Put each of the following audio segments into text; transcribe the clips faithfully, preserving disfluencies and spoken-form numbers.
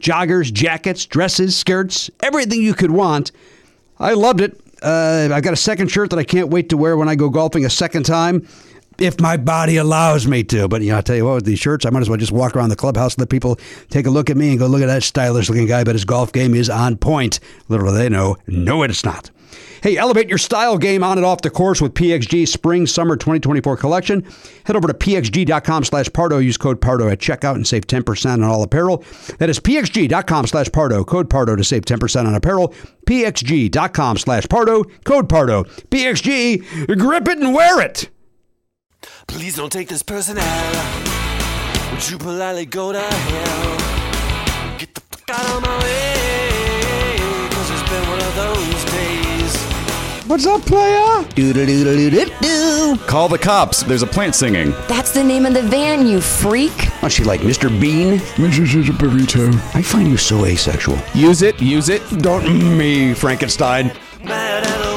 joggers, jackets, dresses, skirts, everything you could want. I loved it. Uh, I got a second shirt that I can't wait to wear when I go golfing a second time, if my body allows me to. But, you know, I tell you what, with these shirts, I might as well just walk around the clubhouse and let people take a look at me and go, look at that stylish-looking guy, but his golf game is on point. Little do they know, no, it's not. Hey, elevate your style game on and off the course with P X G Spring Summer twenty twenty-four collection. Head over to pxg.com slash Pardo. Use code Pardo at checkout and save ten percent on all apparel. That is pxg.com slash Pardo. Code Pardo to save ten percent on apparel. pxg.com slash Pardo. Code Pardo. P X G. Grip it and wear it. Please don't take this person out. Would you politely go to hell? Get the fuck out of my way. Cause it's been one of those days. What's up, player? Do-do-do-do-do-do. Call the cops. There's a plant singing. That's the name of the van, you freak. What's she like, Mister Bean? Missus is a burrito. I find you so asexual. Use it, use it. Don't mm, me, Frankenstein. Mad at the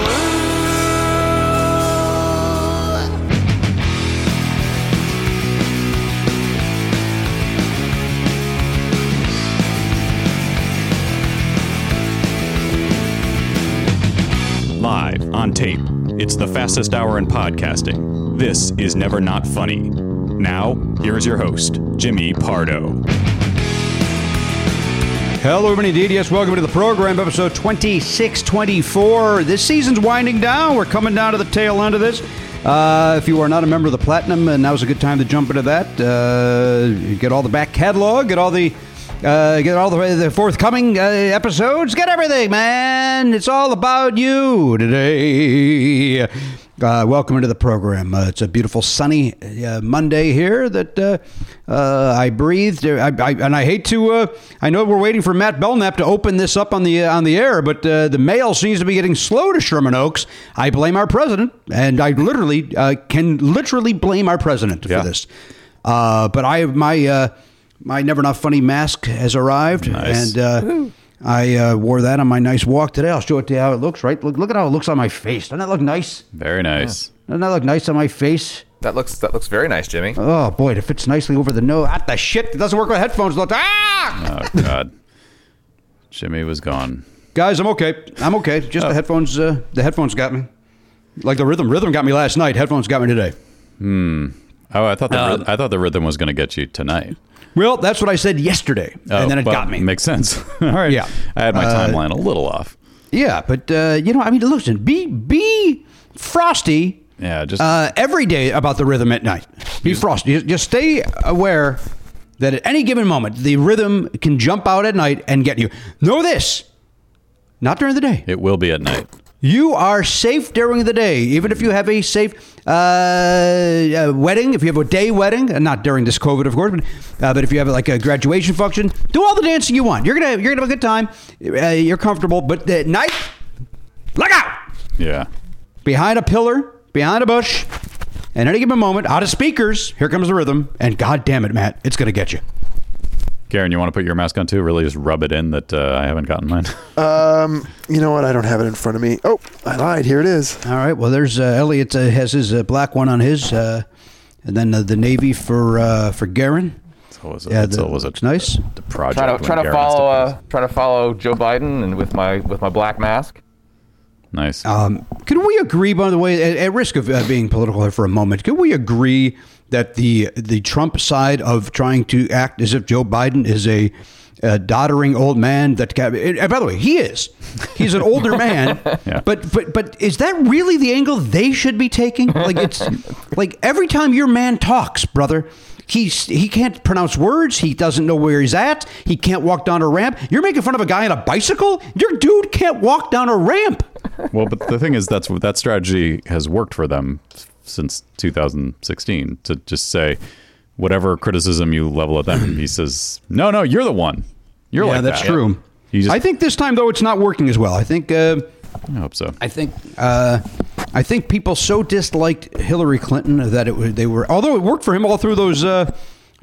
Live, on tape, it's the fastest hour in podcasting. This is Never Not Funny. Now, here's your host, Jimmy Pardo. Hello, everyone, indeed. Yes, welcome to the program, episode twenty-six twenty-four. This season's winding down. We're coming down to the tail end of this. Uh, if you are not a member of the Platinum, now's a good time to jump into that. Uh, get all the back catalog, get all the Uh, get all the, the forthcoming uh, episodes. Get everything, man. It's all about you today. Uh, welcome into the program. Uh, it's a beautiful sunny uh, Monday here that uh, uh, I breathed. I, I, and I hate to, uh, I know we're waiting for Matt Belknap to open this up on the uh, on the air, but uh, the mail seems to be getting slow to Sherman Oaks. I blame our president, and I literally uh, can literally blame our president yeah. for this. Uh, but I my uh, my Never Not Funny mask has arrived, nice. and uh, I uh, wore that on my nice walk today. I'll show it to you how it looks, right? Look, look at how it looks on my face. Doesn't that look nice? Very nice. Yeah. Doesn't that look nice on my face? That looks that looks very nice, Jimmy. Oh, boy, it fits nicely over the nose. Ah, the shit. It doesn't work with headphones. Ah! Oh, God. Jimmy was gone. Guys, I'm okay. I'm okay. Just oh. the headphones. Uh, the headphones got me. Like the rhythm. Rhythm got me last night. Headphones got me today. Hmm. Oh, I thought the uh, I thought the rhythm was going to get you tonight. Well, that's what I said yesterday, oh, and then it well, got me. Makes sense. All right. Yeah, I had my timeline uh, a little off. Yeah, but uh, you know, I mean, listen, be be frosty. Yeah, just uh, every day about the rhythm at night. Be frosty. Just stay aware that at any given moment, the rhythm can jump out at night and get you. Know this, not during the day. It will be at night. You are safe during the day, even if you have a safe uh, wedding, if you have a day wedding, not during this COVID, of course, but, uh, but if you have like a graduation function, do all the dancing you want. You're going to you're gonna have a good time. Uh, you're comfortable. But at night, look out. Yeah. Behind a pillar, behind a bush, at any given moment, out of speakers, here comes the rhythm. And God damn it, Matt, it's going to get you. Garen, you want to put your mask on too? Really just rub it in that uh, I haven't gotten mine. um, you know what? I don't have it in front of me. Oh, I lied. Here it is. All right. Well, there's uh, Elliot uh, has his uh, black one on his, uh, and then uh, the navy for uh, for Garen. It's always a, yeah, it's the, always a, it's nice. A, the project. Trying to, trying to follow uh, trying to follow Joe Biden and with my with my black mask. Nice. Um, can we agree, by the way, at, at risk of uh, being political here for a moment, can we agree that the the Trump side of trying to act as if Joe Biden is a, a doddering old man that, and by the way, he is. He's an older man. yeah. But but but is that really the angle they should be taking? Like it's like every time your man talks, brother, he's he can't pronounce words. He doesn't know where he's at. He can't walk down a ramp. You're making fun of a guy on a bicycle. Your dude can't walk down a ramp. Well, but the thing is, that's that strategy has worked for them since two thousand sixteen to just say whatever criticism you level at them. He says, no, no, you're the one. You're yeah, like that's that. That's true. Yeah. Just, I think this time, though, it's not working as well. I think. Uh, I hope so. I think uh, I think people so disliked Hillary Clinton that it they were although it worked for him all through those uh,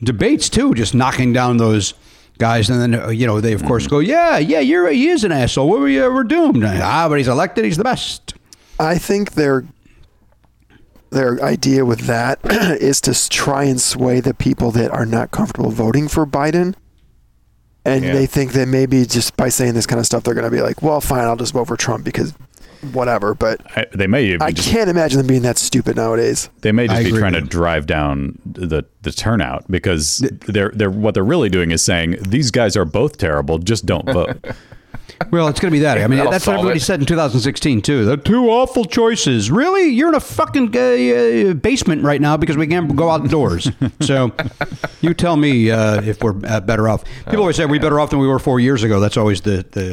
debates, too, just knocking down those guys. And then, you know, they, of course, go, yeah, yeah, you're he is an asshole. We're, uh, we're doomed. Ah, but he's elected. He's the best. I think they're their idea with that is to try and sway the people that are not comfortable voting for Biden. And yeah. they think that maybe just by saying this kind of stuff, they're going to be like, well, fine, I'll just vote for Trump because whatever. But I, they may I just, can't imagine them being that stupid nowadays. They may just I be trying to drive down the, the turnout because they're they're what they're really doing is saying these guys are both terrible. Just don't vote. Well, it's going to be that. I mean, That'll that's what everybody it. said in two thousand sixteen, too. The two awful choices. Really? You're in a fucking uh, basement right now because we can't go outdoors. So you tell me uh, if we're uh, better off. People oh, always say we're better off than we were four years ago. That's always the... the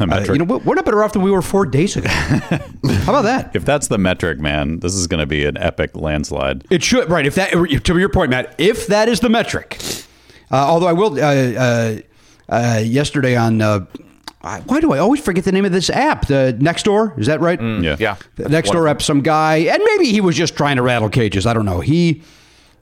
uh, you know, we're not better off than we were four days ago. How about that? If that's the metric, man, this is going to be an epic landslide. It should. Right. If that, to your point, Matt, if that is the metric. Uh, although I will... Uh, uh, uh, yesterday on... Uh, Why do I always forget the name of this app? The Nextdoor? Is that right? Mm, yeah. yeah. The Nextdoor app, some guy, and maybe he was just trying to rattle cages. I don't know. He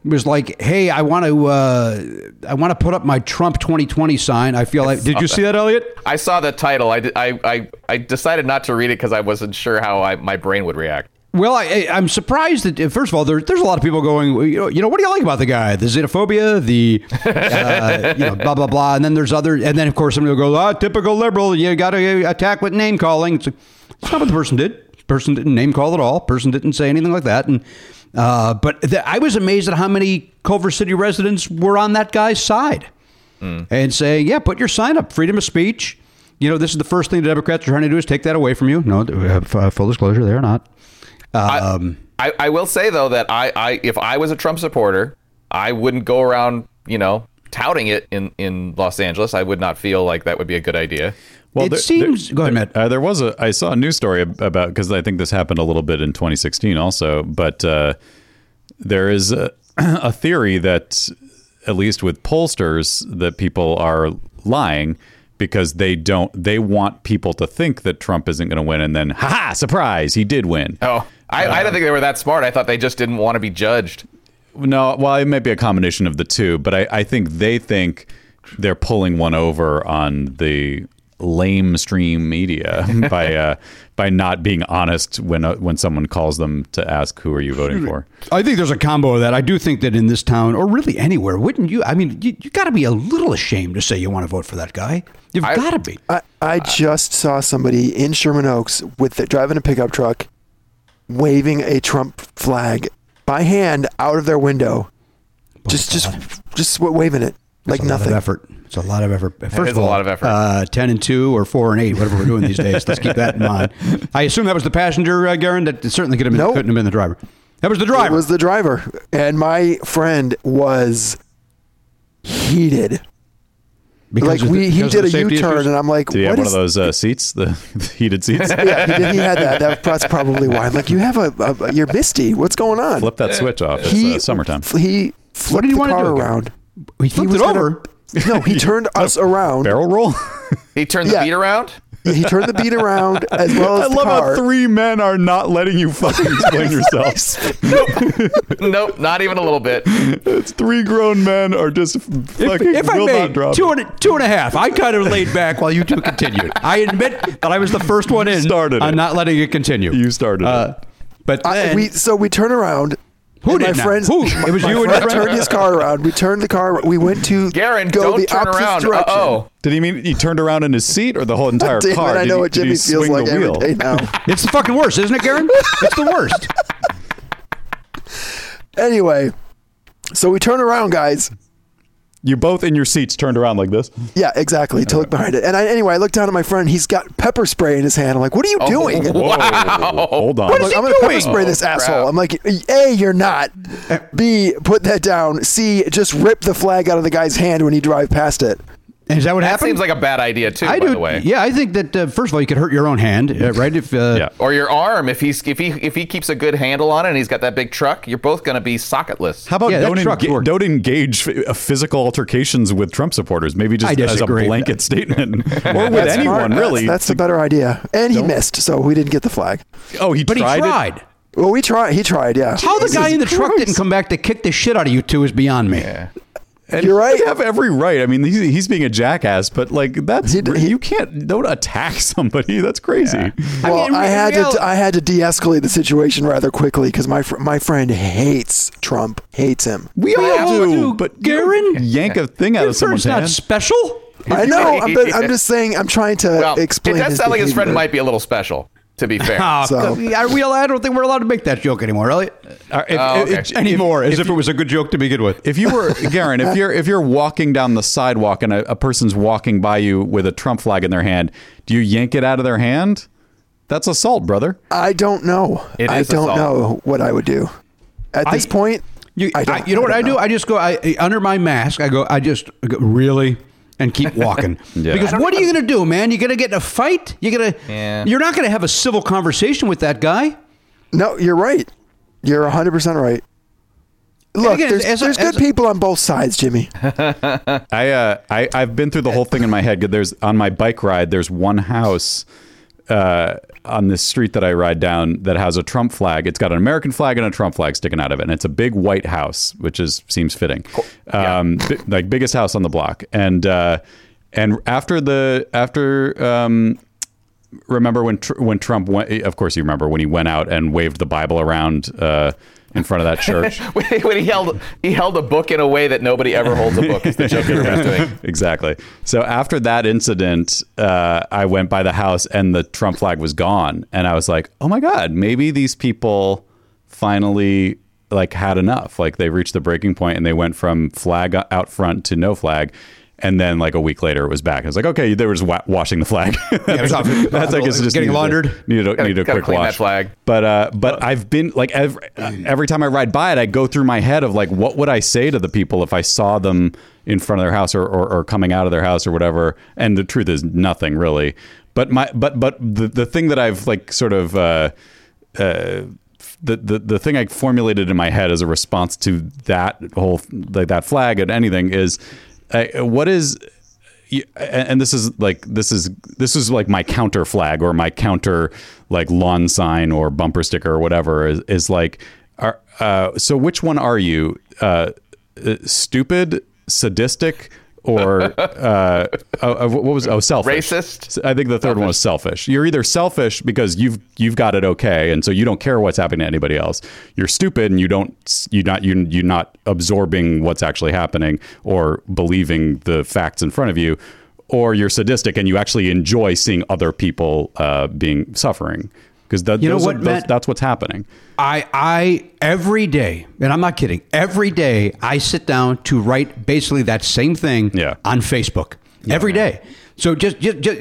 was like, hey, I want to uh, I want to put up my Trump twenty twenty sign. I feel I like, did you that. see that, Elliot? I saw the title. I, I, I, I decided not to read it because I wasn't sure how I, my brain would react. Well, I, I'm surprised that, first of all, there, there's a lot of people going, you know, what do you like about the guy? The xenophobia, the, uh, you know, blah, blah, blah. And then there's other, and then, of course, somebody will go, ah, typical liberal, you got to attack with name calling. It's, like, it's not what the person did. The person didn't name call at all. The person didn't say anything like that. And uh, But the, I was amazed at how many Culver City residents were on that guy's side mm. and saying, yeah, put your sign up, freedom of speech. You know, this is the first thing the Democrats are trying to do is take that away from you. No, uh, full disclosure, they are not. Um, I, I, I will say, though, that I, I if I was a Trump supporter, I wouldn't go around, you know, touting it in, in Los Angeles. I would not feel like that would be a good idea. Well, it there, seems. There, go ahead, Matt. Uh, there was a. I saw a news story about, because I think this happened a little bit in twenty sixteen also, but uh, there is a, a theory that, at least with pollsters, that people are lying because they don't. They want people to think that Trump isn't going to win, and then, ha ha, surprise, he did win. Oh, I, uh, I don't think they were that smart. I thought they just didn't want to be judged. No, well, it may be a combination of the two, but I, I think they think they're pulling one over on the lamestream media by uh, by not being honest when uh, when someone calls them to ask, who are you voting for? I think there's a combo of that. I do think that in this town, or really anywhere, wouldn't you? I mean, you, you got to be a little ashamed to say you want to vote for that guy. You've got to be. I, I just saw somebody in Sherman Oaks with the, driving a pickup truck, waving a Trump flag by hand out of their window, but just just just waving it like nothing. Effort. It's a lot of effort. First it is of all, a lot of effort. Uh, ten and two or four and eight, whatever we're doing these days. Let's keep that in mind. I assume that was the passenger, uh, Garen. That certainly could have been, nope. couldn't have been the driver. That was the driver. It was the driver, and my friend was heated. Because like we, the, he did a U-turn, issues? And I'm like, did he what have is, one of those uh, seats, the, the heated seats? Yeah, he, did, he had that. that. That's probably why. I'm like, you have a, a, you're misty. What's going on? Flip that switch off. It's he, uh, summertime. F- he flipped what did he the want car to do around. He flipped he it over. Gonna, no, he turned us around. Barrel roll. He turned the yeah. beat around. He turned the beat around as well as I the love car. How three men are not letting you fucking explain yourselves. Nope. Nope, not even a little bit. It's three grown men are just fucking if, if will I made not drop two and, two and a half, I kind of laid back while you two continued. I admit that I was the first one in started on it. Not letting it continue. You started uh, it. But then, I, we, so we turn around. Who did my friends? Who? It was you and your friend. Turned his car around. We turned the car. We went to Garen, go don't the turn opposite around. Direction. Oh, did he mean he turned around in his seat or the whole entire Damn car? It, I did know he, what Jimmy feels like every day now. It's the fucking worst, isn't it, Garen? It's the worst. Anyway, so we turn around, guys. You both in your seats turned around like this. Yeah, exactly. To look behind it. And I, anyway, I looked down at my friend. He's got pepper spray in his hand. I'm like, what are you oh, doing? Wow. Hold on. What is like, he I'm going to pepper spray oh, this crap. Asshole. I'm like, A, you're not. B, put that down. C, just rip the flag out of the guy's hand when you drive past it. Is that what that happened? Seems like a bad idea too. I by do, the way. Yeah, I think that uh, first of all, you could hurt your own hand, uh, right? If uh, yeah. or your arm, if he's if he if he keeps a good handle on it, and he's got that big truck, you're both going to be socketless. How about yeah, don't, enga- don't engage physical altercations with Trump supporters? Maybe just as a blanket statement, or with that's anyone smart. Really. That's, that's the better idea. And don't. He missed, so we didn't get the flag. Oh, he but tried. He tried. It? Well, we tried. He tried. Yeah. How Jesus the guy in the Christ. Truck didn't come back to kick the shit out of you two is beyond me. Yeah. And you're right. You have every right. I mean, he's, he's being a jackass, but like that's he, he, you can't don't attack somebody. That's crazy. Yeah. Well, I, mean, I had real- to I had to de-escalate the situation rather quickly because my fr- my friend hates Trump, hates him. We, we all do, do, but Garen, yank a thing out of someone's hand. Not special. I know. I'm, but I'm just saying. I'm trying to well, explain. It does sound like his friend might be a little special. To be fair, oh, so. Are we allowed, I don't think we're allowed to make that joke anymore, Elliot. Uh, if, oh, okay. if, anymore, if, as if, if it was a good joke to begin with. If you were Garen, if you're if you're walking down the sidewalk and a, a person's walking by you with a Trump flag in their hand, do you yank it out of their hand? That's assault, brother. I don't know. It I is don't assault. Know what I would do at I, this point. You, I don't, I, you know I what I do? Know. I just go I, under my mask. I go. I just go, really. And keep walking. Yeah. Because what are you going to do, man? You're going to get in a fight? You're going to, yeah. You're not going to have a civil conversation with that guy. No, you're right. You're one hundred percent right. Look, again, there's, as, there's as, good as, people on both sides, Jimmy. I, uh, I, I've been through the whole thing in my head. There's on my bike ride, there's one house uh, on this street that I ride down that has a Trump flag. It's got an American flag and a Trump flag sticking out of it. And it's a big white house, which is seems fitting. Cool. Um, yeah. b- like biggest house on the block. And, uh, and after the, after, um, remember when, tr- when Trump went, of course you remember when he went out and waved the Bible around, uh, in front of that church. When he held he held a book in a way that nobody ever holds a book is the joke everyone's doing. Exactly. So after that incident, uh, I went by the house and the Trump flag was gone. And I was like, oh my God, maybe these people finally like had enough. Like they reached the breaking point and they went from flag out front to no flag. And then like a week later, it was back. I was like, okay, they were just wa- washing the flag. Yeah, that's like it's just getting needed laundered. A, needed a, gotta, needed a quick clean wash. That flag. But uh, but oh. I've been like every uh, every time I ride by it, I go through my head of like, what would I say to the people if I saw them in front of their house or or, or coming out of their house or whatever? And the truth is nothing really. But my but but the the thing that I've like sort of. Uh, uh, The, the the thing I formulated in my head as a response to that whole like that flag and anything is uh, what is and this is like this is this is like my counter flag or my counter like lawn sign or bumper sticker or whatever is, is like are, uh, so which one are you uh, stupid, sadistic, or uh, uh, what was oh selfish? Racist. I think the third selfish. one was selfish. You're either selfish because you've you've got it okay, and so you don't care what's happening to anybody else. You're stupid, and you don't you not you you're not absorbing what's actually happening or believing the facts in front of you, or you're sadistic and you actually enjoy seeing other people uh, being suffering because that, you know what, are, those, Matt, that's what's happening. I I every day, and I'm not kidding. Every day, I sit down to write basically that same thing yeah. on Facebook yeah, every yeah. day. So just, just just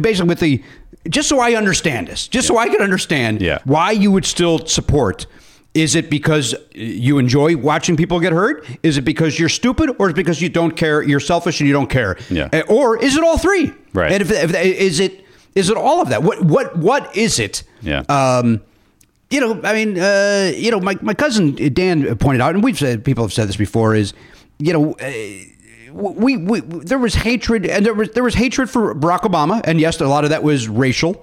basically with the just so I understand this, just yeah. so I can understand yeah. why you would still support. Is it because you enjoy watching people get hurt? Is it because you're stupid, or is it because you don't care? You're selfish and you don't care. Yeah. Or is it all three? Right. And if, if is it is it all of that? What what what is it? Yeah. Um, You know, I mean, uh, you know, my, my cousin Dan pointed out, and we've said, people have said this before, is, you know, uh, we, we there was hatred, and there was there was hatred for Barack Obama, and yes, a lot of that was racial,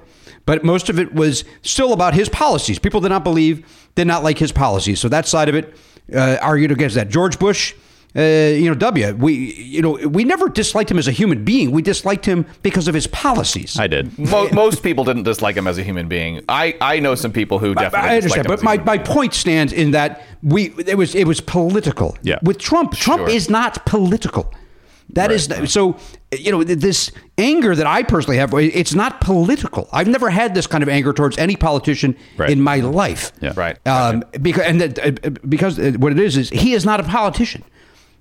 but most of it was still about his policies. People did not believe, did not like his policies, so that side of it uh, argued against that. George Bush, uh, you know, W. We, you know, we never disliked him as a human being. We disliked him because of his policies. I did. Most people didn't dislike him as a human being. I, I know some people who definitely. I, I understand, but my, my point stands in that we it was it was political. Yeah. With Trump, Trump sure. is not political. That right. is not, so. You know, this anger that I personally have, it's not political. I've never had this kind of anger towards any politician right. in my life. Yeah. Right. Um. Right. Because and that, because what it is is he is not a politician.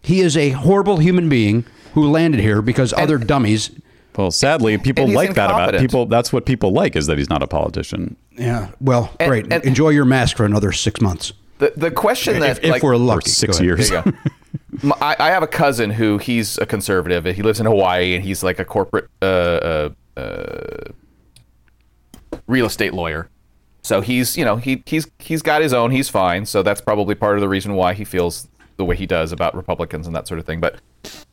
He is a horrible human being who landed here because and, other dummies. Well, sadly, people like incompetent. that about people. That's what people like, is that he's not a politician. Yeah. Well, and, great. And, Enjoy your mask for another six months. The the question that if, like, if we're lucky, six years. I, I have a cousin who he's a conservative. He lives in Hawaii, and he's like a corporate uh, uh, uh, real estate lawyer. So he's you know he he's he's got his own. He's fine. So that's probably part of the reason why he feels the way he does about Republicans and that sort of thing. But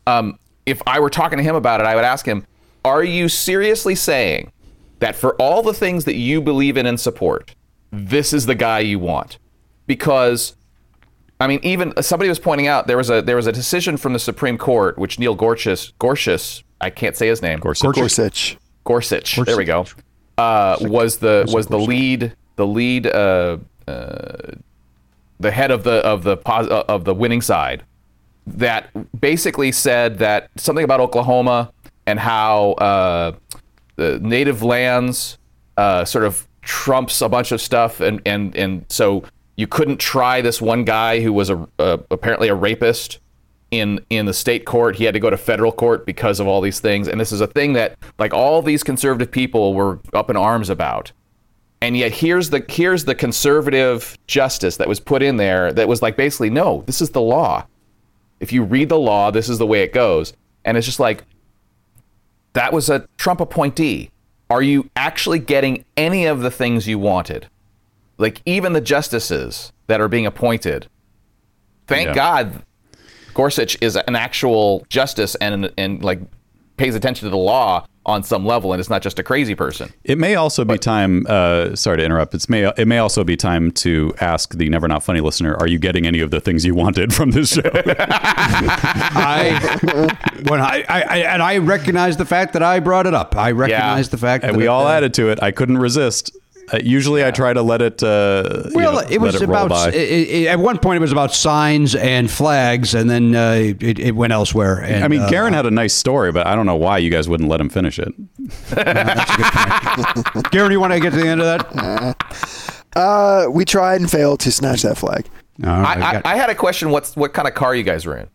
um, if I were talking to him about it, I would ask him, are you seriously saying that for all the things that you believe in and support, this is the guy you want? Because, I mean, even somebody was pointing out there was a there was a decision from the Supreme Court, which Neil Gorsuch, Gorsuch I can't say his name. Gorsuch. Gorsuch. Gorsuch. Gorsuch. There we go. Uh, was the was the lead the lead uh, uh the head of the of the of the winning side, that basically said that something about Oklahoma and how uh, the native lands uh, sort of trumps a bunch of stuff, and and and so you couldn't try this one guy who was a, a apparently a rapist in in the state court. He had to go to federal court because of all these things, and this is a thing that like all these conservative people were up in arms about. And yet here's the here's the conservative justice that was put in there that was like, basically, no, this is the law. If you read the law, this is the way it goes. And it's just like, that was a Trump appointee. Are you actually getting any of the things you wanted? Like, even the justices that are being appointed, thank yeah. God Gorsuch is an actual justice and and like pays attention to the law on some level, and it's not just a crazy person. It may also but, be time, uh, sorry to interrupt, it's may, it may also be time to ask the Never Not Funny listener, are you getting any of the things you wanted from this show? I, when I, I, I and I recognize the fact that I brought it up. I recognize yeah. the fact and that... And we it, all uh, added to it. I couldn't resist. Uh, usually yeah. I try to let it uh, Well, you know, it was it about... It, it, at one point, it was about signs and flags, and then uh, it, it went elsewhere. And, I mean, uh, Garen had a nice story, but I don't know why you guys wouldn't let him finish it. uh, Garen, you want to get to the end of that? Uh, we tried and failed to snatch that flag. Right, I, I, I had a question. What's What kind of car you guys were in?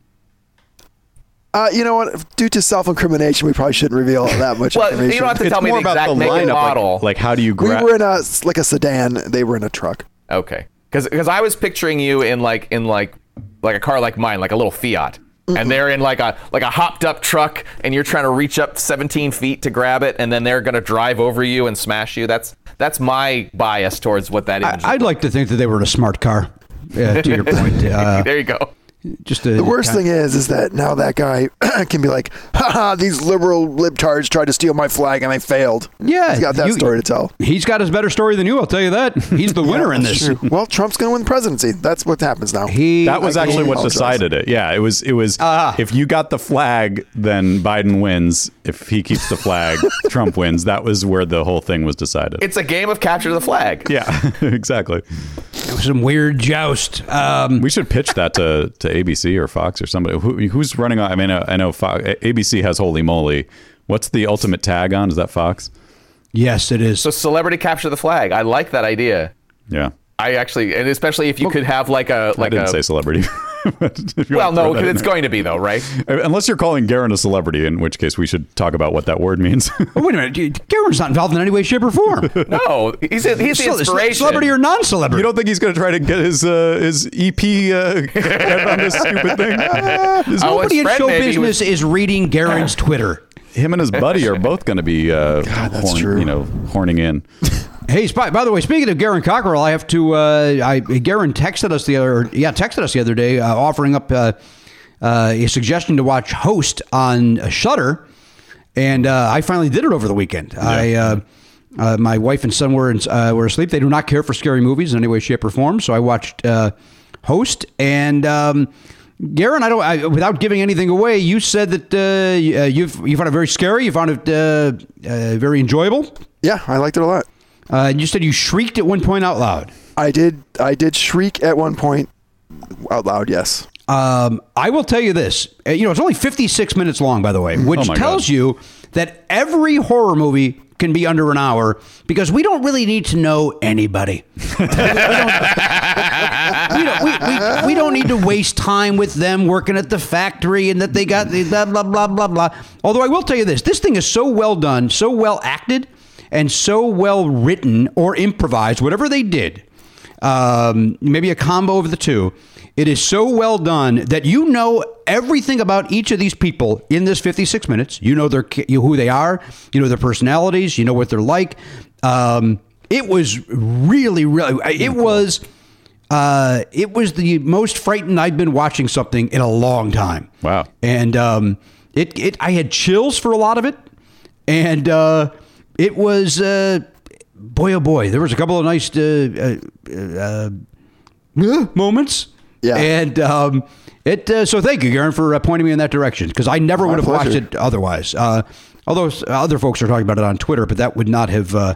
Uh, you know what? Due to self-incrimination, we probably shouldn't reveal that much well, information. You don't have to tell it's me the exact the make and model. Like, like, how do you grab? We were in a, like a sedan. They were in a truck. Okay. Because I was picturing you in like in like like a car like mine, like a little Fiat. Mm-hmm. And they're in like a like a hopped up truck, and you're trying to reach up seventeen feet to grab it, and then they're gonna drive over you and smash you. That's that's my bias towards what that image. I, I'd like to think that they were in a smart car. Yeah, to your point. Uh, there you go. Just the worst thing is, is that now that guy can be like, haha, these liberal libtards tried to steal my flag and I failed. Yeah. He's got that you, story to tell. He's got his better story than you, I'll tell you that. He's the yeah, winner in this. True. Well, Trump's going to win the presidency. That's what happens now. He, that was I actually what decided it. Yeah, it was, it was uh, if you got the flag, then Biden wins. If he keeps the flag, Trump wins. That was where the whole thing was decided. It's a game of capture the flag. Yeah, exactly. It was some weird joust. Um, we should pitch that to, to A B C or Fox or somebody. Who, who's running on? I mean, I know Fox, A B C has Holy Moly. What's the ultimate tag on? Is that Fox? Yes, it is. So celebrity capture the flag. I like that idea. Yeah. I actually, and especially if you well, could have like a... like I didn't a, say celebrity. Well, no, it's going to be though, right? Unless you're calling Garen a celebrity, in which case we should talk about what that word means. Oh, wait a minute. Garen's not involved in any way, shape, or form. No, he's, a, he's the inspiration. Celebrity or non-celebrity. You don't think he's going to try to get his uh, his E P uh, on this stupid thing? Uh, nobody in show business was... is reading Garen's Twitter. Him and his buddy are both going to be uh, God, that's horn, true. You know, horning in. Hey, by, by the way, speaking of Garen Cockrell, I have to. Uh, I Garen texted us the other, yeah, texted us the other day, uh, offering up uh, uh, a suggestion to watch Host on Shudder, and uh, I finally did it over the weekend. Yeah. I, uh, uh, my wife and son were in, uh, were asleep. They do not care for scary movies in any way, shape, or form. So I watched uh, Host, and um, Garen, I don't. I, without giving anything away, you said that uh, you you found it very scary. You found it uh, uh, very enjoyable. Yeah, I liked it a lot. Uh, you said you shrieked at one point out loud. I did. I did shriek at one point out loud. Yes. Um, I will tell you this. You know, it's only fifty-six minutes long, by the way, which oh tells God. you that every horror movie can be under an hour because we don't really need to know anybody. we, don't, we, don't, we, we, we don't need to waste time with them working at the factory and that they got the blah, blah, blah, blah, blah. Although I will tell you this. This thing is so well done, so well acted, and so well written or improvised, whatever they did, um, maybe a combo of the two. It is so well done that you know everything about each of these people in this fifty-six minutes. You know their you who they are. You know their personalities. You know what they're like. Um, it was really, really. It was. Uh, it was the most frightened I've been watching something in a long time. Wow. And um, it. It. I had chills for a lot of it, and. Uh, It was, uh, boy, oh, boy, there was a couple of nice uh, uh, uh, moments. Yeah. And um, it. Uh, so thank you, Garen, for uh, pointing me in that direction, because I never My would have pleasure. watched it otherwise. Uh, although other folks are talking about it on Twitter, but that would not have uh,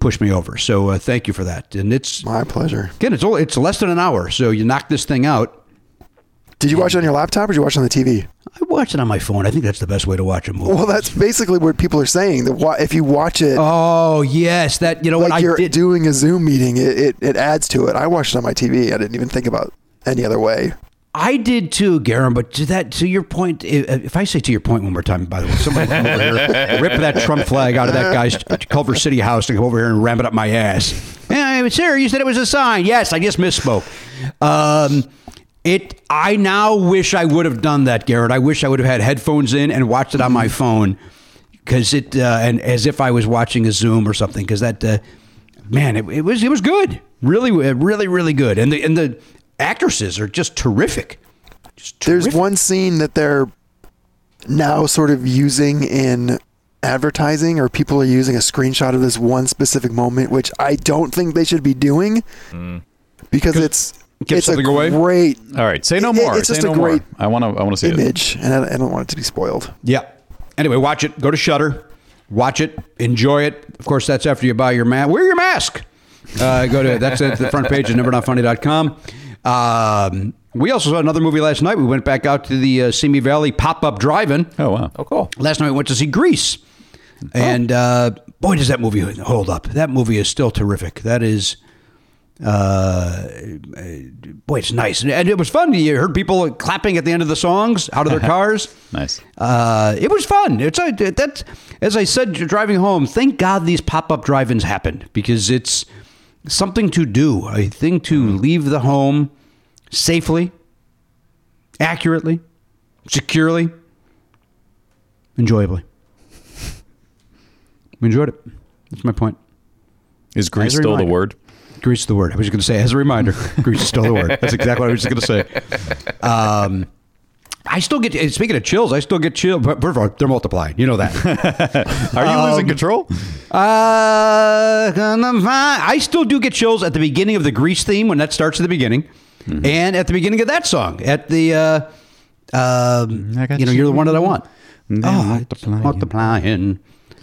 pushed me over. So uh, thank you for that. And it's My pleasure. Again, it's, only, it's less than an hour, so you knock this thing out. Did you watch it on your laptop or did you watch it on the T V? I watched it on my phone. I think that's the best way to watch a movie. Well, that's basically what people are saying. That if you watch it, oh yes, that you know like what you're I did. doing a Zoom meeting, it, it it adds to it. I watched it on my T V. I didn't even think about any other way. I did too, Garen. But to that, to your point, if I say to your point one more time, by the way, somebody come over here, rip that Trump flag out of that guy's Culver City house and come over here and ram it up my ass. Hey, sir, you said it was a sign. Yes, I just misspoke. Um. It. I now wish I would have done that, Garen. I wish I would have had headphones in and watched it on my phone, because it uh, and as if I was watching a Zoom or something. Because that uh, man, it, it was it was good, really, really, really good. And the and the actresses are just terrific. Just terrific. There's one scene that they're now sort of using in advertising, or people are using a screenshot of this one specific moment, which I don't think they should be doing mm. because it's. Give it's something a away. Great. All right. Say no more. It's say just no a great more. I want to I want to see image, it. And I, I don't want it to be spoiled. Yeah. Anyway, watch it. Go to Shudder. Watch it. Enjoy it. Of course, that's after you buy your mask. Wear your mask. Uh, go to that's at the front page of never not funny dot com. Um, we also saw another movie last night. We went back out to the uh, Simi Valley pop-up drive-in. Oh, wow. Oh, cool. Last night we went to see Grease. Oh. And uh, boy, does that movie hold up. That movie is still terrific. That is... uh, boy, it's nice. And it was fun. You heard people clapping at the end of the songs out of their cars. Nice. Uh, it was fun. It's a, that, as I said, driving home, thank God these pop-up drive-ins happened, because it's something to do, a thing to mm. leave the home safely, accurately, securely, enjoyably. We enjoyed it. That's my point. Is Grease still reminder, the word? Grease is the word. I was just going to say, as a reminder, Grease is still the word. That's exactly what I was just going to say. Um, I still get, speaking of chills, I still get chills. But first of all, they're multiplying. You know that. Are you um, losing control? Uh, I still do get chills at the beginning of the Grease theme, when that starts at the beginning. Mm-hmm. And at the beginning of that song, at the, uh, um, you know, you. You're the one that I want. Oh, multiplying. multiplying.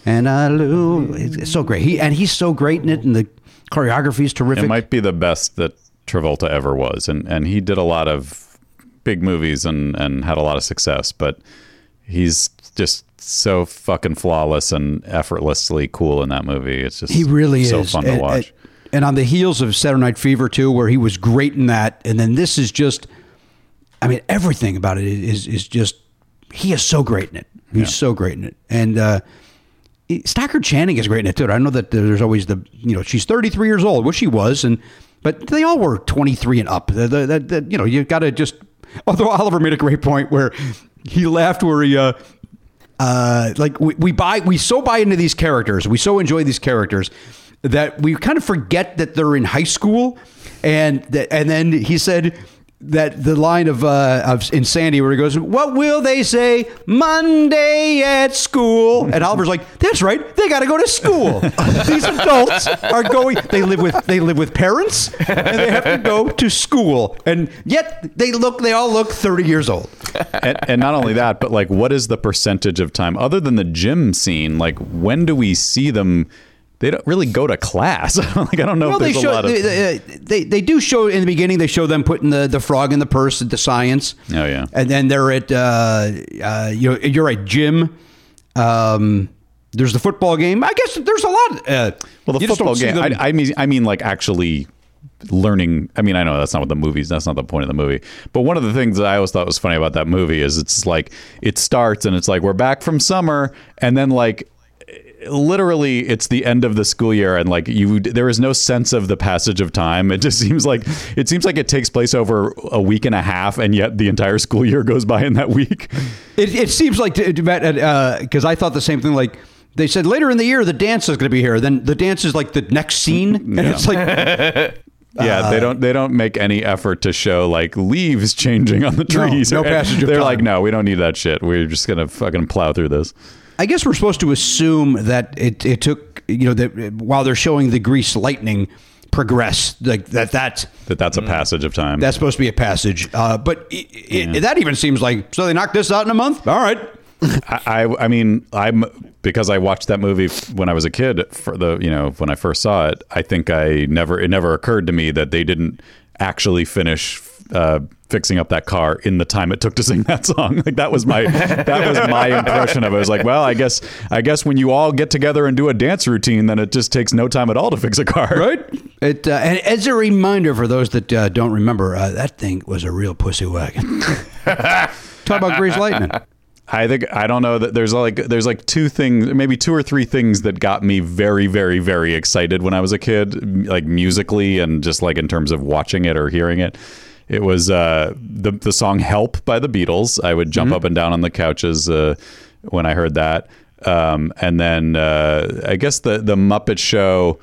And I lose. It's, it's so great. He And he's so great in it, and the choreography is terrific. It might be the best that Travolta ever was. And, and he did a lot of big movies and, and had a lot of success, but he's just so fucking flawless and effortlessly cool in that movie. It's just he really so is. fun and, to watch. And on the heels of Saturday Night Fever, too, where he was great in that. And then this is just, I mean, everything about it is, is just, he is so great in it. He's yeah. so great in it. And, uh, Stockard Channing is great in it too. I know that there's always the, you know, she's thirty-three years old, which she was, and but they all were twenty-three and up. The, the, the, the, you know, you got to just. Although Oliver made a great point where he laughed, where he, uh, uh, like we, we buy, we so buy into these characters, we so enjoy these characters that we kind of forget that they're in high school, and that, and then he said. That the line of uh, of Insanity where he goes, "What will they say Monday at school?" And Oliver's like, "That's right, they got to go to school. These adults are going. They live with they live with parents, and they have to go to school. And yet they look. They all look thirty years old." And, and not only that, but like, what is the percentage of time other than the gym scene? Like, when do we see them? They don't really go to class. Like, I don't know well, if there's they show, a lot of... They, they, they do show, in the beginning, they show them putting the, the frog in the purse at the science. Oh, yeah. And then they're at, uh, uh, you're, you're at gym. Um, there's the football game. I guess there's a lot... Uh, well, the football game, I, I mean, I mean, like, actually learning... I mean, I know that's not what the movie is. That's not the point of the movie. But one of the things that I always thought was funny about that movie is it's like, it starts and it's like, we're back from summer, and then, like... literally it's the end of the school year, and like you there is no sense of the passage of time. It just seems like it seems like it takes place over a week and a half, and yet the entire school year goes by in that week. It, it seems like, uh because I thought the same thing, like they said later in the year the dance is going to be here, then the dance is like the next scene, and yeah. it's like Yeah, they don't they don't make any effort to show like leaves changing on the trees. No, no passage of time. They're like, no, we don't need that shit. We're just going to fucking plow through this. I guess we're supposed to assume that it, it took, you know, that while they're showing the Grease lightning progress, like that, that, that that's a passage of time. That's supposed to be a passage. Uh, but it, yeah. it, that even seems like, so they knocked this out in a month. All right. I, I, I mean, I'm, because I watched that movie when I was a kid for the, you know, when I first saw it, I think I never, it never occurred to me that they didn't actually finish uh fixing up that car in the time it took to sing that song. Like that was my that was my impression of it. I was like, well, I guess I guess when you all get together and do a dance routine, then it just takes no time at all to fix a car, right? It uh, and as a reminder for those that uh, don't remember, uh, that thing was a real pussy wagon. Talk about Grease lightning. I think I don't know that there's like there's like two things, maybe two or three things that got me very, very, very excited when I was a kid, like musically and just like in terms of watching it or hearing it. It was uh, the the song "Help" by the Beatles. I would jump mm-hmm. up and down on the couches uh, when I heard that. Um, and then uh, I guess the, the Muppet Show,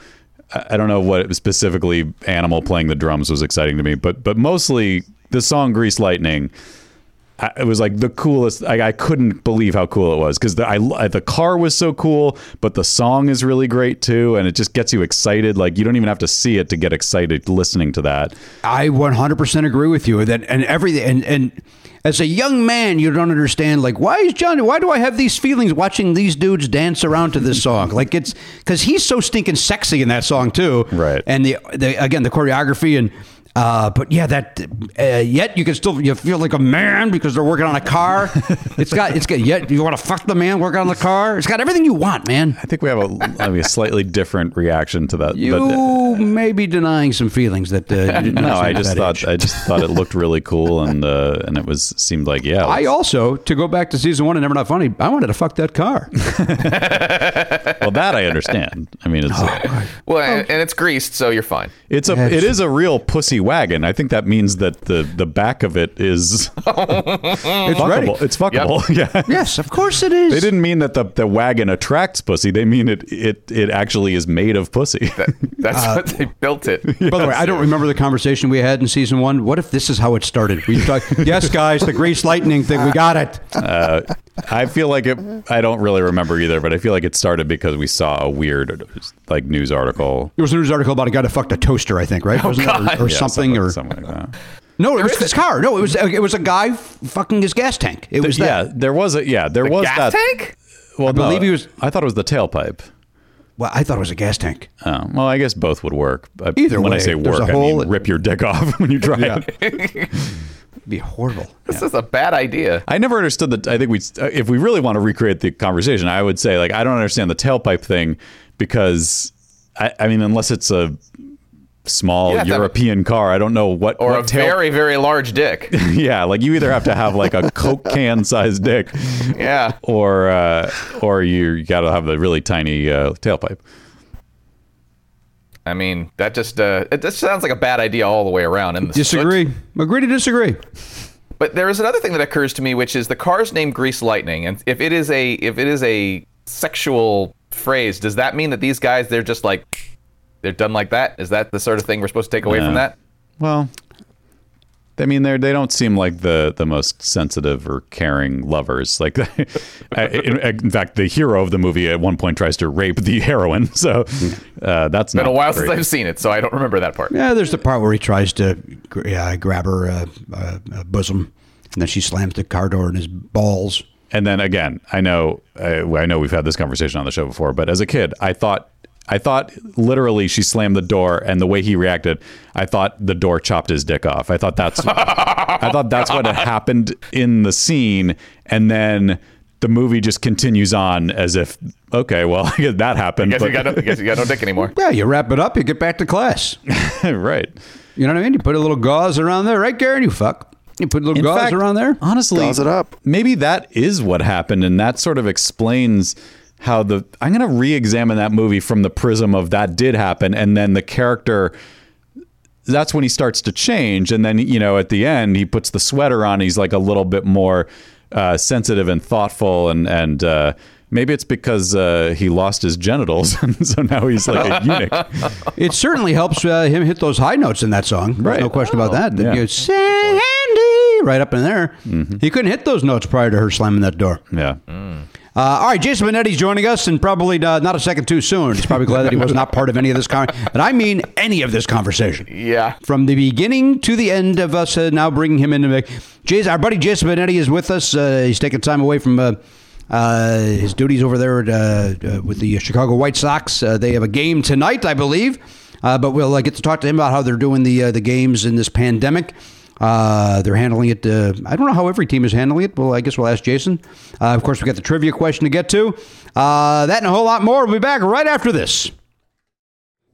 I don't know what it was specifically, Animal playing the drums was exciting to me. But but mostly the song "Grease Lightning." I, it was like the coolest. I, I couldn't believe how cool it was, because the, I, the car was so cool, but the song is really great too. And it just gets you excited. Like you don't even have to see it to get excited listening to that. I one hundred percent agree with you that, and everything. And, and as a young man, you don't understand, like, why is John, why do I have these feelings watching these dudes dance around to this song? Like it's because he's so stinking sexy in that song too. Right. And the, the again, the choreography and, Uh, but yeah, that uh, yet you can still you feel like a man because they're working on a car. It's got it's got yet you want to fuck the man working on the car. It's got everything you want, man. I think we have a, I mean, a slightly different reaction to that. You but, uh, may be denying some feelings that. Uh, you no, I just thought age. I just thought it looked really cool and uh, and it was seemed like yeah. I also to go back to season one and Never Not Funny. I wanted to fuck that car. Well, that I understand. I mean, it's oh, well, oh. And, and it's greased, so you're fine. It's a That's, it is a real pussy wagon. I think that means that the the back of it is it's fuckable. It's fuckable. Yep. Yeah. Yes, of course it is. They didn't mean that the, the wagon attracts pussy. They mean it it it actually is made of pussy. That, that's uh, what they built it. Yes. By the way, I don't remember the conversation we had in season one. What if this is how it started? We talked. Yes, guys, the Grease lightning thing. We got it. Uh, I feel like it. I don't really remember either, but I feel like it started because we saw a weird like news article. It was a news article about a guy that fucked a toaster. I think right. Oh, Wasn't God. It, or, or yeah. something. Something or something like that. No, it was his car. No, it was it was a guy fucking his gas tank. It was that. Yeah, there was a yeah, there was that gas tank. Well, I believe he was. I thought it was the tailpipe. Well, I thought it was a gas tank. Oh, well, I guess both would work. Either way, when I say work, I mean rip your dick off when you drive it. Be horrible. This yeah. is a bad idea. I never understood that. I think we, if we really want to recreate the conversation, I would say like I don't understand the tailpipe thing because I, I mean unless it's a small yeah, European that, car. I don't know what or what a tail... very very large dick. Yeah, like you either have to have like a Coke can sized dick. Yeah, or uh, or you got to have the really tiny uh, tailpipe. I mean, that just uh, it just sounds like a bad idea all the way around. And disagree, switch. Agree to disagree. But there is another thing that occurs to me, which is the car's named Grease Lightning, and if it is a if it is a sexual phrase, does that mean that these guys they're just like. They're done like that? Is that the sort of thing we're supposed to take away yeah. from that? Well, I mean, they they don't seem like the, the most sensitive or caring lovers. Like, in, in fact, the hero of the movie at one point tries to rape the heroine. So uh, that's not. It's been a while great. Since I've seen it, so I don't remember that part. Yeah, there's the part where he tries to uh, grab her uh, uh, bosom, and then she slams the car door in his balls. And then again, I know, I, I know we've had this conversation on the show before, but as a kid, I thought. I thought literally she slammed the door and the way he reacted, I thought the door chopped his dick off. I thought that's I thought that's what had happened in the scene. And then the movie just continues on as if, okay, well, I guess that happened. I guess, but... you got no, I guess you got no dick anymore. Yeah, you wrap it up, you get back to class. Right. You know what I mean? You put a little gauze around there, right, Garen? You fuck. You put a little in gauze fact, around there. Honestly, gauze it up. Maybe that is what happened and that sort of explains... How the I'm going to re-examine that movie from the prism of that did happen. And then the character, that's when he starts to change. And then, you know, at the end, he puts the sweater on. He's like a little bit more uh, sensitive and thoughtful. And, and uh, maybe it's because uh, he lost his genitals. And so now he's like a eunuch. It certainly helps uh, him hit those high notes in that song. Right. There's no question oh, about that. Yeah. You say Andy right up in there. Mm-hmm. He couldn't hit those notes prior to her slamming that door. Yeah. Mm. Uh, all right, Jason Benetti's joining us, and probably uh, not a second too soon. He's probably glad that he was not part of any of this conversation. And I mean any of this conversation. Yeah. From the beginning to the end of us uh, now bringing him into the... Jason, our buddy Jason Benetti is with us. Uh, he's taking time away from uh, uh, his duties over there at, uh, uh, with the Chicago White Sox. Uh, they have a game tonight, I believe. Uh, but we'll uh, get to talk to him about how they're doing the, uh, the games in this pandemic. Uh, they're handling it. Uh, I don't know how every team is handling it. Well, I guess we'll ask Jason. Uh, of course, we got the trivia question to get to. Uh, that and a whole lot more. We'll be back right after this.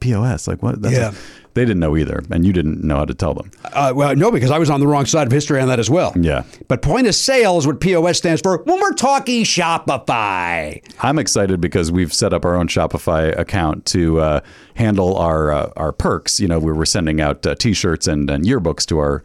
P O S? Like what? That's yeah. A, They didn't know either, and you didn't know how to tell them. Uh, well, no, because I was on the wrong side of history on that as well. Yeah. But point of sale is what P O S stands for when we're talking Shopify. I'm excited because we've set up our own Shopify account to uh, handle our uh, our perks. You know, we were sending out uh, T-shirts and, and yearbooks to our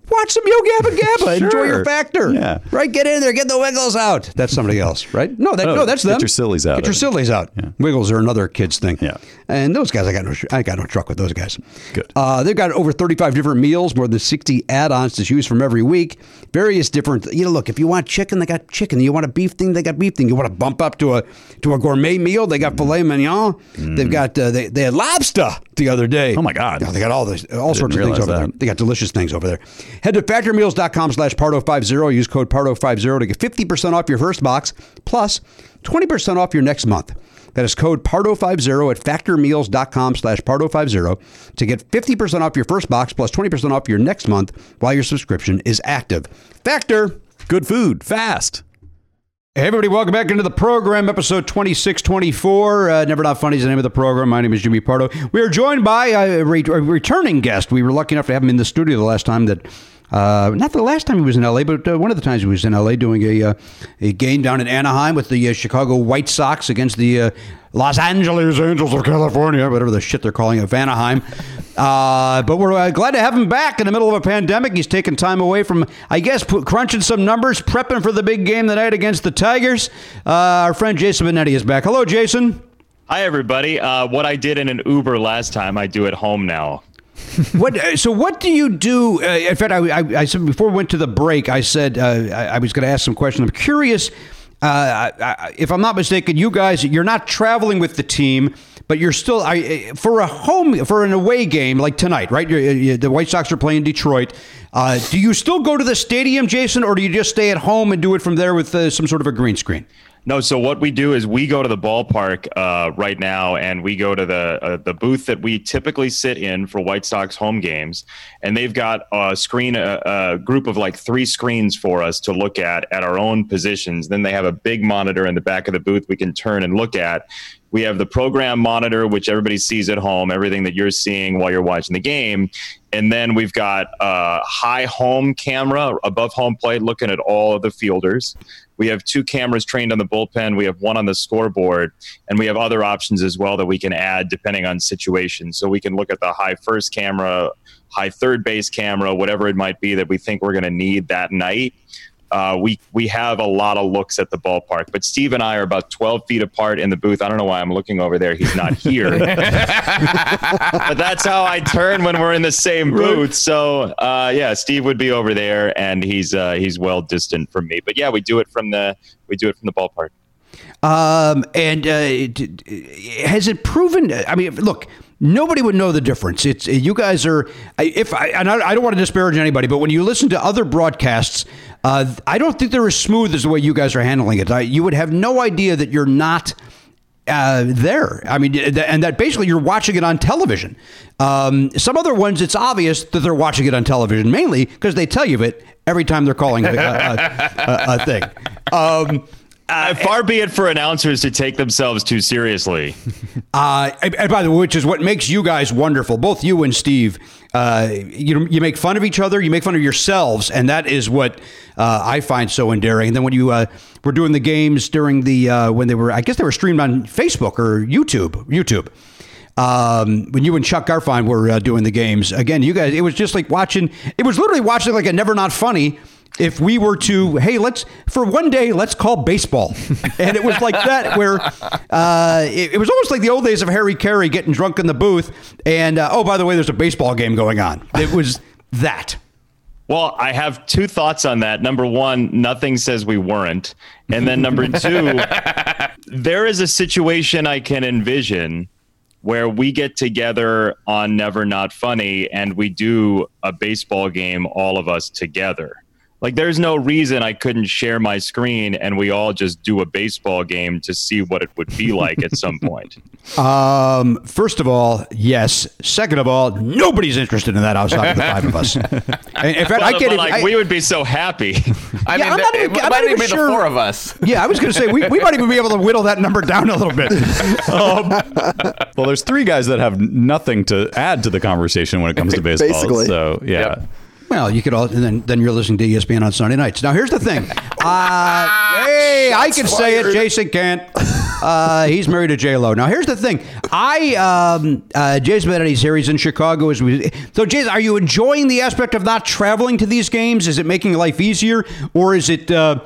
watch some Yo Gabba Gabba. Sure. Enjoy your Factor. Yeah. Right? Get in there. Get the Wiggles out. That's somebody else, right? No, that, oh, no that's them. Get your sillies out. Get your sillies out. Yeah. Wiggles are another kid's thing. Yeah. And those guys, I got no I got no truck with those guys. Good. Uh, they've got over thirty-five different meals, more than sixty add-ons to choose from every week. Various different, you know, look, if you want chicken, they got chicken. You want a beef thing, they got beef thing. You want to bump up to a to a gourmet meal, they got mm. filet mignon. Mm. They've got, uh, they, they had lobster the other day. Oh, my God. Yeah, they got all, this, all sorts of things over that. there. They got delicious things over there. Head to factormeals.com slash Pardo50. Use code Pardo fifty to get fifty percent off your first box, plus twenty percent off your next month. That is code Pardo fifty at factormeals.com slash Pardo50 to get fifty percent off your first box, plus twenty percent off your next month while your subscription is active. Factor. Good food. Fast. Hey, everybody. Welcome back into the program, episode twenty-six twenty-four. Uh, Never Not Funny is the name of the program. My name is Jimmy Pardo. We are joined by a, re- a returning guest. We were lucky enough to have him in the studio the last time that... Uh, not the last time he was in L A, but uh, one of the times he was in L A doing a uh, a game down in Anaheim with the uh, Chicago White Sox against the uh, Los Angeles Angels of California, whatever the shit they're calling it, Anaheim. Uh, but we're uh, glad to have him back in the middle of a pandemic. He's taking time away from, I guess, p- crunching some numbers, prepping for the big game tonight against the Tigers. Uh, our friend Jason Benetti is back. Hello, Jason. Hi, everybody. Uh, what I did in an Uber last time, I do at home now. What? So what do you do? Uh, in fact, I, I, I said before we went to the break, I said uh, I, I was going to ask some questions. I'm curious, uh, I, I, if I'm not mistaken, you guys, you're not traveling with the team, but you're still I, for a home for an away game like tonight, right? You're, you, the White Sox are playing Detroit. Uh, do you still go to the stadium, Jason, or do you just stay at home and do it from there with uh, some sort of a green screen? No, so what we do is we go to the ballpark uh, right now, and we go to the uh, the booth that we typically sit in for White Sox home games, and they've got a screen, a, a group of like three screens for us to look at at our own positions. Then they have a big monitor in the back of the booth we can turn and look at. We have the program monitor, which everybody sees at home, everything that you're seeing while you're watching the game. And then we've got a high home camera above home plate looking at all of the fielders. We have two cameras trained on the bullpen. We have one on the scoreboard, and we have other options as well that we can add depending on situation. So we can look at the high first camera, high third base camera, whatever it might be that we think we're going to need that night. uh, we we have a lot of looks at the ballpark. But Steve and I are about twelve feet apart in the booth. I don't know why I'm looking over there. He's not here. But that's how I turn when we're in the same booth. So, uh, yeah, Steve would be over there, and he's uh, he's well distant from me. But, yeah, we do it from the we do it from the ballpark. Um, and uh, has it proven? I mean, look, nobody would know the difference. It's you guys are. If I and I don't want to disparage anybody, but when you listen to other broadcasts, uh, I don't think they're as smooth as the way you guys are handling it. I, you would have no idea that you're not uh, there. I mean, and that basically you're watching it on television. Um, some other ones, it's obvious that they're watching it on television mainly because they tell you it every time they're calling a, a, a, a thing. Um, Uh, far be it for announcers to take themselves too seriously. Uh, and by the way, which is what makes you guys wonderful. Both you and Steve, uh, you you make fun of each other, you make fun of yourselves, and that is what uh, I find so endearing. And then when you uh, were doing the games during the uh, when they were, I guess they were streamed on Facebook or YouTube, YouTube. Um, when you and Chuck Garfine were uh, doing the games again, you guys, it was just like watching. It was literally watching like a Never Not Funny. If we were to, hey, let's, for one day, let's call baseball. And it was like that where uh, it, it was almost like the old days of Harry Carey getting drunk in the booth. And, uh, oh, by the way, there's a baseball game going on. It was that. Well, I have two thoughts on that. Number one, nothing says we weren't. And then number two, there is a situation I can envision where we get together on Never Not Funny and we do a baseball game, all of us together. Like, there's no reason I couldn't share my screen and we all just do a baseball game to see what it would be like at some point. Um, first of all, yes. Second of all, nobody's interested in that outside of the five of us. In fact, well, I can't. Like, I, we would be so happy. I yeah, mean, I'm not even, it I'm might not even be sure. The four of us. Yeah, I was going to say we, we might even be able to whittle that number down a little bit. Um, well, there's three guys that have nothing to add to the conversation when it comes to baseball. Basically, so yeah. Yep. Well, you could all, and then, then you're listening to E S P N on Sunday nights. Now, here's the thing. Uh, hey, I can say it. Jason can't. Uh, he's married to J-Lo. Now, here's the thing. I, um, uh, Jason Benetti's here. He's in Chicago. As we, so, Jason, are you enjoying the aspect of not traveling to these games? Is it making life easier? Or is it, uh,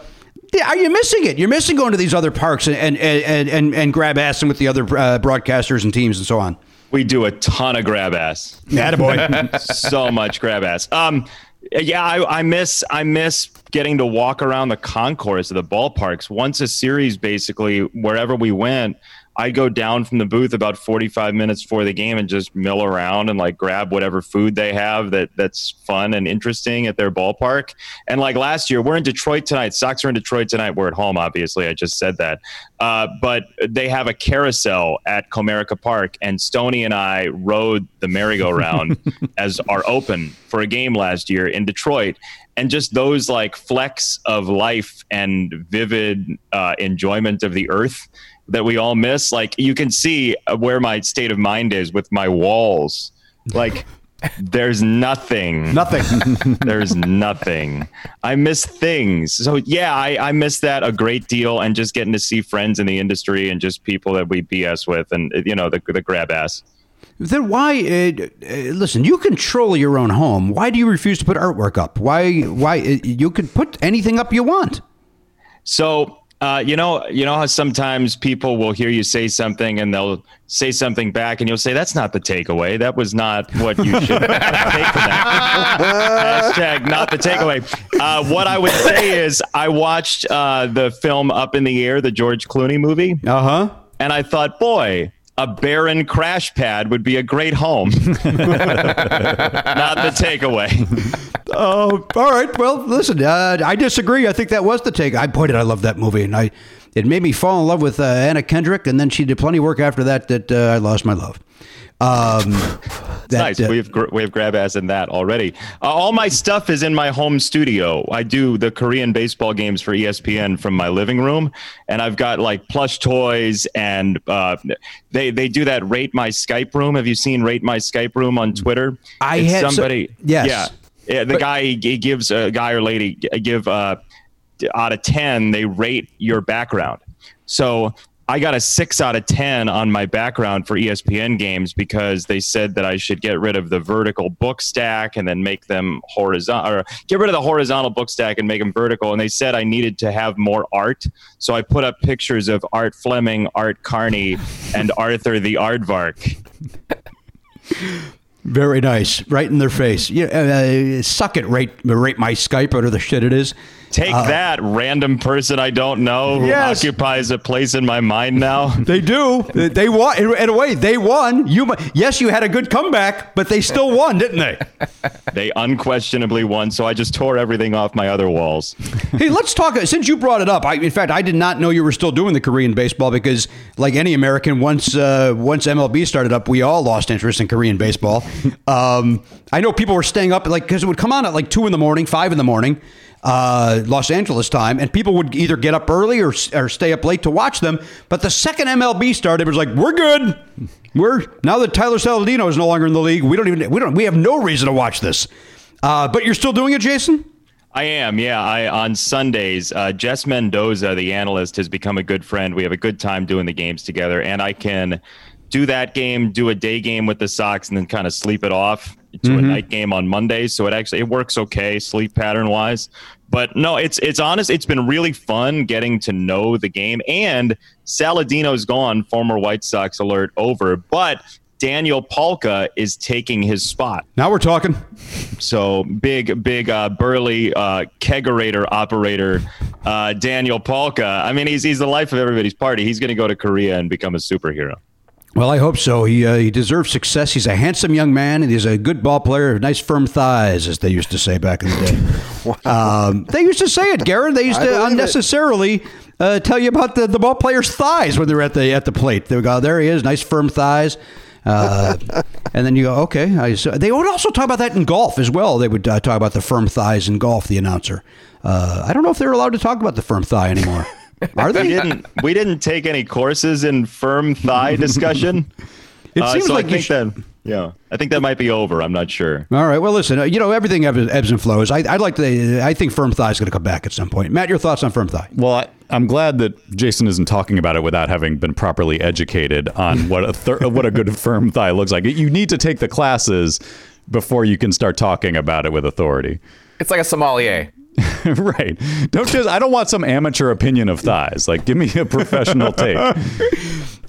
are you missing it? You're missing going to these other parks and, and, and, and, and grab ass with the other uh, broadcasters and teams and so on. We do a ton of grab ass. Attaboy. So much grab ass. Um, yeah, I, I miss I miss getting to walk around the concourse of the ballparks. Once a series, basically, wherever we went, I'd go down from the booth about forty-five minutes before the game and just mill around and like grab whatever food they have that that's fun and interesting at their ballpark. And like last year, we're in Detroit tonight. Sox are in Detroit tonight. We're at home, obviously. I just said that. Uh, but they have a carousel at Comerica Park, and Stoney and I rode the merry-go-round as our open for a game last year in Detroit. And just those like flecks of life and vivid uh, enjoyment of the earth that we all miss. Like, you can see where my state of mind is with my walls. Like, there's nothing. Nothing. There's nothing. I miss things. So, yeah, I, I miss that a great deal, and just getting to see friends in the industry and just people that we B S with and, you know, the, the grab ass. Then why, uh, uh, listen, you control your own home. Why do you refuse to put artwork up? Why, why, uh, you could put anything up you want. So, Uh, you know, you know how sometimes people will hear you say something and they'll say something back and you'll say, that's not the takeaway. That was not what you should take from that. Hashtag not the takeaway. Uh, what I would say is I watched uh, the film Up in the Air, the George Clooney movie. Uh-huh. And I thought, boy, a barren crash pad would be a great home. Not the takeaway. Oh, all right. Well, listen, uh, I disagree. I think that was the take. I pointed. I love that movie, and I it made me fall in love with uh, Anna Kendrick, and then she did plenty of work after that that uh, I lost my love. Um, that, nice. Uh, we have gr- we have grab ass in that already. Uh, all my stuff is in my home studio. I do the Korean baseball games for E S P N from my living room, and I've got like plush toys, and uh, they they do that Rate My Skype Room. Have you seen Rate My Skype Room on Twitter? I it's had somebody. So, yes. Yeah. Yeah, the but, guy he gives a guy or lady give uh, out of ten. They rate your background. So I got a six out of ten on my background for E S P N games because they said that I should get rid of the vertical book stack and then make them horizontal, or get rid of the horizontal book stack and make them vertical. And they said I needed to have more art. So I put up pictures of Art Fleming, Art Carney, and Arthur the Aardvark. Very nice. Right in their face. Yeah, uh, suck it, rate, rate my Skype, whatever the shit it is. Take uh, that, random person I don't know who yes. occupies a place in my mind now. They do. They won. In a way, they won. You, yes, you had a good comeback, but they still won, didn't they? They unquestionably won, so I just tore everything off my other walls. Hey, let's talk. Since you brought it up, I, in fact, I did not know you were still doing the Korean baseball because, like any American, once uh, once M L B started up, we all lost interest in Korean baseball. um, I know people were staying up like because it would come on at like two in the morning, five in the morning. Uh, Los Angeles time, and people would either get up early or or stay up late to watch them. But the second M L B started, it was like, we're good. We're now that Tyler Saladino is no longer in the league. We don't even we don't we have no reason to watch this. Uh, but you're still doing it, Jason? I am, yeah. I on Sundays, uh, Jess Mendoza, the analyst, has become a good friend. We have a good time doing the games together, and I can do that game, do a day game with the Sox, and then kind of sleep it off to mm-hmm. a night game on Monday. So it actually it works okay, sleep pattern wise. But no, it's it's honest. It's been really fun getting to know the game. And Saladino's gone, former White Sox alert over. But Daniel Polka is taking his spot. Now we're talking. So big, big, uh, burly uh, kegerator operator, uh, Daniel Polka. I mean, he's he's the life of everybody's party. He's going to go to Korea and become a superhero. Well, I hope so. He uh, he deserves success. He's a handsome young man, and he's a good ball player. Nice firm thighs, as they used to say back in the day. um, they used to say it, Garen. They used I to unnecessarily uh, tell you about the, the ball player's thighs when they were at the at the plate. They would go, there he is, nice firm thighs. Uh, and then you go, okay. I, so they would also talk about that in golf as well. They would uh, talk about the firm thighs in golf, the announcer. Uh, I don't know if they're allowed to talk about the firm thigh anymore. Are they? We didn't, we didn't take any courses in firm thigh discussion. It uh, seems so like I think sh- that, yeah, I think that might be over. I'm not sure. All right. Well, listen, you know, everything ebbs and flows. I, I'd like to, I think firm thigh is going to come back at some point. Matt, your thoughts on firm thigh? Well, I, I'm glad that Jason isn't talking about it without having been properly educated on what a thir- what a good firm thigh looks like. You need to take the classes before you can start talking about it with authority. It's like a sommelier. Right. Don't just. I don't want some amateur opinion of thighs. Like, give me a professional take. um,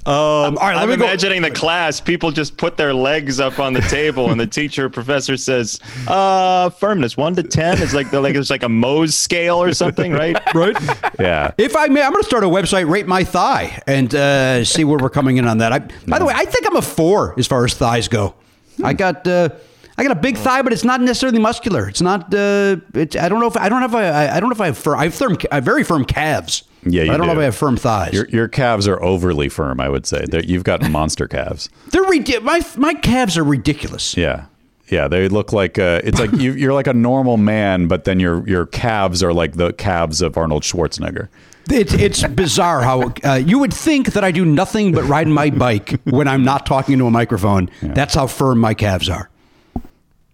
all right, let I'm me imagining go. The class. People just put their legs up on the table, and the teacher, professor says, "Uh, firmness one to ten is like the like it's like a Mohs scale or something, right? Right? Yeah. If I may, I'm going to start a website, rate my thigh, and uh, see where we're coming in on that. I, no. By the way, I think I'm a four as far as thighs go. Hmm. I got. Uh, I got a big thigh, but it's not necessarily muscular. It's not. Uh, it's, I don't know if I don't have. A, I don't know if I have. Firm, I have firm. I have very firm calves. Yeah, you I don't do. know if I have firm thighs. Your, your calves are overly firm. I would say that you've got monster calves. They're ridiculous. My my calves are ridiculous. Yeah, yeah. They look like uh, it's like you, you're like a normal man, but then your your calves are like the calves of Arnold Schwarzenegger. It's it's bizarre how uh, you would think that I do nothing but ride my bike when I'm not talking into a microphone. Yeah. That's how firm my calves are.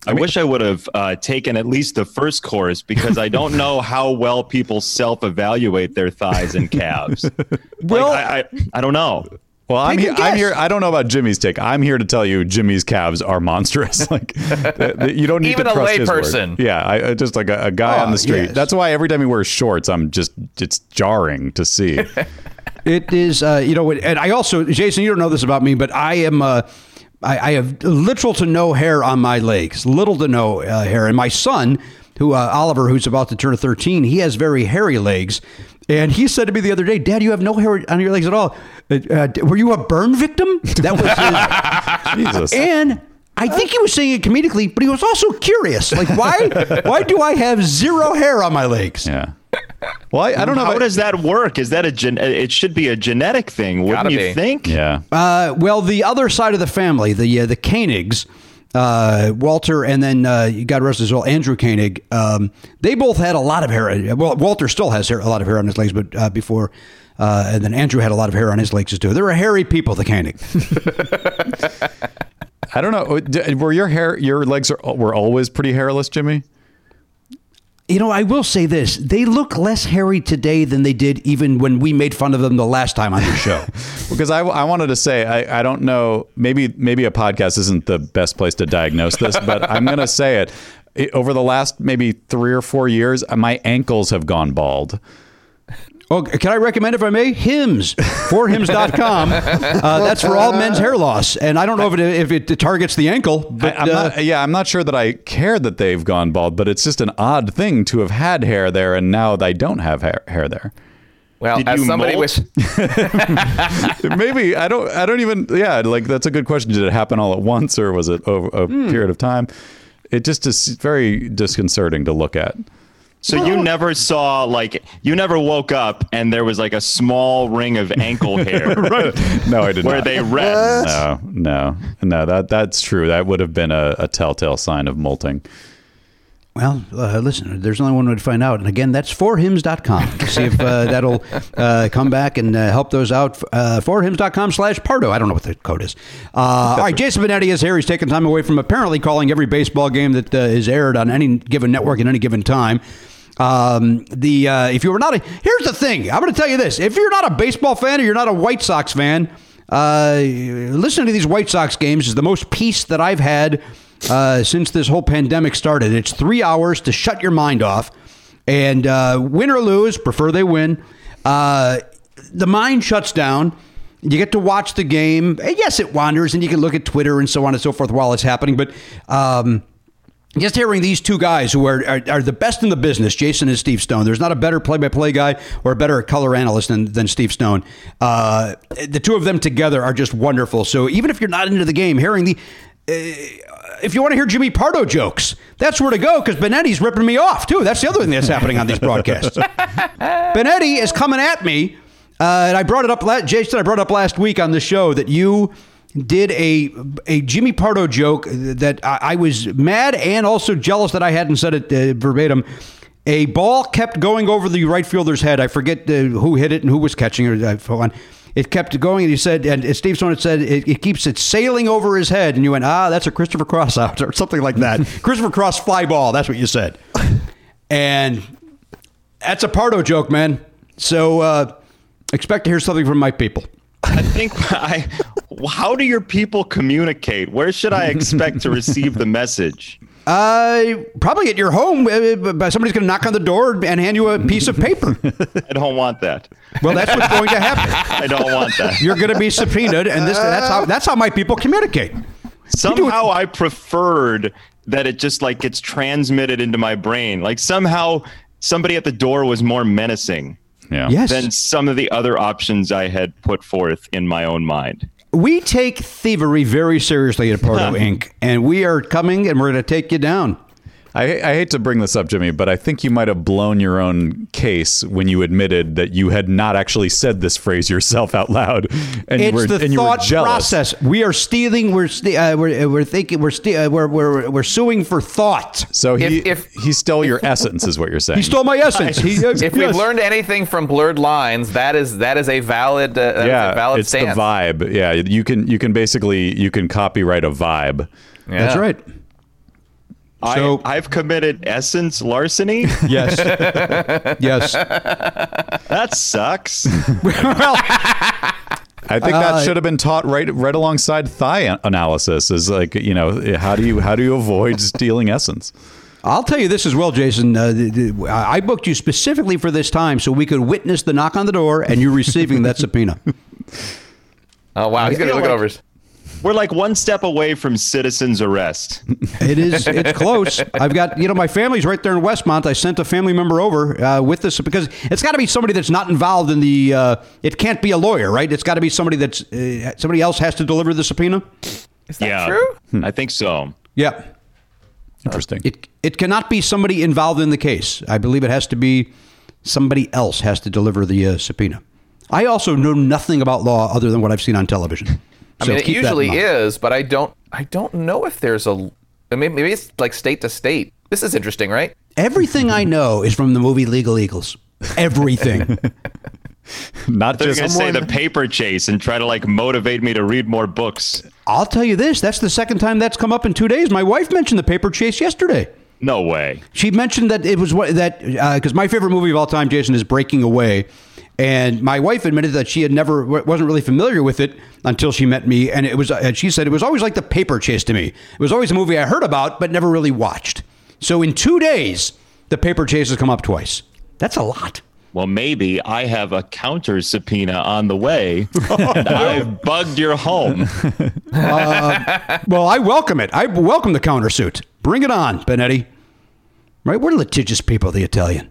I, I mean, wish I would have uh, taken at least the first course because I don't know how well people self-evaluate their thighs and calves. Well, like, I, I I don't know. Well, I'm here, I'm here. I don't know about Jimmy's take. I'm here to tell you Jimmy's calves are monstrous. Like the, the, you don't need even to trust his word. Even a layperson. Yeah, I, just like a, a guy oh, on the street. Yes. That's why every time he wears shorts, I'm just it's jarring to see. It is, uh, you know, and I also, Jason, you don't know this about me, but I am. Uh, I have little to no hair on my legs, little to no uh, hair. And my son, who uh, Oliver, who's about to turn thirteen, he has very hairy legs. And he said to me the other day, "Dad, you have no hair on your legs at all. Uh, were you a burn victim?" That was his. Jesus. And I think he was saying it comedically, but he was also curious. Like, why? Why do I have zero hair on my legs? Yeah. Well, I, I don't know. How I, does that work? Is that a gen- it should be a genetic thing, wouldn't you be. think? Yeah. Uh, well, the other side of the family, the uh, the Koenigs, uh, Walter, and then uh, God rest his soul, Andrew Koenig. Um, they both had a lot of hair. Well, Walter still has hair, a lot of hair on his legs, but uh, before, uh, and then Andrew had a lot of hair on his legs too. They were hairy people, the Koenig. I don't know. Were your hair? Your legs are, were always pretty hairless, Jimmy? You know, I will say this. They look less hairy today than they did even when we made fun of them the last time on the show. Because I, I wanted to say, I, I don't know, maybe maybe a podcast isn't the best place to diagnose this, but I'm going to say it. it. Over the last maybe three or four years, my ankles have gone bald. Oh, can I recommend, if I may, Hims, for hims dot com. Uh, that's for all men's hair loss. And I don't know if it, if it targets the ankle. But, I, I'm uh, not, yeah, I'm not sure that I care that they've gone bald, but it's just an odd thing to have had hair there, and now they don't have hair, hair there. Well, Did as somebody wish, maybe I don't. I don't even. Yeah, like that's a good question. Did it happen all at once, or was it over a mm. period of time? It just is very disconcerting to look at. So no. you never saw, like, you never woke up and there was like a small ring of ankle hair. Right. No, I did where not. Where they red. No, no, no, that, that's true. That would have been a, a telltale sign of molting. Well, uh, listen, there's only one way to find out. And again, that's for hims dot com. See if uh, that'll uh, come back and uh, help those out. Uh, for hims dot com slash Pardo. I don't know what the code is. Uh, all right, Jason Benetti is here. He's taking time away from apparently calling every baseball game that uh, is aired on any given network at any given time. Um, the uh, if you were not a, here's the thing. I'm going to tell you this. If you're not a baseball fan or you're not a White Sox fan, uh, listening to these White Sox games is the most peace that I've had uh, since this whole pandemic started. It's three hours to shut your mind off, and uh, win or lose, prefer they win. Uh, the mind shuts down. You get to watch the game. And yes, it wanders, and you can look at Twitter and so on and so forth while it's happening. But um, just hearing these two guys who are, are are the best in the business, Jason and Steve Stone. There's not a better play-by-play guy or a better color analyst than, than Steve Stone. Uh, the two of them together are just wonderful. So even if you're not into the game, hearing the... Uh, if you want to hear Jimmy Pardo jokes, that's where to go, because Benetti's ripping me off, too. That's the other thing that's happening on these broadcasts. Benetti is coming at me. Uh, and I brought it up, la- Jason, I brought it up last week on the show that you... did a a Jimmy Pardo joke that I, I was mad and also jealous that I hadn't said it uh, verbatim. A ball kept going over the right fielder's head. I forget uh, who hit it and who was catching it. I fell on. It kept going, and he said, and Steve Stone had said, it, it keeps it sailing over his head. And you went, ah, that's a Christopher Cross out or something like that. Christopher Cross fly ball. That's what you said. And that's a Pardo joke, man. So uh, expect to hear something from my people. I think I, how do your people communicate? Where should I expect to receive the message? Uh, probably at your home. Somebody's going to knock on the door and hand you a piece of paper. I don't want that. Well, that's what's going to happen. I don't want that. You're going to be subpoenaed, and this that's how that's how my people communicate. Somehow I preferred that it just like gets transmitted into my brain. Like somehow somebody at the door was more menacing. Yeah. Yes. Than some of the other options I had put forth in my own mind. We take thievery very seriously at Pardo Incorporated, and we are coming and we're going to take you down. I, I hate to bring this up, Jimmy, but I think you might have blown your own case when you admitted that you had not actually said this phrase yourself out loud, and it's you were the and thought you were process. We are stealing. We're st- uh, we're we're thinking. We're, st- uh, we're we're we're suing for thought. So he if, if, he stole your essence, is what you're saying. He stole my essence. He, uh, if yes. we've learned anything from Blurred Lines, that is that is a valid uh, yeah. A valid it's stance. The vibe. Yeah, you can you can basically you can copyright a vibe. Yeah. That's right. So, I, I've committed essence larceny? Yes. Yes. That sucks. Well, I think that uh, should have been taught right right alongside thigh analysis, is like, you know, how do you how do you avoid stealing essence? I'll tell you this as well, Jason. Uh, the, the, I booked you specifically for this time so we could witness the knock on the door and you receiving that subpoena. Oh, wow. He's going to look like, over his... We're like one step away from citizen's arrest. It is. It's close. I've got, you know, my family's right there in Westmont. I sent a family member over uh, with this because it's got to be somebody that's not involved in the, uh, it can't be a lawyer, right? It's got to be somebody that's, uh, somebody else has to deliver the subpoena. Is that yeah, true? Hmm. I think so. Yeah. Interesting. It It cannot be somebody involved in the case. I believe it has to be somebody else has to deliver the uh, subpoena. I also know nothing about law other than what I've seen on television. I mean, so it usually is, but I don't I don't know if there's a... I mean, maybe it's like state to state. This is interesting, right? Everything I know is from the movie Legal Eagles. Everything. Not just going to say the paper chase and try to like motivate me to read more books. I'll tell you this. That's the second time that's come up in two days. My wife mentioned the paper chase yesterday. No way. She mentioned that it was what that because uh, my favorite movie of all time, Jason, is Breaking Away. And my wife admitted that she had never wasn't really familiar with it until she met me. And it was and she said it was always like The Paper Chase to me. It was always a movie I heard about, but never really watched. So in two days, The Paper Chase has come up twice. That's a lot. Well, maybe I have a counter subpoena on the way. And I've bugged your home. Uh, well, I welcome it. I welcome the countersuit. Bring it on, Benetti. Right? We're litigious people, the Italian.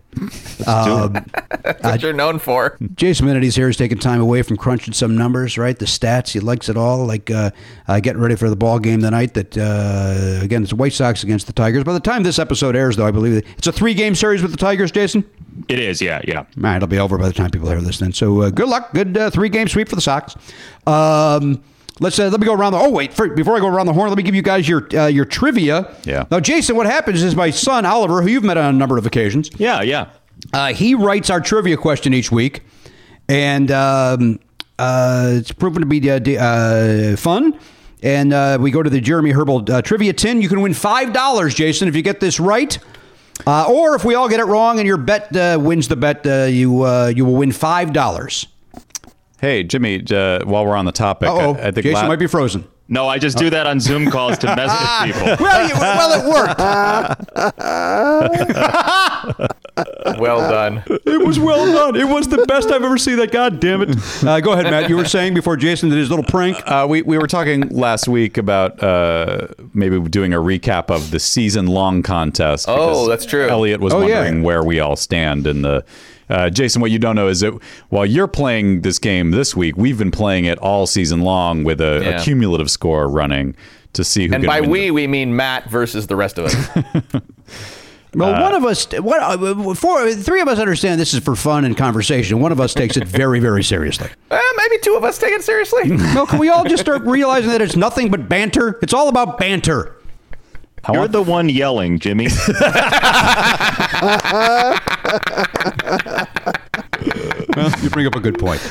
Um, That's what uh, you're known for. Jason Benetti's here. He's taking time away from crunching some numbers, right? The stats. He likes it all. Like uh, uh, getting ready for the ball game tonight. That uh, again, it's the White Sox against the Tigers. By the time this episode airs, though, I believe it's a three-game series with the Tigers, Jason? It is, yeah, yeah. All right, it'll be over by the time people hear this then. So uh, good luck. Good uh, three-game sweep for the Sox. Um... Let's uh, let me go around the. Oh wait, for, before I go around the horn, let me give you guys your uh, your trivia. Yeah. Now, Jason, what happens is my son Oliver, who you've met on a number of occasions. Yeah, yeah. Uh, he writes our trivia question each week, and um, uh, it's proven to be uh, uh, fun. And uh, we go to the Jeremy Herbal uh, trivia tin. You can win five dollars, Jason, if you get this right, uh, or if we all get it wrong and your bet uh, wins the bet, uh, you uh, you will win five dollars. Hey, Jimmy, uh, while we're on the topic, Uh-oh. I, I think Jason la- might be frozen. No, I just do that on Zoom calls to mess with people. Well, you, well, it worked. Well done. It was well done. It was the best I've ever seen that. God damn it. Uh, go ahead, Matt. You were saying before Jason did his little prank. Uh, we, we were talking last week about uh, maybe doing a recap of the season-long contest. Oh, that's true. Elliot was oh, wondering yeah. where we all stand in the... Uh, Jason, what you don't know is that while you're playing this game this week, we've been playing it all season long with a, yeah. a cumulative score running to see who. And by we, the- we mean Matt versus the rest of us. Well, uh, one of us, what, four, three of us understand this is for fun and conversation. One of us takes it very, very seriously. Well, maybe two of us take it seriously. No, can we all just start realizing that it's nothing but banter? It's all about banter. How You're on? the one yelling, Jimmy. Well, you bring up a good point.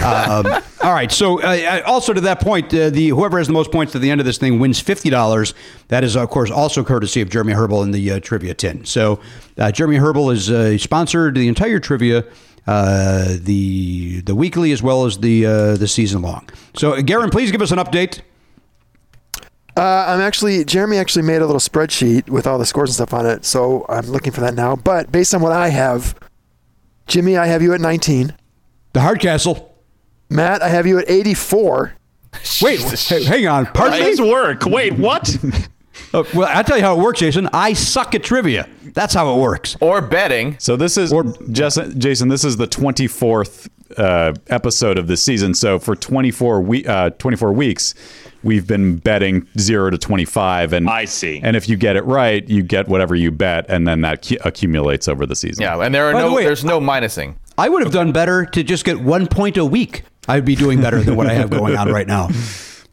Um, all right. So uh, also to that point, uh, the whoever has the most points at the end of this thing wins fifty dollars. That is, of course, also courtesy of Jeremy Herbal in the uh, trivia tin. So uh, Jeremy Herbal is uh, sponsored the entire trivia, uh, the the weekly as well as the uh, the season long. So, Garen, please give us an update. Uh, I'm actually, Jeremy actually made a little spreadsheet with all the scores and stuff on it, so I'm looking for that now. But based on what I have, Jimmy, I have you at nineteen. The Hardcastle. Matt, I have you at eighty-four. Wait, hey, hang on. Pardon me? Nice work. Wait, what? uh, well, I'll tell you how it works, Jason. I suck at trivia. That's how it works. Or betting. So this is, or, Jason, Jason, this is the twenty-fourth uh, episode of the season. So for twenty-four, we- uh, twenty-four weeks... we've been betting zero to twenty-five. And I see. And if you get it right, you get whatever you bet, and then that cu- accumulates over the season. Yeah, and there are By no the way, there's no I, minusing. I would have done better to just get one point a week. I'd be doing better than what I have going on right now.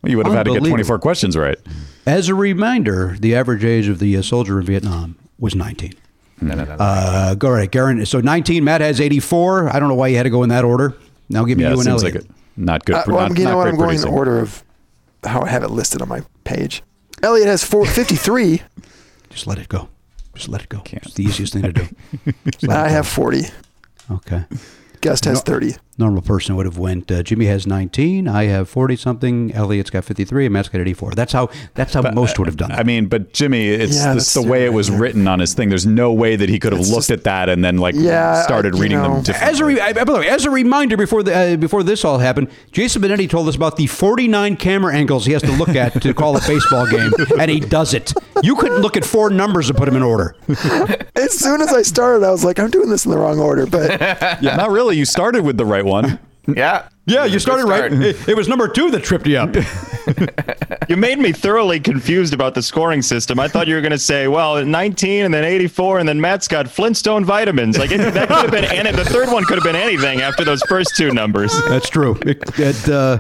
Well, you would have had to get twenty-four questions right. As a reminder, the average age of the uh, soldier in Vietnam was nineteen. No, no, no, no. Uh, go right, Garen. So nineteen, Matt has eighty-four. I don't know why you had to go in that order. Now give me yeah, you an Elliot. Like a, not good. Uh, well, not, you know what? I'm going in the order of how I have it listed on my page. Elliot has four fifty-three. Just let it go. Just let it go. Can't. It's the easiest thing to do. I have forty. Okay. Guest has no, thirty. Normal person would have went. Uh, Jimmy has nineteen. I have forty something. Elliot's got fifty-three. And Matt's got eighty-four. That's how. That's how but, most would have done. I, I mean, but Jimmy, it's yeah, this, the way right it was there. written on his thing. There's no way that he could have it's looked just, at that and then like yeah, started reading know. them differently. As a re- I, by the way, as a reminder, before the uh, before this all happened, Jason Benetti told us about the forty-nine camera angles he has to look at to call a baseball game, and he does it. You couldn't look at four numbers and put them in order. As soon as I started, I was like, I'm doing this in the wrong order, but yeah, not really. You started with the right one. Yeah. Yeah, you started start. right. It, it was number two that tripped you up. You made me thoroughly confused about the scoring system. I thought you were going to say, well, nineteen and then eighty-four and then Matt's got Flintstone vitamins. Like it, that could have been any, the third one could have been anything after those first two numbers. That's true. It, it, uh,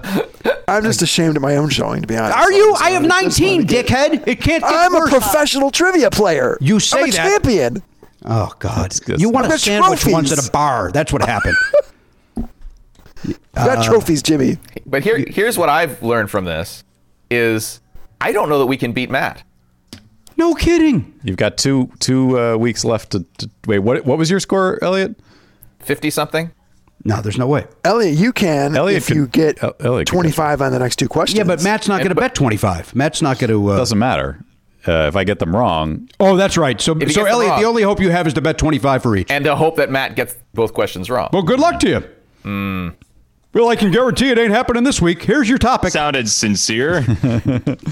I'm just ashamed of my own showing, to be honest. Are you? I have nineteen, dickhead. It can't get I'm worse. A professional trivia player. You say I'm a that. champion. Oh, God. You won a sandwich trophies. once at a bar. That's what happened. You got uh, trophies, Jimmy. But here, here's what I've learned from this is I don't know that we can beat Matt. No kidding. You've got two two uh, weeks left to, to wait. What what was your score, Elliot? Fifty something. No, there's no way. Elliot, you can Elliot if can, you get Elliot twenty-five on the next two questions. Yeah, but Matt's not going to bet twenty-five. Matt's not going to. Uh, doesn't matter. Uh, if I get them wrong. Oh, that's right. So, so Elliot, wrong, the only hope you have is to bet twenty-five for each. And to hope that Matt gets both questions wrong. Well, good luck to you. Mm. Well, I can guarantee it ain't happening this week. Here's your topic. Sounded sincere. uh,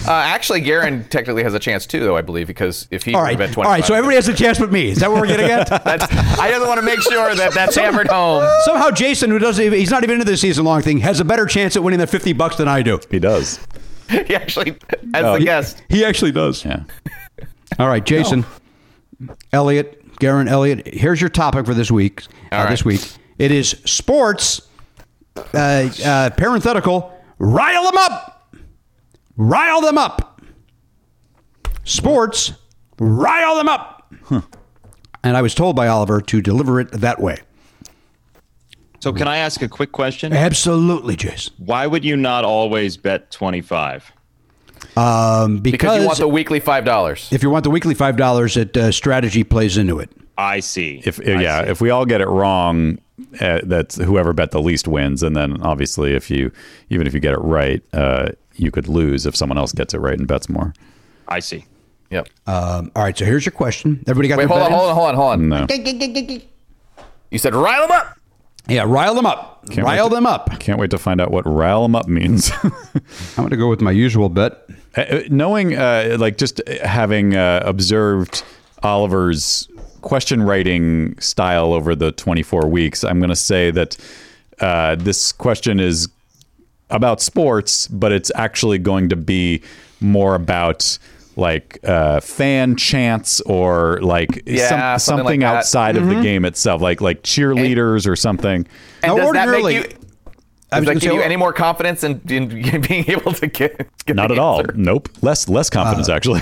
actually, Garen technically has a chance, too, though, I believe, because if he all right. bet twenty-five. All right, so everybody has a chance but me. Is that what we're getting at? that's, I just want to make sure that that's hammered home. Somehow Jason, who doesn't even, he's not even into the season-long thing, has a better chance at winning the fifty bucks than I do. He does. He actually, as oh, the he, guest. He actually does. Yeah. All right, Jason, no. Elliot, Garen, Elliot, here's your topic for this week. Uh, right. This week. It is sports, uh, uh, parenthetical, rile them up. Rile them up. Sports, rile them up. Huh. And I was told by Oliver to deliver it that way. So can I ask a quick question? Absolutely, Jason. Why would you not always bet twenty-five? Um, because, because you want the weekly five dollars. If you want the weekly five dollars, it uh, strategy plays into it. I see. If I yeah, see. If we all get it wrong, uh, that's whoever bet the least wins. And then obviously, if you even if you get it right, uh, you could lose if someone else gets it right and bets more. I see. Yep. Um, all right. So here's your question. Everybody got Wait, their hold on, hold on, hold on, hold on. No. G- g- g- g- you said rile them up. Yeah, rile them up. Can't rile to, them up. Can't wait to find out what rile them up means. I'm going to go with my usual bet. Uh, knowing, uh, like just having uh, observed Oliver's question writing style over the twenty-four weeks, I'm going to say that uh, this question is about sports, but it's actually going to be more about like uh, fan chants or like yeah, some, something, something like outside mm-hmm. of the game itself, like like cheerleaders and, or something. And now, does that make you, does that give you any more confidence in, in being able to get, get Not at answer? all. Nope. Less less confidence, uh, actually.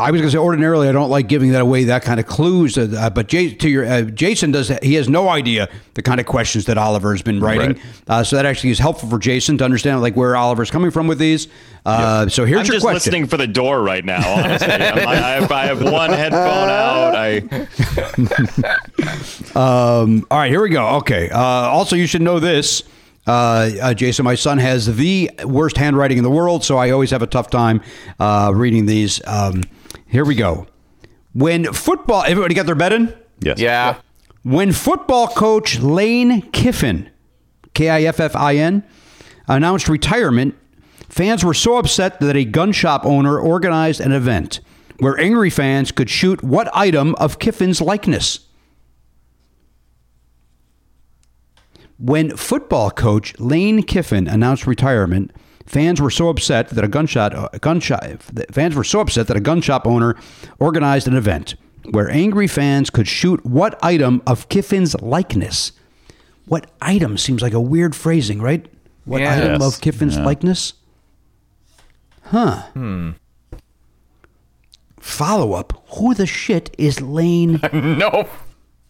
I was going to say, ordinarily, I don't like giving that away, that kind of clues. Uh, but Jay, to your, uh, Jason, does he has no idea the kind of questions that Oliver has been writing. Right. Uh, so that actually is helpful for Jason to understand like where Oliver's coming from with these. Uh, yep. So here's I'm your question. I'm just listening for the door right now, honestly. I'm, I, have, I have one headphone out. I... um, all right, here we go. Okay. Uh, also, you should know this. Uh, uh, Jason, my son has the worst handwriting in the world, so I always have a tough time uh, reading these. Um, here we go. When football, everybody got their bet in? Yes. Yeah. When football coach Lane Kiffin, K I F F I N, announced retirement, fans were so upset that a gun shop owner organized an event where angry fans could shoot what item of Kiffin's likeness? When football coach Lane Kiffin announced retirement, fans were so upset that a gun shop, a gun shop, fans were so upset that a gun shop owner organized an event where angry fans could shoot what item of Kiffin's likeness? What item seems like a weird phrasing, right? What yes. item of Kiffin's yeah. likeness? Huh. Hmm. Follow up. Who the shit is Lane? No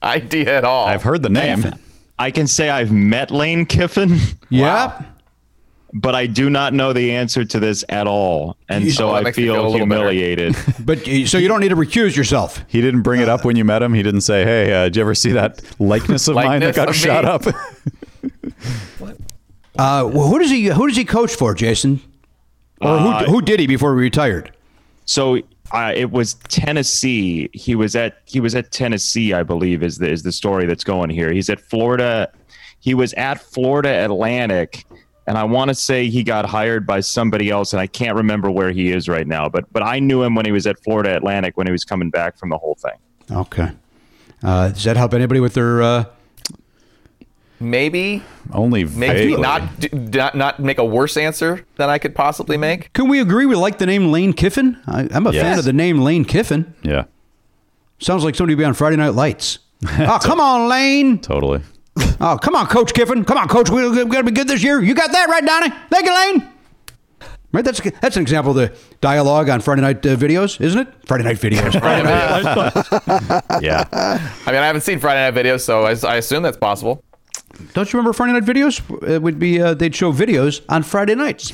idea at all. I've heard the name. Kiffin. I can say I've met Lane Kiffin. Yeah. Wow. But I do not know the answer to this at all. And you, so oh, I feel, feel humiliated. But so you don't need to recuse yourself. He didn't bring uh, it up when you met him. He didn't say, hey, uh, did you ever see that likeness of likeness mine that got shot me. up? What? Uh, well, who does he who does he coach for, Jason? Or who, uh, who did he before he retired? So Uh, it was Tennessee. He was at he was at Tennessee, I believe, is the is the story that's going here. He's at Florida. He was at Florida Atlantic, and I want to say he got hired by somebody else, and I can't remember where he is right now. But but I knew him when he was at Florida Atlantic when he was coming back from the whole thing. Okay, uh, does that help anybody with their? Uh... Maybe only maybe not, do, not not make a worse answer than I could possibly make. Can we agree we like the name Lane Kiffin? I, I'm a yes. fan of the name Lane Kiffin. Yeah, sounds like somebody would be on Friday Night Lights. Oh, come on, Lane. Totally. Oh, come on, Coach Kiffin. Come on, Coach. We're gonna be good this year. You got that right, Donnie. Thank you, Lane. Right, that's that's an example of the dialogue on Friday night uh, videos, isn't it? Friday night videos. Friday night videos. Yeah. I mean, I haven't seen Friday night videos, so I, I assume that's possible. Don't you remember Friday night videos? It would be uh, they'd show videos on Friday nights.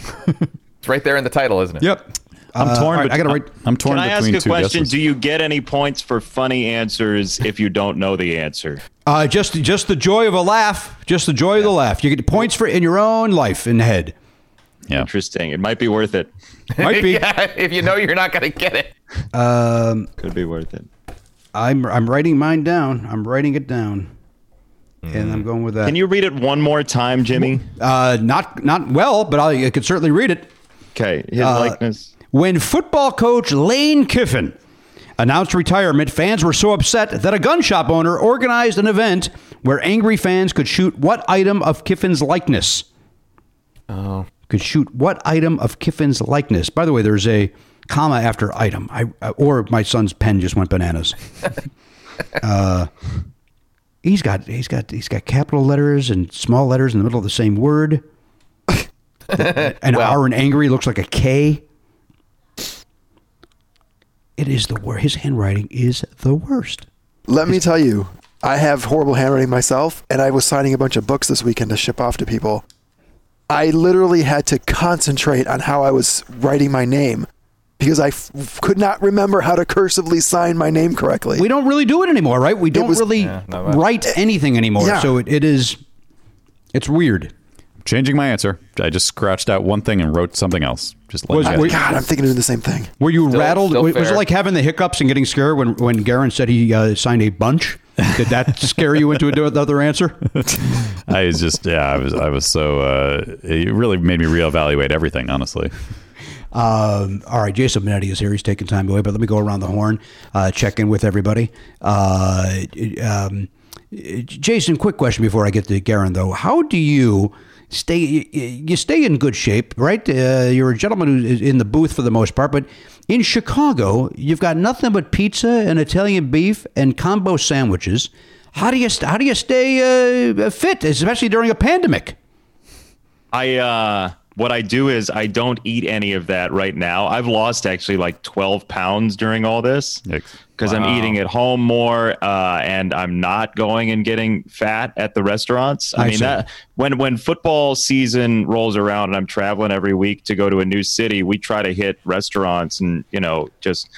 It's right there in the title, isn't it? Yep. I'm uh, torn. Right, I gotta write. I'm torn. Can I ask a question? Guesses. Do you get any points for funny answers if you don't know the answer? Uh, just, just the joy of a laugh. Just the joy yeah. of the laugh. You get points for in your own life in the head. Yeah. Interesting. It might be worth it. Might be yeah, if you know you're not going to get it. Um, could be worth it. I'm I'm writing mine down. I'm writing it down. And I'm going with that. Can you read it one more time, Jimmy? Uh, not not well, but I, I could certainly read it. Okay. His uh, likeness. When football coach Lane Kiffin announced retirement, fans were so upset that a gun shop owner organized an event where angry fans could shoot what item of Kiffin's likeness? Oh. Could shoot what item of Kiffin's likeness? By the way, there's a comma after item. I or my son's pen just went bananas. uh He's got he's got he's got capital letters and small letters in the middle of the same word. An well, R and angry looks like a K. It is the worst. His handwriting is the worst. Let it's, me tell you, I have horrible handwriting myself, and I was signing a bunch of books this weekend to ship off to people. I literally had to concentrate on how I was writing my name. Because I f- could not remember how to cursively sign my name correctly. We don't really do it anymore, right? We don't was, really yeah, write anything anymore. Yeah. So it, it is, it's weird. Changing my answer. I just scratched out one thing and wrote something else. Just like God, I'm thinking of the same thing. Were you still, rattled? Still was fair. It like having the hiccups and getting scared when, when Garen said he uh, signed a bunch? Did that scare you into another answer? I just, yeah, I was, I was so, uh, it really made me reevaluate everything, honestly. Um, all right, Jason Benetti is here. He's taking time away, but let me go around the horn, uh, check in with everybody. Uh, um, Jason, quick question before I get to Garen, though. How do you stay? You stay in good shape, right? Uh, you're a gentleman who is in the booth for the most part, but in Chicago, you've got nothing but pizza and Italian beef and combo sandwiches. How do you how do you stay uh, fit, especially during a pandemic? I. Uh... What I do is I don't eat any of that right now. I've lost actually like twelve pounds during all this because wow. I'm eating at home more uh, and I'm not going and getting fat at the restaurants. I, I mean, that, when when football season rolls around and I'm traveling every week to go to a new city, we try to hit restaurants and, you know, just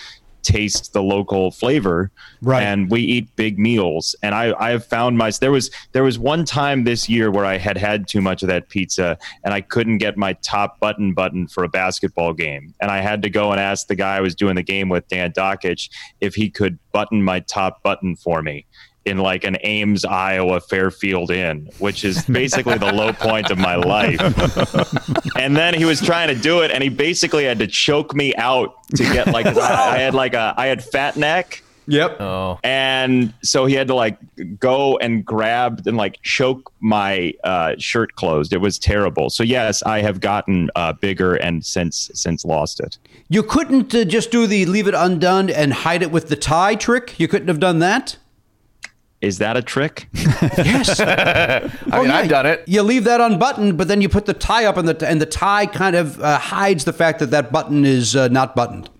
taste the local flavor. Right. And we eat big meals. And I, I have found my, there was, there was one time this year where I had had too much of that pizza and I couldn't get my top button button for a basketball game. And I had to go and ask the guy I was doing the game with, Dan Dockich, if he could button my top button for me in like an Ames, Iowa, Fairfield Inn, which is basically the low point of my life. And then he was trying to do it and he basically had to choke me out to get like, I, I had like a, I had fat neck. Yep. Oh. And so he had to like go and grab and like choke my uh, shirt closed. It was terrible. So yes, I have gotten uh, bigger and since since lost it. You couldn't uh, just do the leave it undone and hide it with the tie trick? You couldn't have done that? Is that a trick? Yes. I oh, mean, yeah. I've done it. You leave that unbuttoned, but then you put the tie up, and the and the tie kind of uh, hides the fact that that button is uh, not buttoned.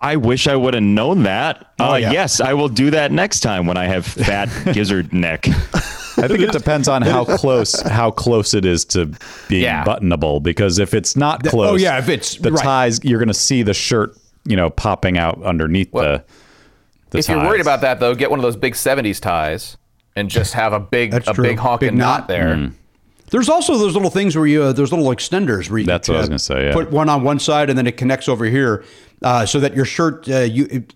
I wish I would have known that. Oh, uh, yeah. Yes, I will do that next time when I have fat gizzard neck. I think it depends on how close how close it is to being yeah. buttonable, because if it's not close, oh, yeah, if it's, the right. ties, you're going to see the shirt, you know, popping out underneath well, the. If ties. You're worried about that, though, get one of those big seventies ties and just have a big That's a true. big honking knot there. Mm. There's also those little things where you, uh, there's little extenders where you That's what uh, I was gonna say, yeah. put one on one side and then it connects over here uh, so that your shirt, uh, you. It,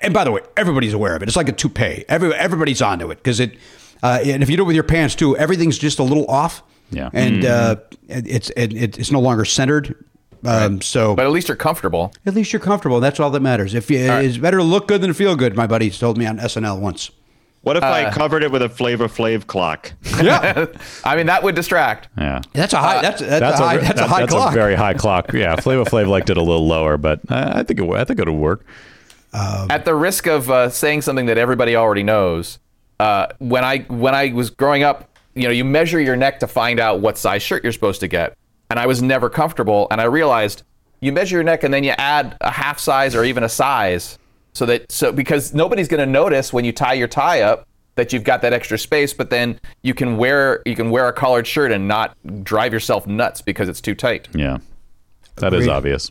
and by the way, everybody's aware of it. It's like a toupee. Every, everybody's onto it because it, uh, and if you do it with your pants too, everything's just a little off. Yeah. And mm. uh, it's it, it's no longer centered. Um, so, but at least you're comfortable. At least you're comfortable. That's all that matters. If you, right. It's better to look good than to feel good. My buddy told me on S N L once. What if uh, I covered it with a Flavor Flav clock? Yeah, I mean that would distract. Yeah, that's a high. That's that's, that's a high. A, that's that, a high that's clock. That's a very high clock. Yeah, Flavor Flav liked it a little lower, but I, I think it, I think it'll work. Um, At the risk of uh, saying something that everybody already knows, uh, when I when I was growing up, you know, you measure your neck to find out what size shirt you're supposed to get. And I was never comfortable. And I realized you measure your neck and then you add a half size or even a size so that so because nobody's going to notice when you tie your tie up that you've got that extra space. But then you can wear you can wear a collared shirt and not drive yourself nuts because it's too tight. Yeah. That Agreed. Is obvious.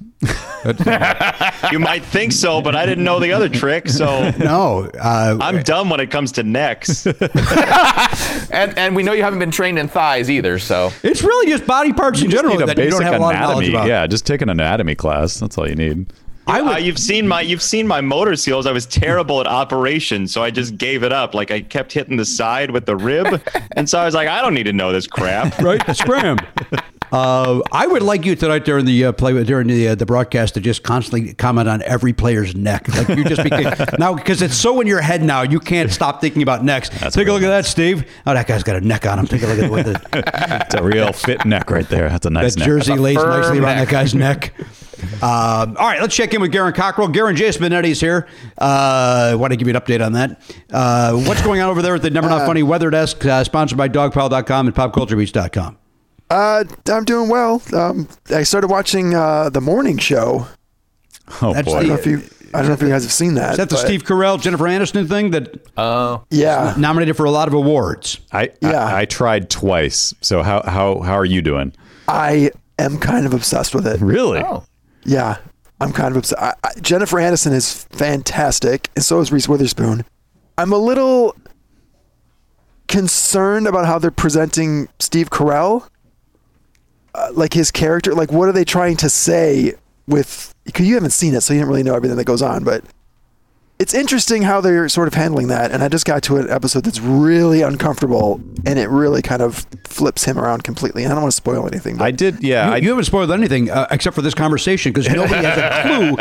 You might think so, but I didn't know the other trick. So no, uh, I'm dumb when it comes to necks. and and we know you haven't been trained in thighs either. So it's really just body parts you in general that you don't have a lot of knowledge about. Yeah, just take an anatomy class. That's all you need. I would, uh, you've seen my you've seen my motor skills. I was terrible at operations, so I just gave it up. Like I kept hitting the side with the rib, and so I was like, I don't need to know this crap. Right, the scram. Uh, I would like you tonight during the uh, play during the uh, the broadcast to just constantly comment on every player's neck. Like you just became, now because it's so in your head now, you can't stop thinking about necks. That's Take a look nice. At that, Steve. Oh, that guy's got a neck on him. Take a look at what the. It's a real fit neck right there. That's a nice. That neck. Jersey lays nicely neck. Around that guy's neck. Um, all right, let's check in with Garen Cockrell. Garen, Jason Benetti's here. Uh, I want to give you an update on that. Uh, what's going on over there at the Never Not uh, Funny Weather Desk, uh, sponsored by dogpile dot com and pop culture beats dot com? Uh, I'm doing well. Um, I started watching uh, The Morning Show. Oh, That's boy. The, I don't know if you, I don't know if you guys have seen that. Is that the but, Steve Carell, Jennifer Aniston thing that uh, yeah. nominated for a lot of awards? I, yeah. I, I tried twice. So how, how, how are you doing? I am kind of obsessed with it. Really? Oh. Yeah, I'm kind of obsessed. I, I, Jennifer Aniston is fantastic, and so is Reese Witherspoon. I'm a little concerned about how they're presenting Steve Carell, uh, like his character. Like, what are they trying to say with? Because you haven't seen it, so you don't really know everything that goes on. But it's interesting how they're sort of handling that. And I just got to an episode that's really uncomfortable, and it really kind of flips him around completely. And I don't want to spoil anything. But I did, yeah. You, I, you haven't spoiled anything uh, except for this conversation because nobody has a clue.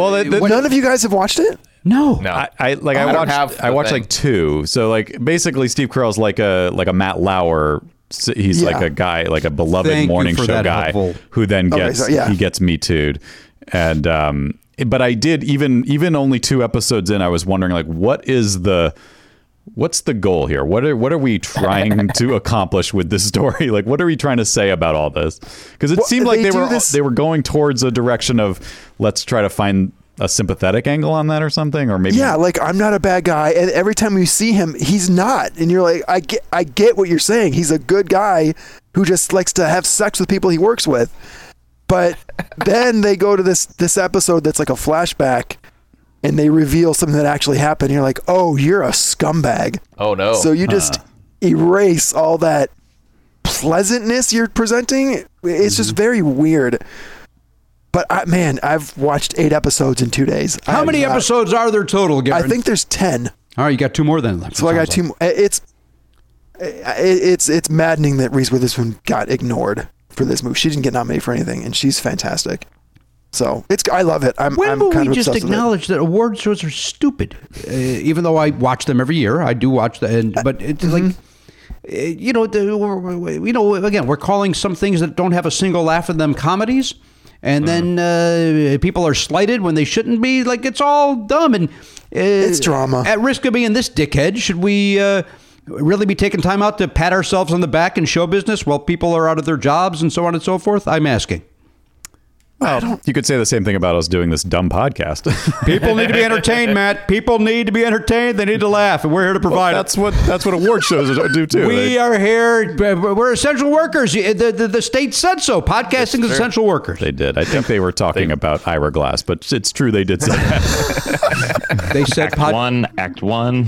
Well, the, the, none of you guys have watched it? No, no. I, I like. I, I watched. Have I watched thing. Like two. So like basically, Steve Carell's like a like a Matt Lauer. So he's yeah. like a guy, like a beloved Thank morning show guy helpful. Who then gets okay, so, yeah. he gets Me Too'd, and. um But I did even even only two episodes in, I was wondering, like, what is the what's the goal here? What are what are we trying to accomplish with this story? Like, what are we trying to say about all this? Because it well, seemed like they, they were this... they were going towards a direction of let's try to find a sympathetic angle on that or something, or maybe yeah, like I'm not a bad guy, and every time you see him, he's not, and you're like, I get I get what you're saying. He's a good guy who just likes to have sex with people he works with. But then they go to this this episode that's like a flashback, and they reveal something that actually happened. And you're like, oh, you're a scumbag. Oh, no. So you just huh. erase all that pleasantness you're presenting. It's mm-hmm. just very weird. But, I, man, I've watched eight episodes in two days. How I've many not, episodes are there total, Garen? I think there's ten. All right, you got two more then left. So I got two more. It's, it's, it's maddening that Reese Witherspoon got ignored. For this movie, she didn't get nominated for anything, and she's fantastic. So it's I love it. I'm. When I'm will kind we of just acknowledge that award shows are stupid? Uh, even though I watch them every year, I do watch them. And, but it's mm-hmm. like, you know, you know, again, we're calling some things that don't have a single laugh in them comedies, and mm-hmm. then uh, people are slighted when they shouldn't be. Like it's all dumb and uh, it's drama. At risk of being this dickhead, should we? Uh, Really be taking time out to pat ourselves on the back in show business while people are out of their jobs and so on and so forth? I'm asking. Well, you could say the same thing about us doing this dumb podcast. People need to be entertained, Matt. People need to be entertained. They need to laugh, and we're here to provide. Well, that's it. what that's what award shows do too. We they, are here. We're essential workers. The, the, the state said so. Podcasting is essential workers. They did. I think they were talking they, about Ira Glass, but it's true they did say that. They said act pod- one, act one.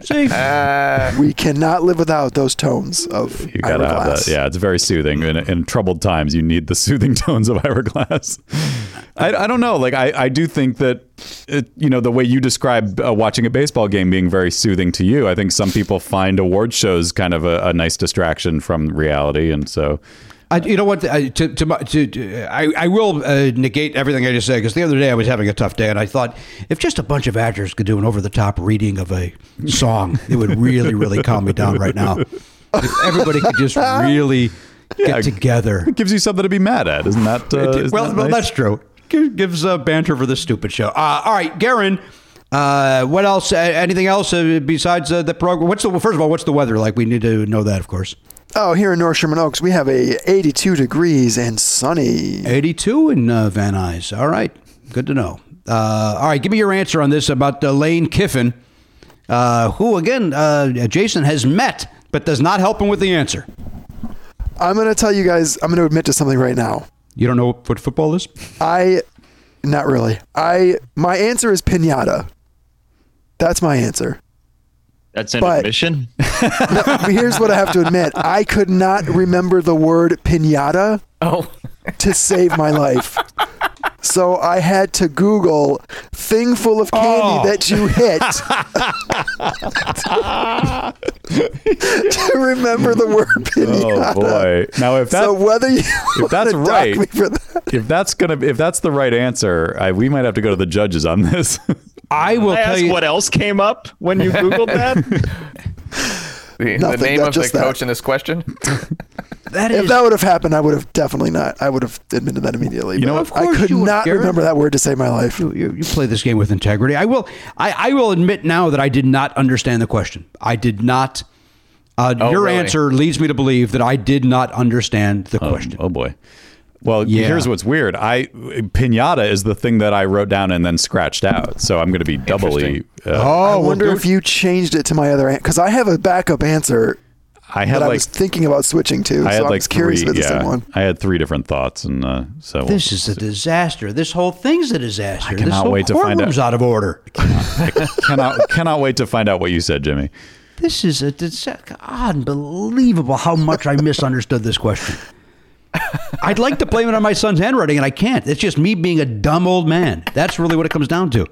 See, uh, we cannot live without those tones of you gotta Ira Glass. Have that. Yeah, it's very soothing in, in troubled times. You need the soothing tones of Ira Glass. I, I don't know. Like I, I do think that it, you know the way you describe uh, watching a baseball game being very soothing to you. I think some people find award shows kind of a, a nice distraction from reality, and so. I, you know what? I, to, to, to, to, I, I will uh, negate everything I just said because the other day I was having a tough day and I thought if just a bunch of actors could do an over-the-top reading of a song, it would really, really calm me down right now. If everybody could just really yeah, get together. It gives you something to be mad at, isn't that? Uh, isn't well, that nice? Well, that's true. It gives uh, banter for this stupid show. Uh, all right, Garen. Uh, what else? Uh, anything else uh, besides uh, the program? What's the well, first of all? What's the weather like? We need to know that, of course. Oh, here in North Sherman Oaks, we have a eighty-two degrees and sunny. eighty-two in uh, Van Nuys. All right. Good to know. Uh, all right. Give me your answer on this about uh, Lane Kiffin, uh, who, again, uh, Jason has met, but does not help him with the answer. I'm going to tell you guys, I'm going to admit to something right now. You don't know what football is? I, not really. I, my answer is piñata. That's my answer. That's an but, admission? No, here's what I have to admit. I could not remember the word piñata oh. to save my life. So I had to Google thing full of candy oh. that you hit to remember the word piñata. Oh boy! Now if that, so whether you if that's right, me for that. if that's gonna if that's the right answer, I, we might have to go to the judges on this. I will I tell ask you what else came up when you Googled that. the, Nothing, the name of the coach that. in this question. That is, if that would have happened, I would have definitely not. I would have admitted that immediately. You know, of course I could you not would, remember that word to save my life. You, you, you play this game with integrity. I will. I, I will admit now that I did not understand the question. I did not. Uh, oh, your really? answer leads me to believe that I did not understand the um, question. Oh boy. Well, yeah. Here's what's weird. I piñata is the thing that I wrote down and then scratched out. So I'm going to be doubly. Uh, oh, I wonder if you changed it to my other answer because I have a backup answer. I had that like I was thinking about switching to. I had so like I was curious three, about the yeah, same one. I had three different thoughts, and uh, so this we'll, is a disaster. This whole thing's a disaster. I cannot this whole wait to find out. Out of order. I cannot, I cannot, cannot wait to find out what you said, Jimmy. This is a disaster. Unbelievable how much I misunderstood this question. I'd like to blame it on my son's handwriting, and I can't. It's just me being a dumb old man. That's really what it comes down to.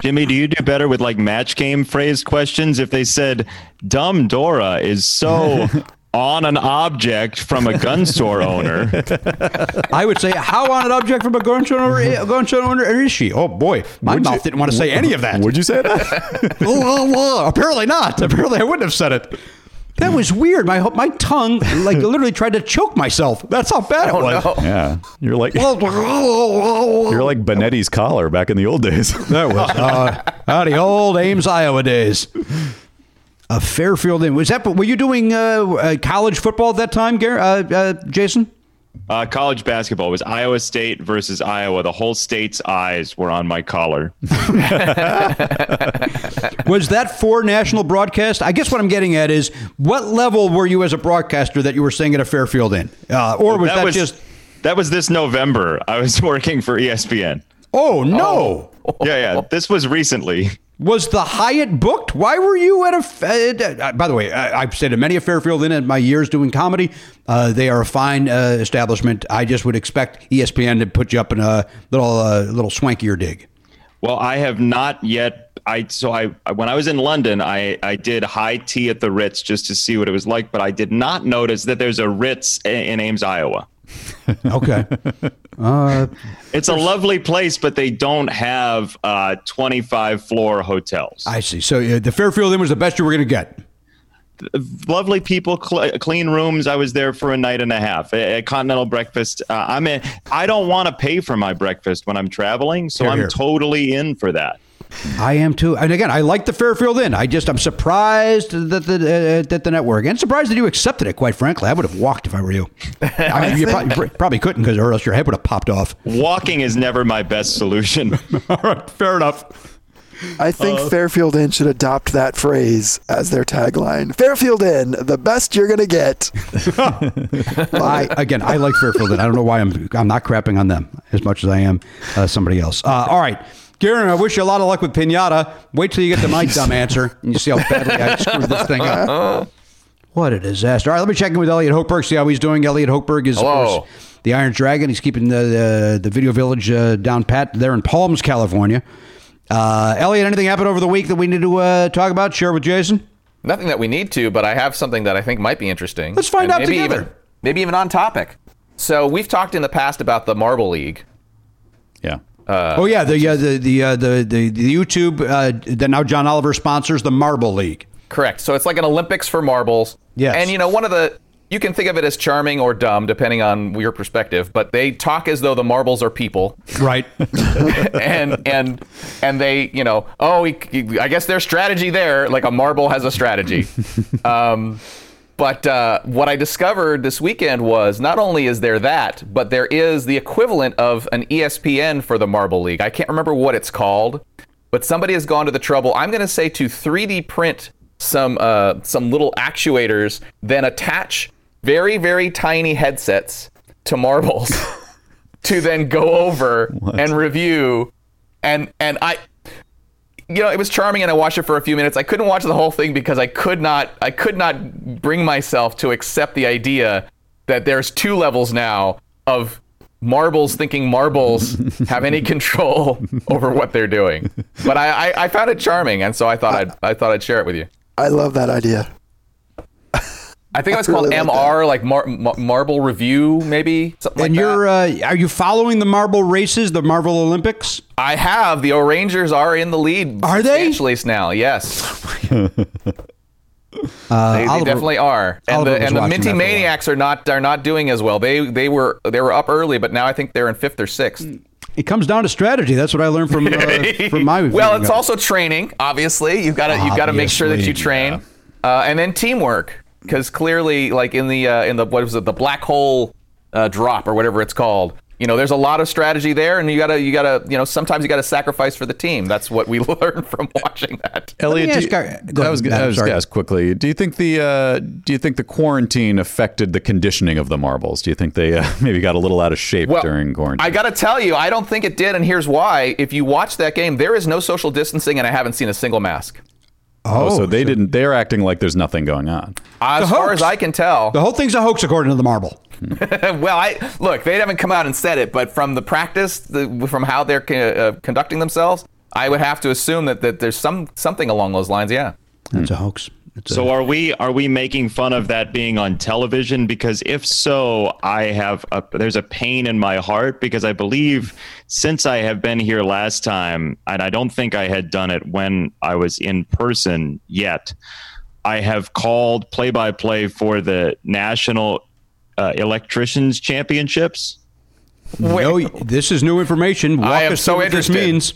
Jimmy, do you do better with like match game phrase questions? If they said, dumb Dora is so on an object from a gun store owner. I would say, how on an object from a gun store owner, gun store owner is she? Oh boy, my would mouth you, didn't want to say would, any of that. Would you say that? oh, oh, oh, apparently not. Apparently I wouldn't have said it. That was weird. My my tongue like literally tried to choke myself. That's how bad it oh, was. No. Yeah, you're like you're like Benetti's collar back in the old days. That was uh, out of the old Ames, Iowa days. A Fairfield Inn. Was that? Were you doing uh, college football at that time, Gar- uh, uh, Jason? Uh, college basketball. It was Iowa State versus Iowa. The whole state's eyes were on my collar. Was that for national broadcast? I guess what I'm getting at is, what level were you as a broadcaster that you were staying at a Fairfield Inn? Uh, or was that, that was, just... That was this November. I was working for E S P N. Oh, no. Oh. Yeah, yeah. This was recently. Was the Hyatt booked? Why were you at a... Uh, by the way, I, I've stayed at many a Fairfield Inn in my years doing comedy. Uh, they are a fine uh, establishment. I just would expect E S P N to put you up in a little uh, little swankier dig. Well, I have not yet... I So I when I was in London, I, I did high tea at the Ritz just to see what it was like, but I did not notice that there's a Ritz in, in Ames, Iowa. Okay. Uh, it's a lovely place, but they don't have uh, twenty-five floor hotels. I see. So uh, the Fairfield Inn was the best you were going to get. Lovely people, cl- clean rooms. I was there for a night and a half. A, a continental breakfast. Uh, I'm in. I don't want to pay for my breakfast when I'm traveling, so here, I'm here. totally in for that. I am too. And again, I like the Fairfield Inn. I just, I'm surprised that the uh, that the network, and surprised that you accepted it, quite frankly. I would have walked if I were you. I mean, you probably, probably couldn't, because or else your head would have popped off. Walking is never my best solution. All right, fair enough. I think uh, Fairfield Inn should adopt that phrase as their tagline. Fairfield Inn, the best you're going to get. I, again, I like Fairfield Inn. I don't know why I'm, I'm not crapping on them as much as I am uh, somebody else. Uh, all right. Garen, I wish you a lot of luck with piñata. Wait till you get to my dumb answer, and you see how badly I screwed this thing up. What a disaster. All right, let me check in with Elliot Hochberg, see how he's doing. Elliot Hochberg is, of course, the Iron Dragon. He's keeping the, the, the video village uh, down pat there in Palms, California. Uh, Elliot, anything happened over the week that we need to uh, talk about, share with Jason? Nothing that we need to, but I have something that I think might be interesting. Let's find out together. Even, maybe even on topic. So we've talked in the past about the Marble League. Yeah. Uh, oh yeah, the uh, the the, uh, the the the YouTube uh, that now John Oliver sponsors, the Marble League. Correct. So it's like an Olympics for marbles. Yes. And you know, one of the you can think of it as charming or dumb depending on your perspective, but they talk as though the marbles are people. Right. and and and they you know oh he, he, I guess their strategy there, like a marble has a strategy. um, but uh, what I discovered this weekend was not only is there that, but there is the equivalent of an E S P N for the Marble League. I can't remember what it's called, but somebody has gone to the trouble, I'm going to say, to three D print some uh, some little actuators, then attach very, very tiny headsets to marbles to then go over what? and review. And and I, you know, it was charming, and I watched it for a few minutes. I couldn't watch the whole thing because I could not I could not bring myself to accept the idea that there's two levels now of marbles thinking marbles have any control over what they're doing. But I, I, I found it charming, and so I thought I, I'd I thought I'd share it with you. I love that idea. I think it was I really called M R, like, like Mar- Mar- Marble Review, maybe something and like you're, that. And uh, are you following the marble races, the Marble Olympics? I have. The O'Rangers are in the lead. Are they? At least now, yes. uh, they, they Oliver, definitely are. And Oliver the and the Minty Maniacs are not are not doing as well. They they were they were up early, but now I think they're in fifth or sixth. Mm. It comes down to strategy. That's what I learned from uh, from my. Well, it's up. also training. Obviously, you've got to you've got to make sure that you train, yeah. uh, and then teamwork. Because clearly, like in the uh, in the what was it, the black hole uh, drop or whatever it's called, you know, there's a lot of strategy there, and you gotta you gotta you know sometimes you gotta sacrifice for the team. That's what we learned from watching that. Elliot, you, Gar- go I was no, I was gonna ask quickly. Do you think the uh, do you think the quarantine affected the conditioning of the marbles? Do you think they uh, maybe got a little out of shape well, during quarantine? I gotta tell you, I don't think it did, and here's why. If you watch that game, there is no social distancing, and I haven't seen a single mask. Oh, oh, so they so didn't. They're acting like there's nothing going on. As far as I can tell, the whole thing's a hoax, according to the marble. Well, I look. They haven't come out and said it, but from the practice, the, from how they're uh, conducting themselves, I would have to assume that, that there's some something along those lines. Yeah, it's hmm. a hoax. It's so a, are we? Are we making fun of that being on television? Because if so, I have a, there's a pain in my heart because I believe since I have been here last time, and I don't think I had done it when I was in person yet, I have called play-by-play for the National uh, Electricians Championships. Wait. No, this is new information. Walk I am us so interested. What this means.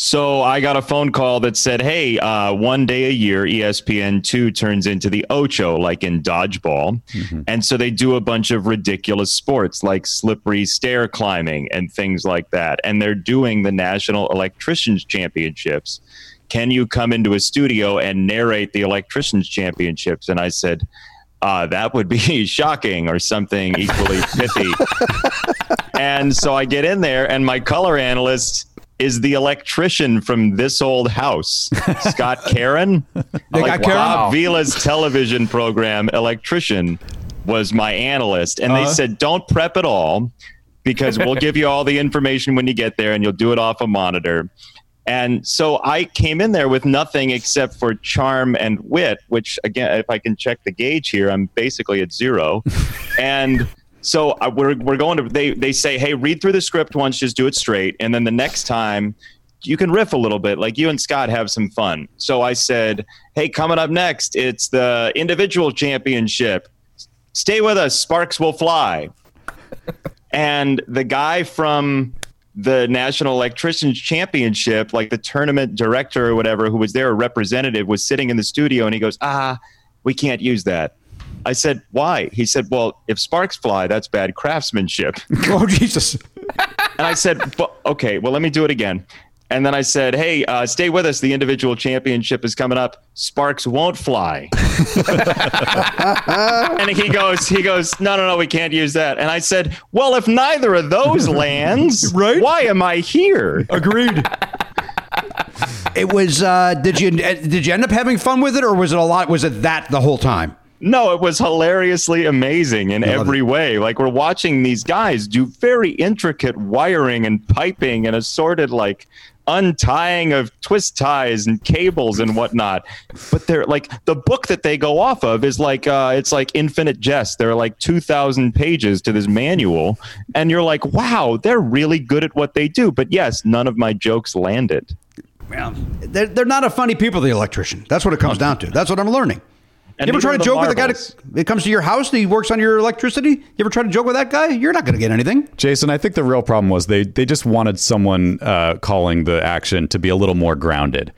So I got a phone call that said, hey, uh, one day a year, E S P N two turns into the Ocho, like in dodgeball. Mm-hmm. And so they do a bunch of ridiculous sports like slippery stair climbing and things like that. And they're doing the National Electricians Championships. Can you come into a studio and narrate the Electricians Championships? And I said, uh, that would be shocking or something equally pithy. And so I get in there and my color analyst is the electrician from This Old House, Scott Karen. They like, got Karen? Bob Vila's television program, Electrician, was my analyst. And uh-huh. they said, don't prep at all because we'll give you all the information when you get there and you'll do it off a monitor. And so I came in there with nothing except for charm and wit, which, again, if I can check the gauge here, I'm basically at zero. And... So uh, we're we're going to they they say, hey, read through the script once, just do it straight, and then the next time you can riff a little bit, like you and Scott have some fun. So I said, hey, coming up next, it's the individual championship. Stay with us, sparks will fly. And the guy from the National Electricians Championship, like the tournament director or whatever, who was there, a representative, was sitting in the studio, and he goes, ah, we can't use that. I said, why? He said, well, if sparks fly, that's bad craftsmanship. Oh, Jesus. And I said, well, okay, well, let me do it again. And then I said, hey, uh, stay with us. The individual championship is coming up. Sparks won't fly. And he goes, he goes, no, no, no, we can't use that. And I said, well, if neither of those lands, right? Why am I here? Agreed. It was, uh, did you, did you end up having fun with it, or was it a lot? Was it that the whole time? No, it was hilariously amazing in every way. Like, we're watching these guys do very intricate wiring and piping and assorted, like, untying of twist ties and cables and whatnot. But they're like, the book that they go off of is like, uh, it's like infinite jest. There are like two thousand pages to this manual. And you're like, wow, they're really good at what they do. But yes, none of my jokes landed. Well, they're, they're not a funny people, the electrician. That's what it comes down to. That's what I'm learning. And you ever try to joke marbles. with the guy that comes to your house and he works on your electricity? You ever try to joke with that guy? You're not going to get anything. Jason, I think the real problem was they, they just wanted someone uh, calling the action to be a little more grounded.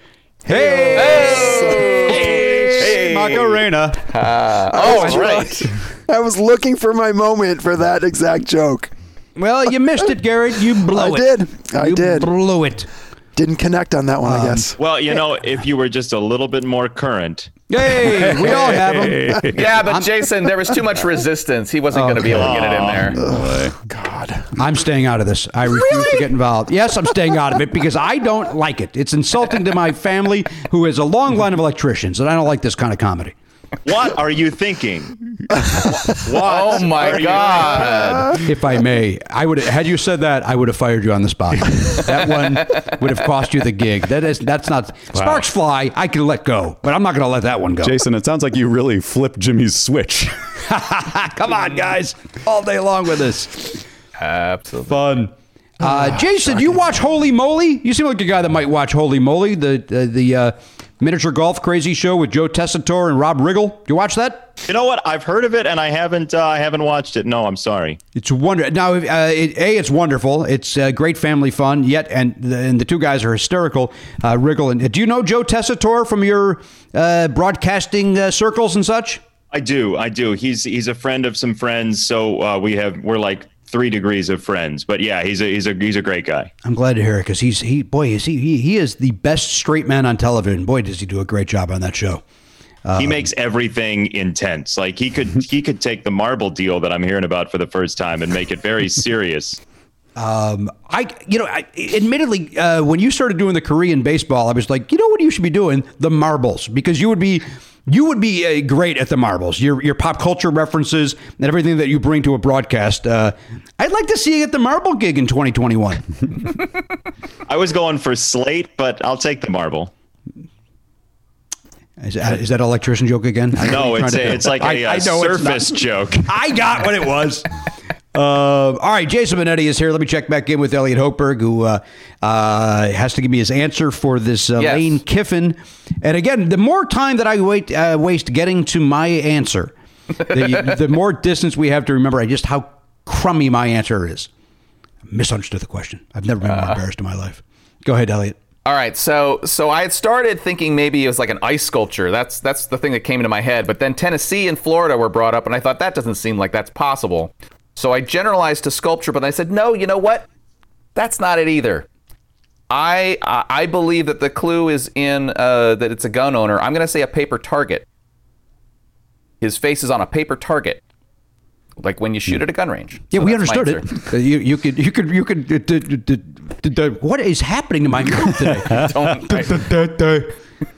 Hey! Hey! Hey! Hey! Macarena. Uh, oh, that's right. I was looking for my moment for that exact joke. Well, you missed it, Garrett. You blew I it. I did. I you did. blew it. Didn't connect on that one, um, I guess. Well, you know, if you were just a little bit more current. Yay! We all have them. Yeah, but I'm, Jason, there was too much resistance. He wasn't oh, going to be able to get it in there. Oh, God. I'm staying out of this. I refuse really? to get involved. Yes, I'm staying out of it because I don't like it. It's insulting to my family, who has a long line of electricians, and I don't like this kind of comedy. What are you thinking? What? Oh, my God. If I may, I would have, had you said that, I would have fired you on the spot. That one would have cost you the gig. That is, that's not... Wow. Sparks fly, I can let go, but I'm not going to let that one go. Jason, it sounds like you really flipped Jimmy's switch. Come on, guys. All day long with this. Absolutely. Fun. Uh, oh, Jason, do you watch Holy Moly? You seem like a guy that might watch Holy Moly, the... Uh, the uh, miniature golf crazy show with Joe Tessitore and Rob Riggle. Do you watch that? You know what? I've heard of it, and I haven't. Uh, I haven't watched it. No, I'm sorry. It's wonderful. Now, uh, it, a, it's wonderful. It's uh, great family fun. Yet, and the, and the two guys are hysterical. Uh, Riggle and uh, do you know Joe Tessitore from your uh, broadcasting uh, circles and such? I do. I do. He's he's a friend of some friends. So uh, we have we're like. Three degrees of friends, but yeah, he's a he's a he's a great guy. I'm glad to hear it because he's he boy is he, he he is the best straight man on television. Boy, does he do a great job on that show. Um, he makes everything intense. Like he could he could take the marble deal that I'm hearing about for the first time and make it very serious. Um, I you know, I, admittedly, uh, when you started doing the Korean baseball, I was like, you know what you should be doing? The marbles, because you would be. You would be uh, great at the marbles, your your pop culture references and everything that you bring to a broadcast. Uh, I'd like to see you at the marble gig in twenty twenty-one. I was going for slate, but I'll take the marble. Is that, is that an electrician joke again? No, it's a, it's like a I, uh, I surface joke. I got what it was. Uh, all right, Jason Benetti is here. Let me check back in with Elliot Hochberg, who uh, uh, has to give me his answer for this uh, yes. Lane Kiffin. And again, the more time that I wait uh, waste getting to my answer, the, the more distance we have to remember just how crummy my answer is. I misunderstood the question. I've never been uh, more embarrassed in my life. Go ahead, Elliot. All right, so so I had started thinking maybe it was like an ice sculpture. That's that's the thing that came into my head. But then Tennessee and Florida were brought up, and I thought that doesn't seem like that's possible. So I generalized to sculpture, but I said, no, you know what? That's not it either. I I believe that the clue is in uh, that it's a gun owner. I'm going to say a paper target. His face is on a paper target, like when you shoot at a gun range. Yeah, so we understood it. You you could you could you could. D- d- d- d- d- what is happening to my mouth today? Don't, I, d- d- d- d-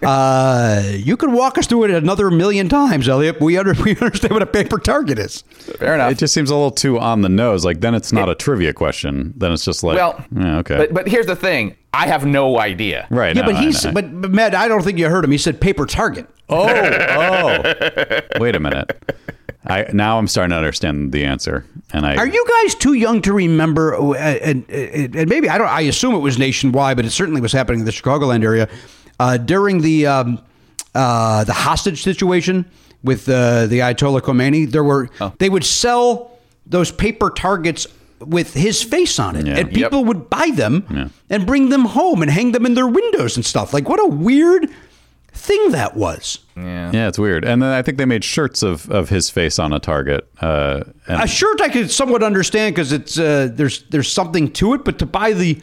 Uh, you could walk us through it another million times, Elliot. We, under, we understand what a paper target is. Fair enough. It just seems a little too on the nose. Like, then it's not it, a trivia question. Then it's just like, well, yeah, okay. But, but here's the thing. I have no idea. Right. Yeah, no, but he's, but, but Matt, I don't think you heard him. He said paper target. Oh, oh. Wait a minute. I now I'm starting to understand the answer. And I, are you guys too young to remember? Uh, and, and maybe, I don't, I assume it was nationwide, but it certainly was happening in the Chicagoland area. Uh, during the um, uh, the hostage situation with uh, the Ayatollah Khomeini, there were oh. they would sell those paper targets with his face on it, yeah. and people yep. would buy them yeah. and bring them home and hang them in their windows and stuff. Like, what a weird thing that was. Yeah, yeah, it's weird. And then I think they made shirts of, of his face on a target. Uh, and a shirt I could somewhat understand because it's uh, there's there's something to it, but to buy the.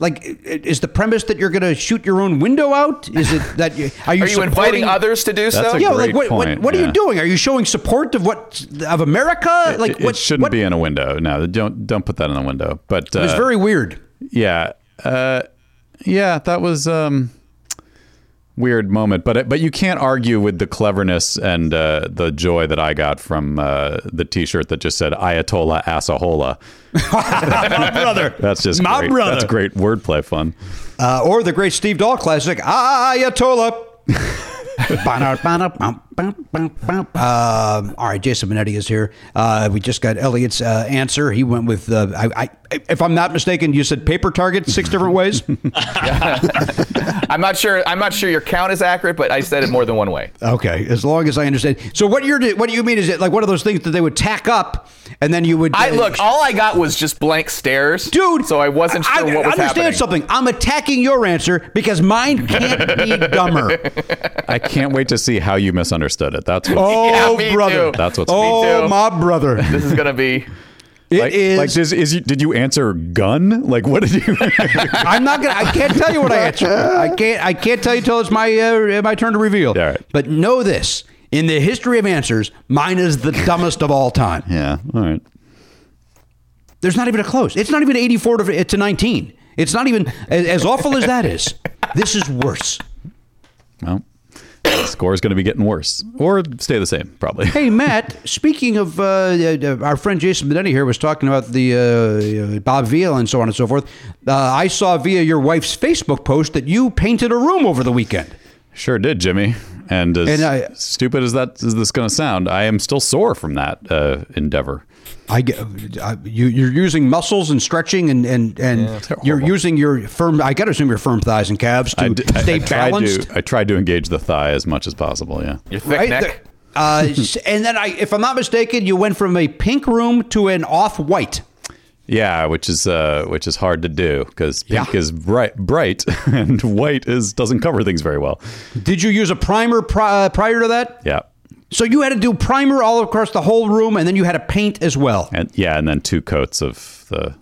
Like, is the premise that you're going to shoot your own window out? Is it that you are you, are you inviting others to do so? That's a yeah, great like what, point. What, what yeah. are you doing? Are you showing support of what of America? It, like it, what, it shouldn't what? be in a window. No, don't don't put that in a window. But uh, it was very weird. Yeah, uh, yeah, that was um, weird moment. But but you can't argue with the cleverness and uh, the joy that I got from uh, the T-shirt that just said Ayatollah Asahola. My brother. That's just my great. brother. That's great wordplay fun. Uh, or the great Steve Dahl classic, Ayatollah. um, all right, Jason Benetti is here. Uh, we just got Elliot's uh, answer. He went with, uh, I, I, if I'm not mistaken, you said paper target six different ways. I'm not sure. I'm not sure your count is accurate, but I said it more than one way. Okay, as long as I understand. So what you're, what do you mean? Is it like one of those things that they would tack up and then you would? I uh, look. All I got was just blank stares, dude. So I wasn't sure I, what was happening. I understand something. I'm attacking your answer because mine can't be dumber. I can't wait to see how you misunderstood it. That's what's, oh yeah, brother. Too. That's what's oh my brother. This is gonna be. It like, is. Like, is, is you, did you answer gun? Like, what did you? I'm not gonna. I can't tell you what I answered. I can't. I can't tell you till it's my uh, my turn to reveal. All right. But know this: in the history of answers, mine is the dumbest of all time. Yeah. All right. There's not even a close. It's not even eighty-four to, to nineteen. It's not even as, as awful as that is. This is worse. Well, the score is going to be getting worse or stay the same, probably. Hey, Matt, speaking of uh, uh, our friend Jason Benetti here was talking about the uh, Bob Veal and so on and so forth. Uh, I saw via your wife's Facebook post that you painted a room over the weekend. Sure did, Jimmy. And as and I, stupid as that is this going to sound, I am still sore from that uh, endeavor. I get I, you, you're using muscles and stretching and and, and yeah, you're using your firm. I got to assume your firm thighs and calves to I d- stay I, I balanced. Tried to, I tried to engage the thigh as much as possible. Yeah, your thick right? neck. The, uh, and then, I, if I'm not mistaken, you went from a pink room to an off-white. Yeah, which is uh, which is hard to do because pink yeah. is bright, bright, and white is doesn't cover things very well. Did you use a primer pri- prior to that? Yeah. So you had to do primer all across the whole room, and then you had to paint as well. And yeah, and then two coats of the,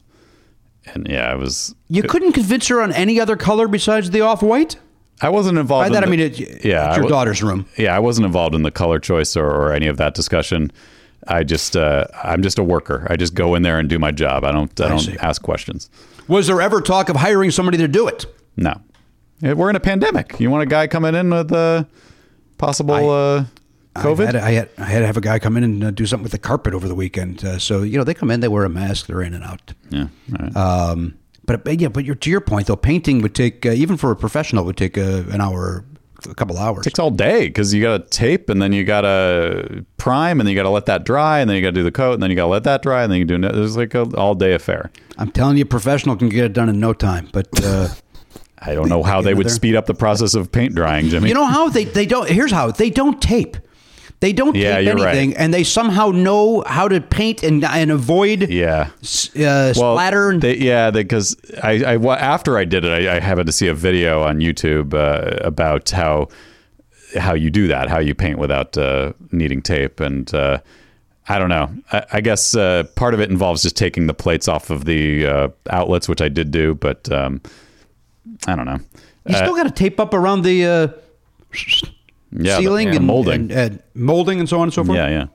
and yeah, it was. You it, couldn't convince her on any other color besides the off-white? I wasn't involved. By that in I the, mean, it, yeah, it's your I, daughter's room. Yeah, I wasn't involved in the color choice or, or any of that discussion. I just, uh, I'm just a worker. I just go in there and do my job. I don't, I don't I ask questions. Was there ever talk of hiring somebody to do it? No. We're in a pandemic. You want a guy coming in with a possible I, uh, COVID? I had, I, had, I had to have a guy come in and do something with the carpet over the weekend. Uh, so, you know, they come in, they wear a mask, they're in and out. Yeah. All right. Um, but yeah, but you're, to your point, though, painting would take, uh, even for a professional, would take uh, an hour a couple hours. It takes all day because you got to tape and then you got to prime and then you got to let that dry and then you got to do the coat and then you got to let that dry and then you do it. It's like an all day affair. I'm telling you, a professional can get it done in no time, but uh, I don't know how they would speed up the process of paint drying, Jimmy. You know how they, they don't, here's how they don't tape. They don't yeah, tape anything, right. And they somehow know how to paint and and avoid yeah. s- uh, well, splatter. They, yeah, because I, I, after I did it, I, I happened to see a video on YouTube uh, about how how you do that, how you paint without uh, needing tape. And uh, I don't know. I, I guess uh, part of it involves just taking the plates off of the uh, outlets, which I did do, but um, I don't know. You still uh, got to tape up around the... Uh... Yeah, ceiling and, and molding and, and molding and so on and so forth. Yeah,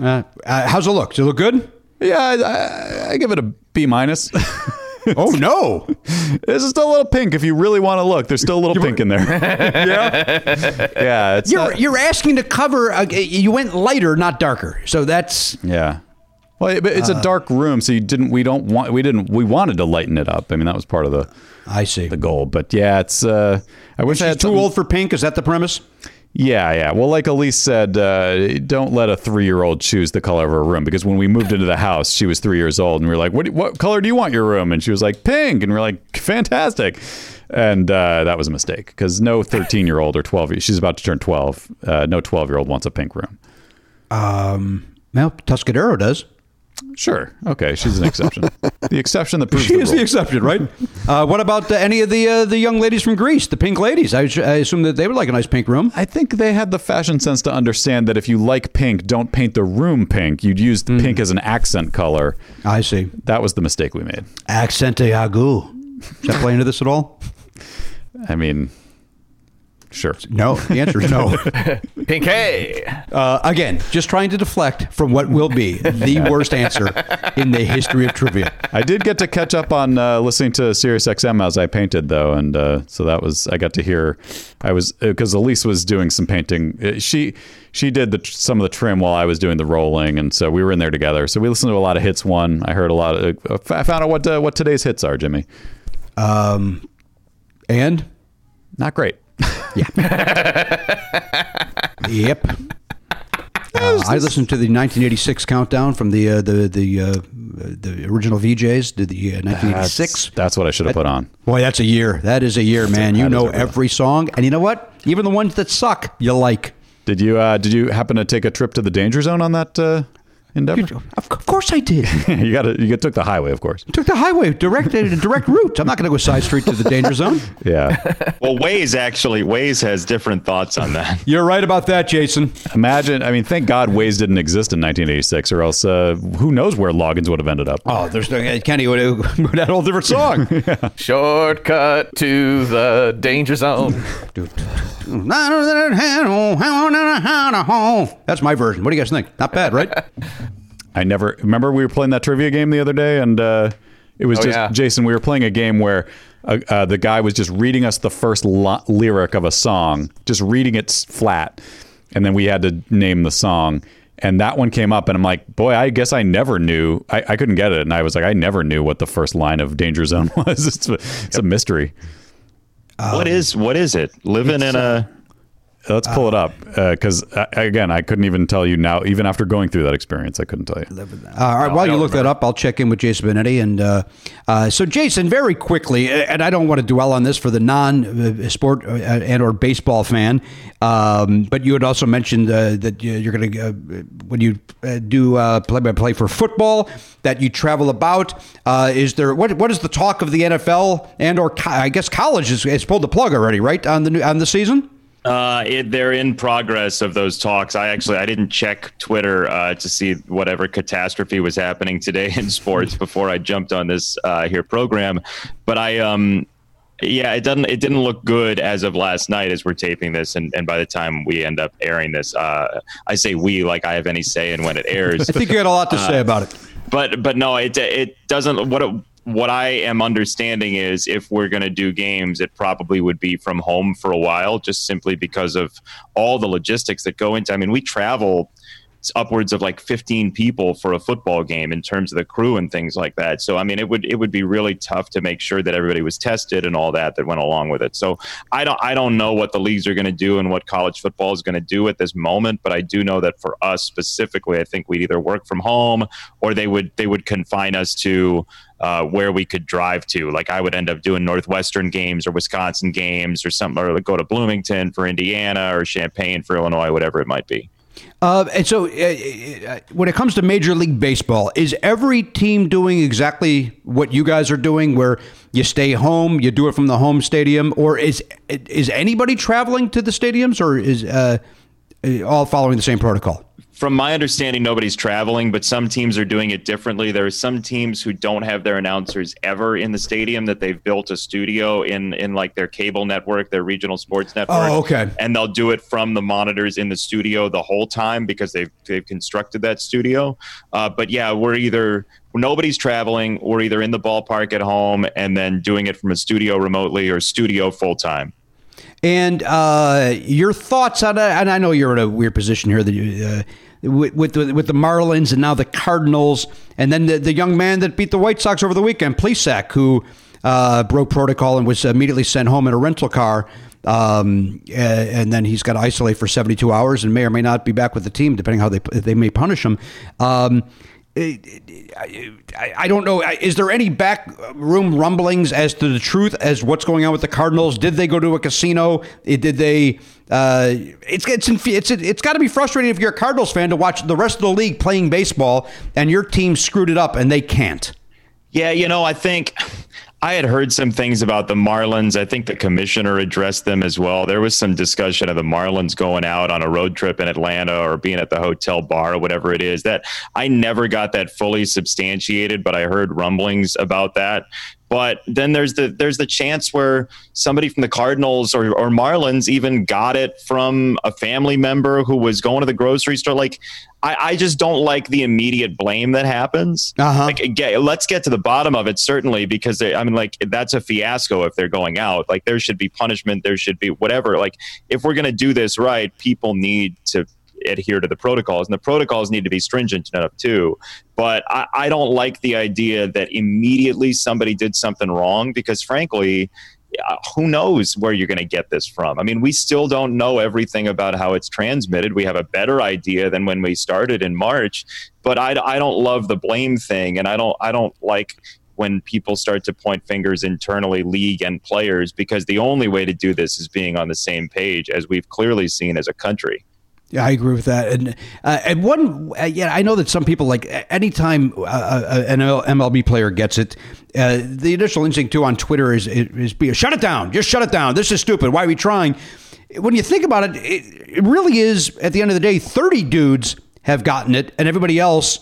yeah. Uh, uh, how's it look? Does it look good? Yeah, I, I, I give it a B minus. Oh no, this is still a little pink. If you really want to look, there's still a little pink in there. Yeah, yeah. It's you're not... you're asking to cover. A, you went lighter, not darker. So that's yeah. Well, it, it's uh, a dark room, so you didn't. We don't want. We didn't. We wanted to lighten it up. I mean, that was part of the. I see the goal, but yeah, it's. Uh, I wish I had too old for pink. Is that the premise? Yeah, yeah. Well, like Elise said, uh, don't let a three-year-old choose the color of her room because when we moved into the house, she was three years old, and we were like, "What? What color do you want your room?" And she was like, "Pink," and we we're like, "Fantastic!" And uh, that was a mistake because no thirteen-year-old or twelve. She's about to turn twelve. Uh, no twelve-year-old wants a pink room. Um. Well, Tuscadero does. Sure. Okay. She's an exception. The exception that proves the rule. She is the exception, right? Uh, what about the, any of the uh, the young ladies from Greece, the pink ladies? I, I assume that they would like a nice pink room. I think they had the fashion sense to understand that if you like pink, don't paint the room pink. You'd use mm. pink as an accent color. I see. That was the mistake we made. Accente aigu. Does that play into this at all? I mean... Sure. No, the answer is no. Pink hey. Uh, again, just trying to deflect from what will be the worst answer in the history of trivia. I did get to catch up on uh, listening to Sirius X M as I painted, though. And uh, so that was, I got to hear, I was, because Elise was doing some painting. She she did the, some of the trim while I was doing the rolling. And so we were in there together. So we listened to a lot of hits one. I heard a lot of, I found out what, uh, what today's hits are, Jimmy. Um, And? Not great. Yeah. Yep. Uh, I listened to the nineteen eighty-six countdown from the uh, the the uh, the original V Js. Did the uh, nineteen eighty-six? That's, that's what I should have put on. Boy, that's a year. That is a year, man. You know every song, and you know what? Even the ones that suck, you like. Did you uh, did you happen to take a trip to the Danger Zone on that? Uh... endeavor? You, of course I did. you got You took the highway, of course. Took the highway, direct a direct route. I'm not going to go side street to the danger zone. Yeah. Well, Waze actually, Waze has different thoughts on that. You're right about that, Jason. Imagine, I mean, thank God Waze didn't exist in nineteen eighty-six, or else uh, who knows where Loggins would have ended up. Oh, there's no, Kenny would have that whole different song. Yeah. Shortcut to the danger zone. That's my version. What do you guys think? Not bad, right? I never remember we were playing that trivia game the other day, and uh, it was oh, just yeah. Jason. We were playing a game where uh, uh, the guy was just reading us the first lo- lyric of a song, just reading it flat, and then we had to name the song. And that one came up, and I'm like, boy, I guess I never knew. I, I couldn't get it, and I was like, I never knew what the first line of Danger Zone was. It's a, it's a mystery. Um, what is what is it? Living in a. Let's pull uh, it up, because, uh, again, I couldn't even tell you now. Even after going through that experience, I couldn't tell you. Uh, all right, no, while you look remember. that up, I'll check in with Jason Benetti. And uh, uh, so, Jason, very quickly, and I don't want to dwell on this for the non-sport and or baseball fan, um, but you had also mentioned uh, that you're going to, uh, when you uh, do uh, play-by-play for football, that you travel about. Uh, is there what what is the talk of the N F L and or, co- I guess, college has, has pulled the plug already, right, on the on the season? Uh, it, they're in progress of those talks. I actually, I didn't check Twitter uh, to see whatever catastrophe was happening today in sports before I jumped on this uh, here program. But I, um, yeah, it doesn't, it didn't look good as of last night as we're taping this. And, and by the time we end up airing this, uh, I say we, like I have any say in when it airs. I think you had a lot to uh, say about it. But, but no, it, it doesn't, what it, What I am understanding is if we're going to do games, it probably would be from home for a while, just simply because of all the logistics that go into. I mean, we travel upwards of like fifteen people for a football game in terms of the crew and things like that. So, I mean, it would it would be really tough to make sure that everybody was tested and all that that went along with it. So I don't I don't know what the leagues are going to do and what college football is going to do at this moment. But I do know that for us specifically, I think we'd either work from home or they would they would confine us to Uh, where we could drive to. Like I would end up doing Northwestern games or Wisconsin games or something, or go to Bloomington for Indiana or Champaign for Illinois, whatever it might be. Uh, and so uh, when it comes to Major League Baseball, is every team doing exactly what you guys are doing where you stay home, you do it from the home stadium, or is is anybody traveling to the stadiums, or is uh, all following the same protocol? From my understanding, nobody's traveling, but some teams are doing it differently. There are some teams who don't have their announcers ever in the stadium, that they've built a studio in in like their cable network, their regional sports network. Oh, okay. And they'll do it from the monitors in the studio the whole time because they've they've constructed that studio. Uh, but yeah, we're either nobody's traveling, we're either in the ballpark at home and then doing it from a studio remotely or studio full time. And uh, your thoughts on that? And I know you're in a weird position here that you. Uh, With, with with the Marlins and now the Cardinals, and then the, the young man that beat the White Sox over the weekend, Plesac, who uh, broke protocol and was immediately sent home in a rental car, um, and then he's got to isolate for seventy-two hours and may or may not be back with the team, depending how they they may punish him. Um, I, I don't know. Is there any backroom rumblings as to the truth as what's going on with the Cardinals? Did they go to a casino? Did they? Uh, it's it's it's it's got to be frustrating if you're a Cardinals fan to watch the rest of the league playing baseball and your team screwed it up and they can't. Yeah, you know, I think I had heard some things about the Marlins. I think the commissioner addressed them as well. There was some discussion of the Marlins going out on a road trip in Atlanta or being at the hotel bar or whatever it is. That I never got that fully substantiated, but I heard rumblings about that. But then there's the there's the chance where somebody from the Cardinals or, or Marlins even got it from a family member who was going to the grocery store. Like, I, I just don't like the immediate blame that happens. Uh-huh. Like, again, let's get to the bottom of it, certainly, because they, I mean, like, that's a fiasco if they're going out. Like, there should be punishment. There should be whatever. Like, if we're going to do this right, people need to adhere to the protocols, and the protocols need to be stringent enough too. But I, I don't like the idea that immediately somebody did something wrong, because frankly, who knows where you're going to get this from? I mean, we still don't know everything about how it's transmitted. We have a better idea than when we started in March, but I, I don't love the blame thing, and I don't I don't like when people start to point fingers internally, league and players, because the only way to do this is being on the same page, as we've clearly seen as a country. Yeah, I agree with that. And uh, and one, uh, yeah, I know that some people, like, anytime uh, an M L B player gets it, uh, the initial instinct too on Twitter is is be shut it down, just shut it down. This is stupid. Why are we trying? When you think about it, it, it really is. At the end of the day, thirty dudes have gotten it, and everybody else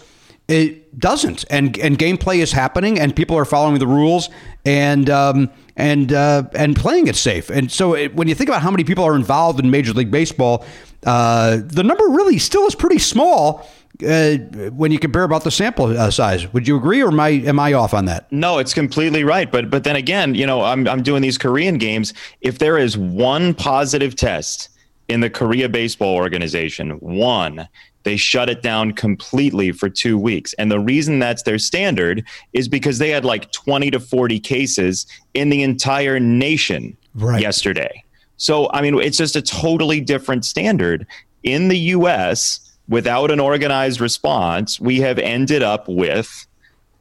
it doesn't. And and gameplay is happening, and people are following the rules, and um and uh, and playing it safe. And so it, when you think about how many people are involved in Major League Baseball, uh, the number really still is pretty small uh, when you compare about the sample uh, size. Would you agree, or am I am I off on that? No, it's completely right. But but then again, you know, I'm I'm doing these Korean games. If there is one positive test in the Korea baseball organization, one. They shut it down completely for two weeks. And the reason that's their standard is because they had like twenty to forty cases in the entire nation right. yesterday. So, I mean, it's just a totally different standard. In the U S, without an organized response, we have ended up with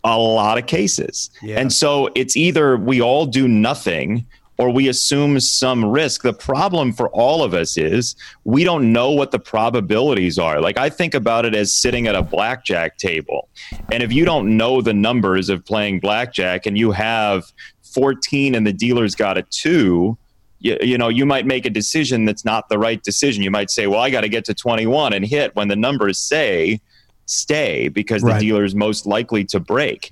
a lot of cases. Yeah. And so it's either we all do nothing or we assume some risk. The problem for all of us is we don't know what the probabilities are. Like, I think about it as sitting at a blackjack table. And if you don't know the numbers of playing blackjack and you have fourteen and the dealer's got a two, you, you know, you might make a decision that's not the right decision. You might say, well, I got to get to twenty-one and hit when the numbers say stay because the right. dealer is most likely to break.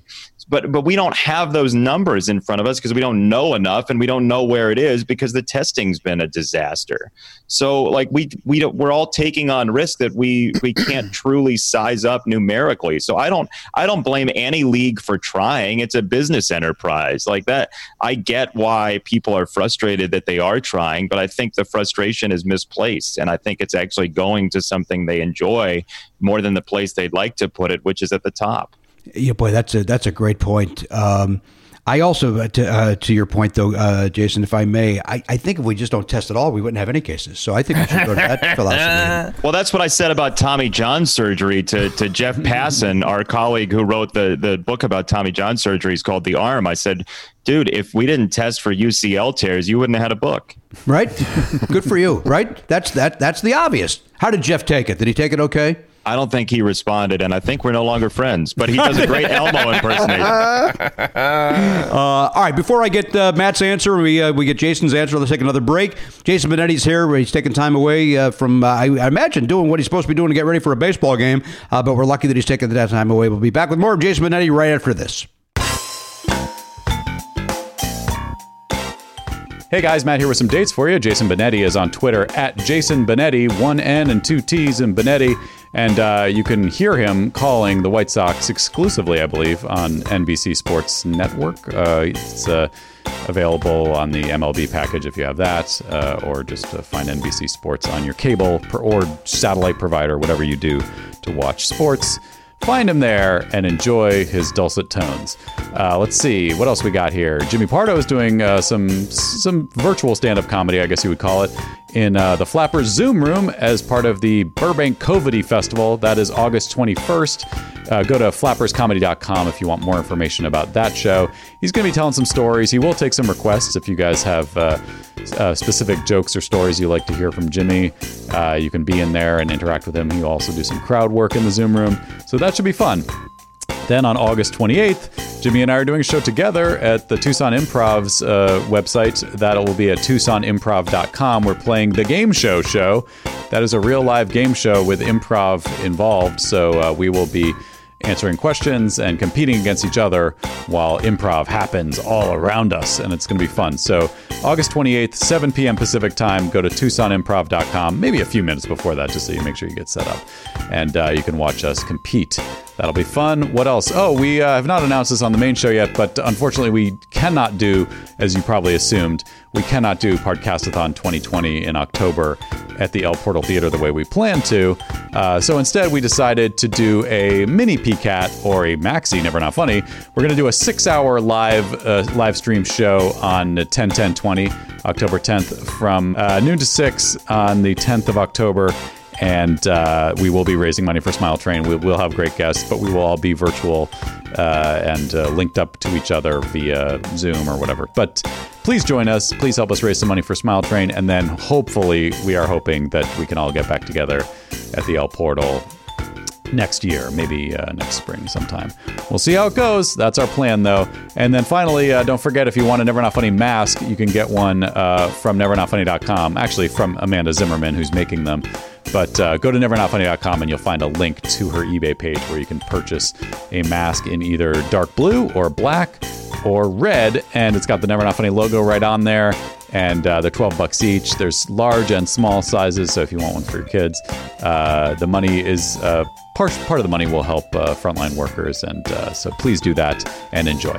But but we don't have those numbers in front of us because we don't know enough, and we don't know where it is because the testing's been a disaster. So like we we don't, we're all taking on risk that we we can't truly size up numerically. So I don't I don't blame any league for trying. It's a business enterprise like that. I get why people are frustrated that they are trying, but I think the frustration is misplaced, and I think it's actually going to something they enjoy more than the place they'd like to put it, which is at the top. Yeah, boy, that's a that's a great point. Um, I also, uh, to, uh, to your point, though, uh, Jason, if I may, I, I think if we just don't test at all, we wouldn't have any cases. So I think we should go to that philosophy. Well, that's what I said about Tommy John surgery to, to Jeff Passan, our colleague who wrote the, the book about Tommy John surgeries called The Arm. I said, dude, if we didn't test for U C L tears, you wouldn't have had a book. Right. Good for you. Right. That's that. That's the obvious. How did Jeff take it? Did he take it okay? I don't think he responded, and I think we're no longer friends, but he does a great Elmo impersonation. Uh, all right, before I get uh, Matt's answer, we uh, we get Jason's answer. Let's take another break. Jason Benetti's here. Where he's taking time away uh, from, uh, I, I imagine, doing what he's supposed to be doing to get ready for a baseball game, uh, but we're lucky that he's taking that time away. We'll be back with more of Jason Benetti right after this. Hey guys, Matt here with some dates for you. Jason Benetti is on Twitter at Jason Benetti, one N and two T's in Benetti. And uh, you can hear him calling the White Sox exclusively, I believe, on N B C Sports Network. Uh, it's uh, available on the M L B package if you have that, uh, or just uh, find N B C Sports on your cable or satellite provider, whatever you do to watch sports. Find him there and enjoy his dulcet tones. Uh, let's see what else we got here. Jimmy Pardo is doing uh, some some virtual stand-up comedy, I guess you would call it, in uh, the Flappers Zoom Room as part of the Burbank Covity Festival. That is August twenty-first. Uh, go to flappers comedy dot com if you want more information about that show. He's going to be telling some stories. He will take some requests if you guys have uh, uh, specific jokes or stories you like to hear from Jimmy. Uh, you can be in there and interact with him. He'll also do some crowd work in the Zoom Room. So that should be fun. Then on August twenty-eighth, Jimmy and I are doing a show together at the Tucson Improv's uh, website. That will be at tucson improv dot com. We're playing the Game Show Show. That is a real live game show with improv involved. So uh, we will be answering questions and competing against each other while improv happens all around us. And it's going to be fun. So August twenty-eighth, seven p.m. Pacific time, go to tucson improv dot com, maybe a few minutes before that, just so you make sure you get set up. And uh, you can watch us compete. That'll be fun. What else? Oh, we uh, have not announced this on the main show yet, but unfortunately we cannot do, as you probably assumed, we cannot do Podcastathon twenty twenty in October at the El Portal Theater the way we planned to. Uh, so instead, we decided to do a mini P CAT or a maxi Never Not Funny. We're going to do a six-hour live uh, live stream show on ten ten twenty, October tenth, from uh, noon to six on the tenth of October. And uh, we will be raising money for Smile Train. We will have great guests, but we will all be virtual uh, and uh, linked up to each other via Zoom or whatever. But please join us. Please help us raise some money for Smile Train. And then hopefully, we are hoping that we can all get back together at the El Portal next year, maybe uh, next spring sometime. We'll see how it goes. That's our plan, though. And then finally, uh, don't forget, if you want a Never Not Funny mask, you can get one uh, from never not funny dot com, actually from Amanda Zimmerman, who's making them. But uh, go to never not funny dot com and you'll find a link to her eBay page where you can purchase a mask in either dark blue or black or red. And it's got the Never Not Funny logo right on there. And uh, they're twelve bucks each. There's large and small sizes. So if you want one for your kids, uh, the money is uh, part, part of the money will help uh, frontline workers. And uh, so please do that and enjoy.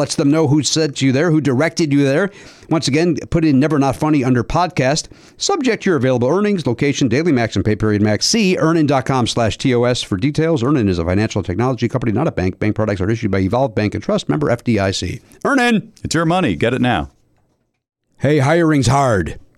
Lets them know who sent you there, who directed you there. Once again, put in Never Not Funny under podcast. Subject to your available earnings, location, daily max, and pay period max. See earnin dot com slash T O S for details. Earnin is a financial technology company, not a bank. Bank products are issued by Evolve Bank and Trust, member F D I C. Earnin! It's your money. Get it now. Hey, hiring's hard.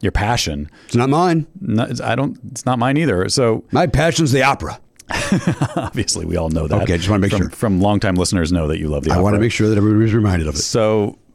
your passion. It's not mine. No, it's, I don't. It's not mine either. So my passion's the opera. Obviously, we all know that. Okay, I just want to make from, sure. From longtime listeners know that you love the I opera. I want to make sure that everybody's reminded of it. So...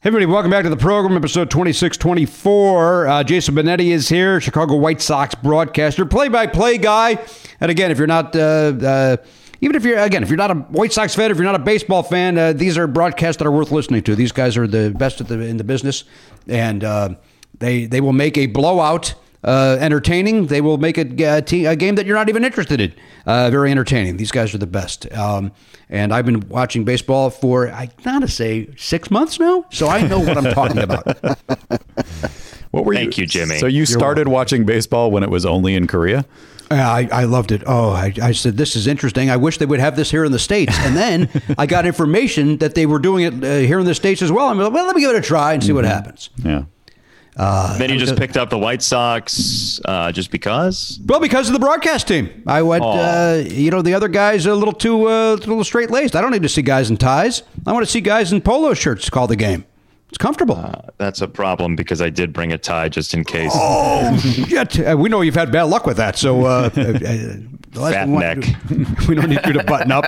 Hey, everybody, welcome back to the program, episode twenty-six twenty-four. Uh, Jason Benetti is here, Chicago White Sox broadcaster, play-by-play guy. And again, if you're not uh, uh, even if you're, again, if you're not a White Sox fan, if you're not a baseball fan, uh, these are broadcasts that are worth listening to. These guys are the best at the, in the business, and uh, they they will make a blowout uh, entertaining. They will make a, a, team, a game that you're not even interested in uh, very entertaining. These guys are the best. Um, and I've been watching baseball for, I gotta say, six months now, so I know what I'm talking about. What were you? Thank you, Jimmy. So you you're started welcome. Watching baseball when it was only in Korea? I, I loved it. Oh, I, I said, this is interesting. I wish they would have this here in the States. And then I got information that they were doing it uh, here in the States as well. I'm like, well, let me give it a try and see mm-hmm. what happens. Yeah. Uh, then you just picked up the White Sox uh, just because? Well, because of the broadcast team. I went, uh, you know, the other guys are a little too uh, a little straight-laced. I don't need to see guys in ties. I want to see guys in polo shirts call the game. It's comfortable. Uh, that's a problem because I did bring a tie just in case. Oh, yeah, we know you've had bad luck with that. So, uh, fat we neck. To, we don't need you to button up.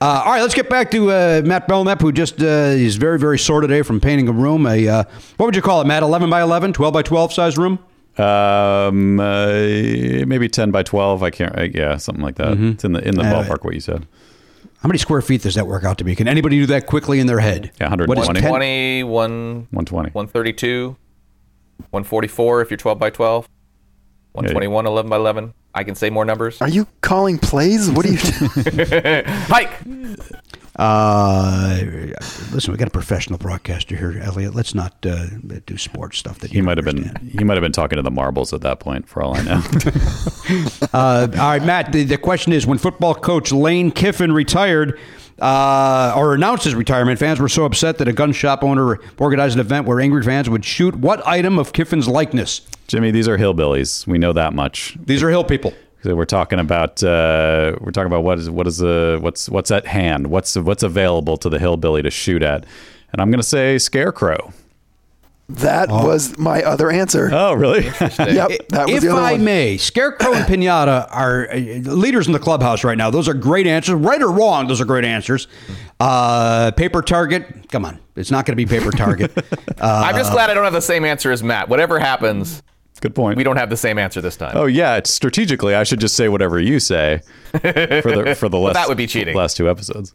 Uh, all right, let's get back to uh, Matt Belknap, who just uh, is very, very sore today from painting a room. A uh, what would you call it, Matt? eleven by eleven, twelve by twelve size room? Um, uh, maybe ten by twelve. I can't. I, yeah, something like that. Mm-hmm. It's in the in the uh, ballpark. What you said. How many square feet does that work out to be? Can anybody do that quickly in their head? Yeah, one twenty. one twenty, one twenty. one thirty-two, one forty-four if you're twelve by twelve, one twenty-one, eleven by eleven. I can say more numbers. Are you calling plays? What are you doing? Hike! Uh, listen, we got a professional broadcaster here, Elliot. Let's not uh, do sports stuff that he might have been. He might have been talking to the marbles at that point, for all I know. uh, all right, Matt. The, the question is: when football coach Lane Kiffin retired uh, or announced his retirement, fans were so upset that a gun shop owner organized an event where angry fans would shoot what item of Kiffin's likeness? Jimmy, these are hillbillies. We know that much. These are hill people. So we're talking about uh, we're talking about what is what is uh, what's what's at hand, what's what's available to the hillbilly to shoot at, and I'm going to say scarecrow. That oh. was my other answer. Oh, really? Yep. That was if the other I one. may, scarecrow and pinata are leaders in the clubhouse right now. Those are great answers, right or wrong. Those are great answers. Uh, paper target. Come on, it's not going to be paper target. uh, I'm just glad I don't have the same answer as Matt. Whatever happens. Good point. We don't have the same answer this time. Oh yeah, it's strategically. I should just say whatever you say for the for the last, well, that would be cheating. Last two episodes.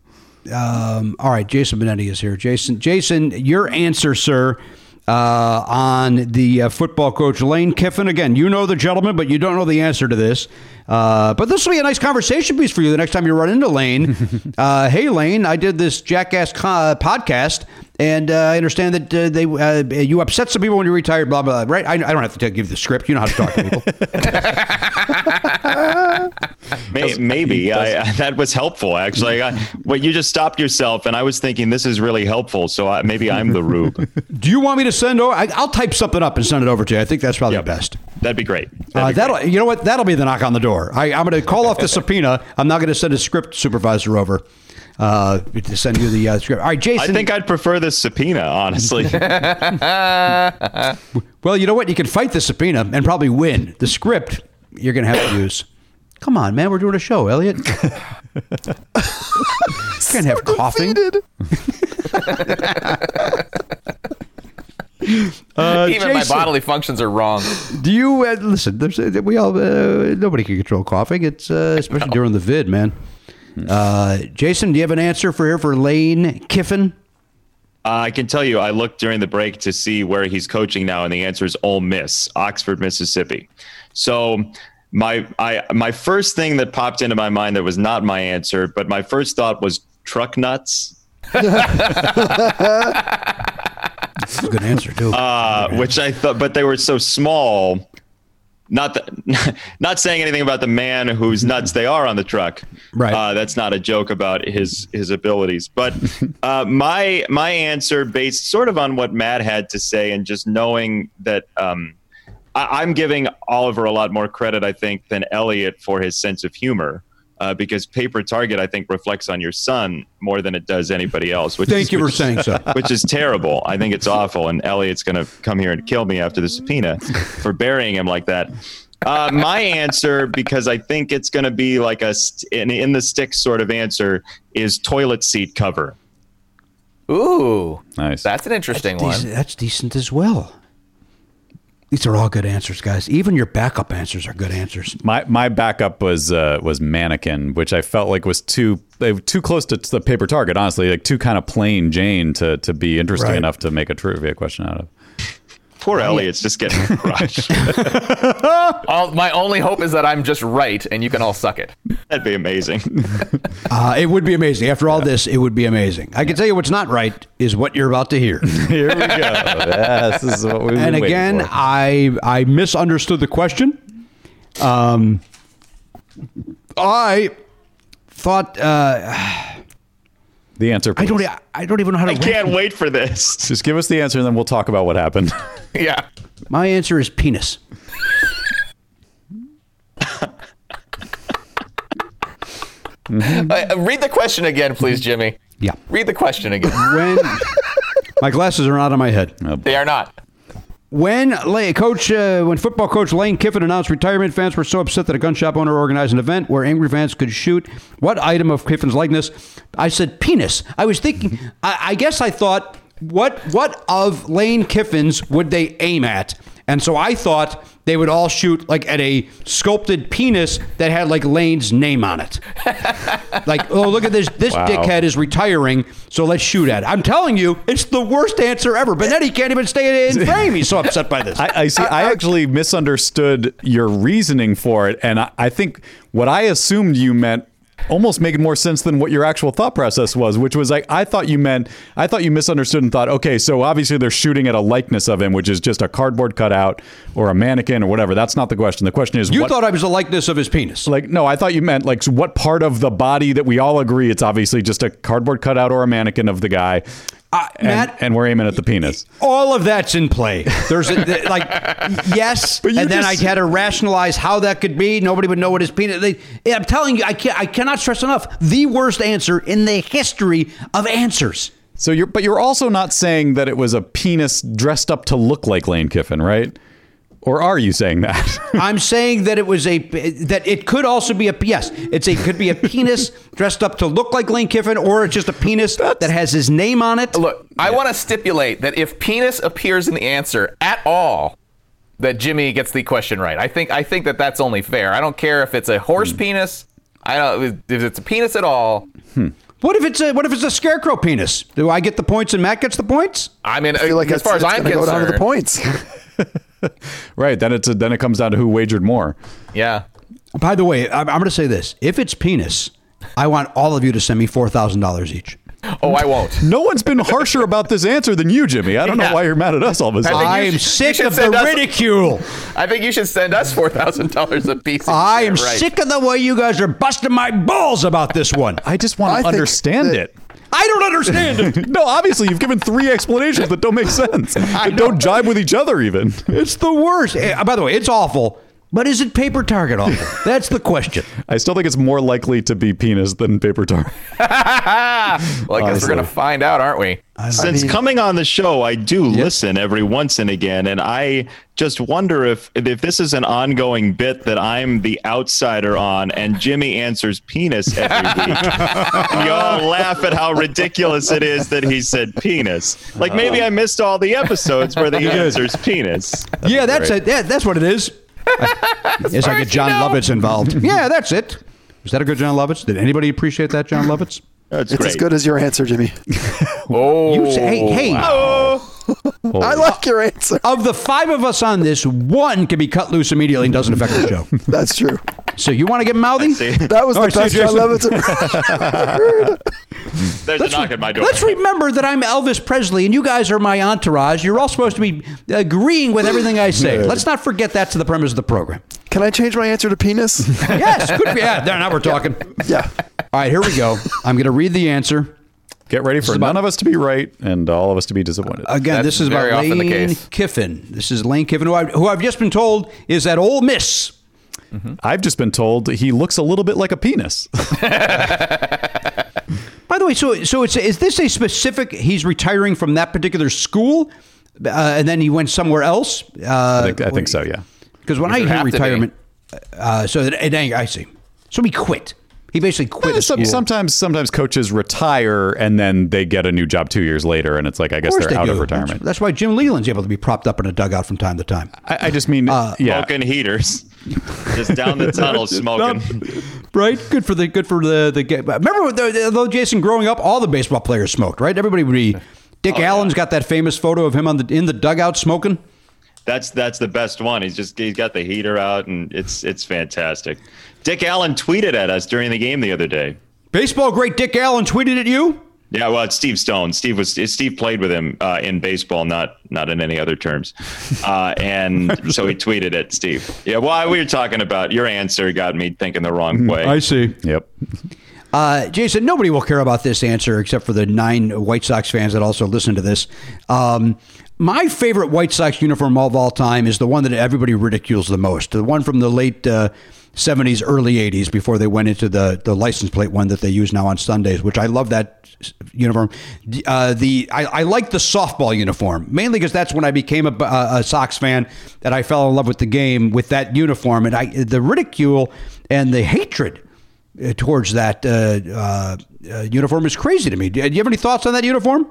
Um, all right, Jason Benetti is here. Jason, Jason, your answer, sir, uh, on the uh, football coach Lane Kiffin. Again, you know the gentleman, but you don't know the answer to this. Uh, but this will be a nice conversation piece for you the next time you run into Lane. uh, hey, Lane, I did this jackass co- podcast. And uh, I understand that uh, they uh, you upset some people when you retired, blah, blah, blah, right? I, I don't have to give the script. You know how to talk to people. maybe maybe. I, I, that was helpful, actually. I, well, you just stopped yourself, and I was thinking this is really helpful, so I, maybe I'm the rube. Do you want me to send over? I, I'll type something up and send it over to you. I think that's probably yep. the best. That'd be great. That'd uh, be that'll. Great. You know what? That'll be the knock on the door. I, I'm going to call off the subpoena. I'm not going to send a script supervisor over. Uh, to send you the uh, script. All right, Jason. I think I'd prefer this subpoena, honestly. Well, you know what? You can fight the subpoena and probably win. The script, you're going to have to use. Come on, man. We're doing a show, Elliot. You can't have coughing. Uh, Even Jason, my bodily functions are wrong. Do you uh, listen? There's uh, we all uh, nobody can control coughing. It's uh, especially during the vid, man. Uh, Jason, do you have an answer for here for Lane Kiffin? Uh, I can tell you, I looked during the break to see where he's coaching now, and the answer is Ole Miss, Oxford, Mississippi. So my I my first thing that popped into my mind that was not my answer, but my first thought was truck nuts. That's a good answer too. Uh, which I thought, but they were so small. Not the, not saying anything about the man whose nuts they are on the truck. Right. Uh, that's not a joke about his his abilities. But uh, my my answer, based sort of on what Matt had to say, and just knowing that um, I, I'm giving Oliver a lot more credit, I think, than Elliot for his sense of humor. Uh, because paper target, I think, reflects on your son more than it does anybody else. Which Thank is, you for which, saying so. Which is terrible. I think it's awful. And Elliot's going to come here and kill me after the subpoena for burying him like that. Uh, my answer, because I think it's going to be like a st- in, in the stick sort of answer, is toilet seat cover. Ooh. Nice. That's an interesting that's one. Dec- that's decent as well. These are all good answers, guys. Even your backup answers are good answers. My my backup was uh, was mannequin, which I felt like was too too close to the paper target. Honestly, like too kind of plain Jane to to be interesting right. enough to make a trivia question out of. Poor Elliot's just getting crushed. All, my only hope is that I'm just right and you can all suck it. That'd be amazing. uh, it would be amazing. After all yeah. this, it would be amazing. I yeah. can tell you what's not right is what you're about to hear. Here we go. Yes, this is what we've and been again, waiting for. I, I misunderstood the question. Um, I thought... Uh, The answer, please. I don't. I don't even know how to. I can't wait. wait for this. Just give us the answer, and then we'll talk about what happened. Yeah. My answer is penis. mm-hmm. uh, read the question again, please, Jimmy. Yeah. Read the question again. When my glasses are not on my head. Oh, they are not. When coach, uh, when football coach Lane Kiffin announced retirement, fans were so upset that a gun shop owner organized an event where angry fans could shoot what item of Kiffin's likeness? I said penis. I was thinking. I, I guess I thought what what of Lane Kiffin's would they aim at? And so I thought they would all shoot like at a sculpted penis that had like Lane's name on it. Like, oh, look at this. This wow. dickhead is retiring, so let's shoot at it. I'm telling you, it's the worst answer ever. Benetti can't even stay in frame. He's so upset by this. I, I see. I actually misunderstood your reasoning for it. And I, I think what I assumed you meant almost making more sense than what your actual thought process was, which was like, I thought you meant, I thought you misunderstood and thought, okay, so obviously they're shooting at a likeness of him, which is just a cardboard cutout or a mannequin or whatever. That's not the question. The question is, you what, thought I was a likeness of his penis. Like, no, I thought you meant like what part of the body that we all agree it's obviously just a cardboard cutout or a mannequin of the guy. Uh, and, Matt, and we're aiming at the penis. All of that's in play. There's a, like, yes, and just, then I had to rationalize how that could be. Nobody would know what his penis. They, I'm telling you, I can't. I cannot stress enough the worst answer in the history of answers. So you're, but you're also not saying that it was a penis dressed up to look like Lane Kiffin, right? Or are you saying that? I'm saying that it was a that it could also be a yes. It's a could be a penis dressed up to look like Lane Kiffin, or it's just a penis That's, that has his name on it. Look, yeah. I want to stipulate that if penis appears in the answer at all, that Jimmy gets the question right. I think I think that that's only fair. I don't care if it's a horse hmm. penis. I don't if it's a penis at all. Hmm. What if it's a what if it's a scarecrow penis? Do I get the points and Matt gets the points? I mean, I feel like as far as I'm concerned, go down to the points. Right, then it's a, then it comes down to who wagered more. Yeah. By the way, I'm, I'm going to say this: if it's penis, I want all of you to send me four thousand dollars each. Oh, I won't. No one's been harsher about this answer than you, Jimmy. I don't yeah. know why you're mad at us all of a sudden. I, I am should, sick of the us, ridicule. I think you should send us four thousand dollars a piece. I am right. sick of the way you guys are busting my balls about this one. I just want to I understand it. I don't understand it. No, obviously, you've given three explanations that don't make sense. That don't jibe with each other, even. It's the worst. By the way, it's awful. But is it paper target awful? That's the question. I still think it's more likely to be penis than paper target. Well, I Honestly. guess we're going to find out, aren't we? I, Since I mean, coming on the show, I do yep. listen every once and again, and I just wonder if if this is an ongoing bit that I'm the outsider on, and Jimmy answers penis every week. You all laugh at how ridiculous it is that he said penis. Like, maybe I missed all the episodes where he answers penis. That'd yeah, that's it. Yeah, that's what it is. I, it's like a John you know. Lovitz involved. Yeah, that's it. Was that a good John Lovitz? Did anybody appreciate that, John Lovitz? That's it's great. As good as your answer, Jimmy. Oh, you say, hey, hey. Wow. Oh. I like your answer. Of the five of us on this, one can be cut loose immediately and doesn't affect the show. That's true. So you want to get mouthy? That was oh, the best John Lovitz ever. There's let's, a knock at my door. Let's remember that I'm Elvis Presley and you guys are my entourage. You're all supposed to be agreeing with everything I say. Let's not forget that's the premise of the program. Can I change my answer to penis? Yes. Could be. Yeah, now we're talking. Yeah. All right, here we go. I'm going to read the answer. Get ready for none of us to be right and all of us to be disappointed. Again, that's this is about Lane Kiffin. This is Lane Kiffin, who, I, who I've just been told is at Ole Miss. Mm-hmm. I've just been told he looks a little bit like a penis. By the way, so so it's is this a specific, he's retiring from that particular school uh, and then he went somewhere else? Uh, I, think, I think so, yeah. Because when I hear retirement, uh, so that, I see. So he quit. He basically quit yeah, some, Sometimes sometimes coaches retire and then they get a new job two years later. And it's like, I guess they're they out do. of retirement. That's why Jim Leland's able to be propped up in a dugout from time to time. I, I just mean, uh, yeah. Smoking heaters. Just down the tunnel smoking. Not, right? Good for the, good for the, the game. Remember, though, Jason, growing up, all the baseball players smoked, right? Everybody would be, Dick oh, Allen's yeah. got that famous photo of him on the in the dugout smoking. That's that's the best one. He's just he's got the heater out, and it's it's fantastic. Dick Allen tweeted at us during the game the other day. Baseball great Dick Allen tweeted at you? Yeah, well, it's Steve Stone. Steve was Steve played with him uh, in baseball, not not in any other terms. Uh, and so he tweeted at Steve. Yeah, well, we were talking about your answer got me thinking the wrong way. I see. Yep. Uh, Jason, nobody will care about this answer except for the nine White Sox fans that also listen to this. Um, my favorite White Sox uniform of all time is the one that everybody ridicules the most. The one from the late uh, seventies, early eighties, before they went into the, the license plate one that they use now on Sundays, which I love that uniform. Uh, the I, I like the softball uniform, mainly because that's when I became a, a, a Sox fan that I fell in love with the game with that uniform. And I the ridicule and the hatred towards that uh, uh, uniform is crazy to me. Do you have any thoughts on that uniform?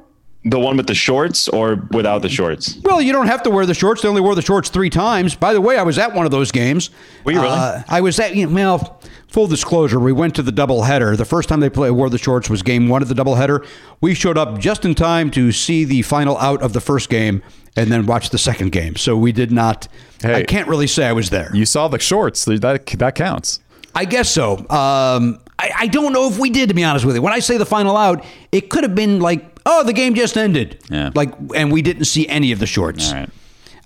The one with the shorts or without the shorts? Well, you don't have to wear the shorts. They only wore the shorts three times. By the way, I was at one of those games. Were you really? Uh, I was at, you know, well, full disclosure, we went to the doubleheader. The first time they play, wore the shorts was game one of the doubleheader. We showed up just in time to see the final out of the first game and then watch the second game. So we did not, hey, I can't really say I was there. You saw the shorts. That, that counts. I guess so. Um, I, I don't know if we did, to be honest with you. When I say the final out, it could have been like, oh, the game just ended. Yeah. Like, and we didn't see any of the shorts. All right.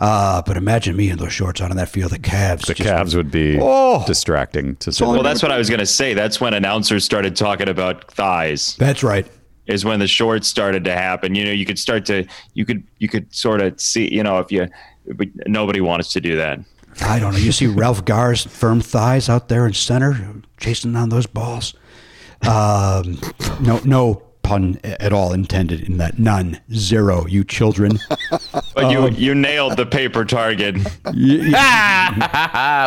Uh, but imagine me in those shorts out on that field. The Cavs. The just, Cavs would be oh, distracting to someone. Well, that's what I was going to say. That's when announcers started talking about thighs. That's right. Is when the shorts started to happen. You know, you could start to, you could, you could sort of see, you know, if you, but nobody wants to do that. I don't know. You see Ralph Gar's firm thighs out there in center, chasing down those balls. Um, no, no pun at all intended in that. None, zero. You children. But um, you you nailed the paper target.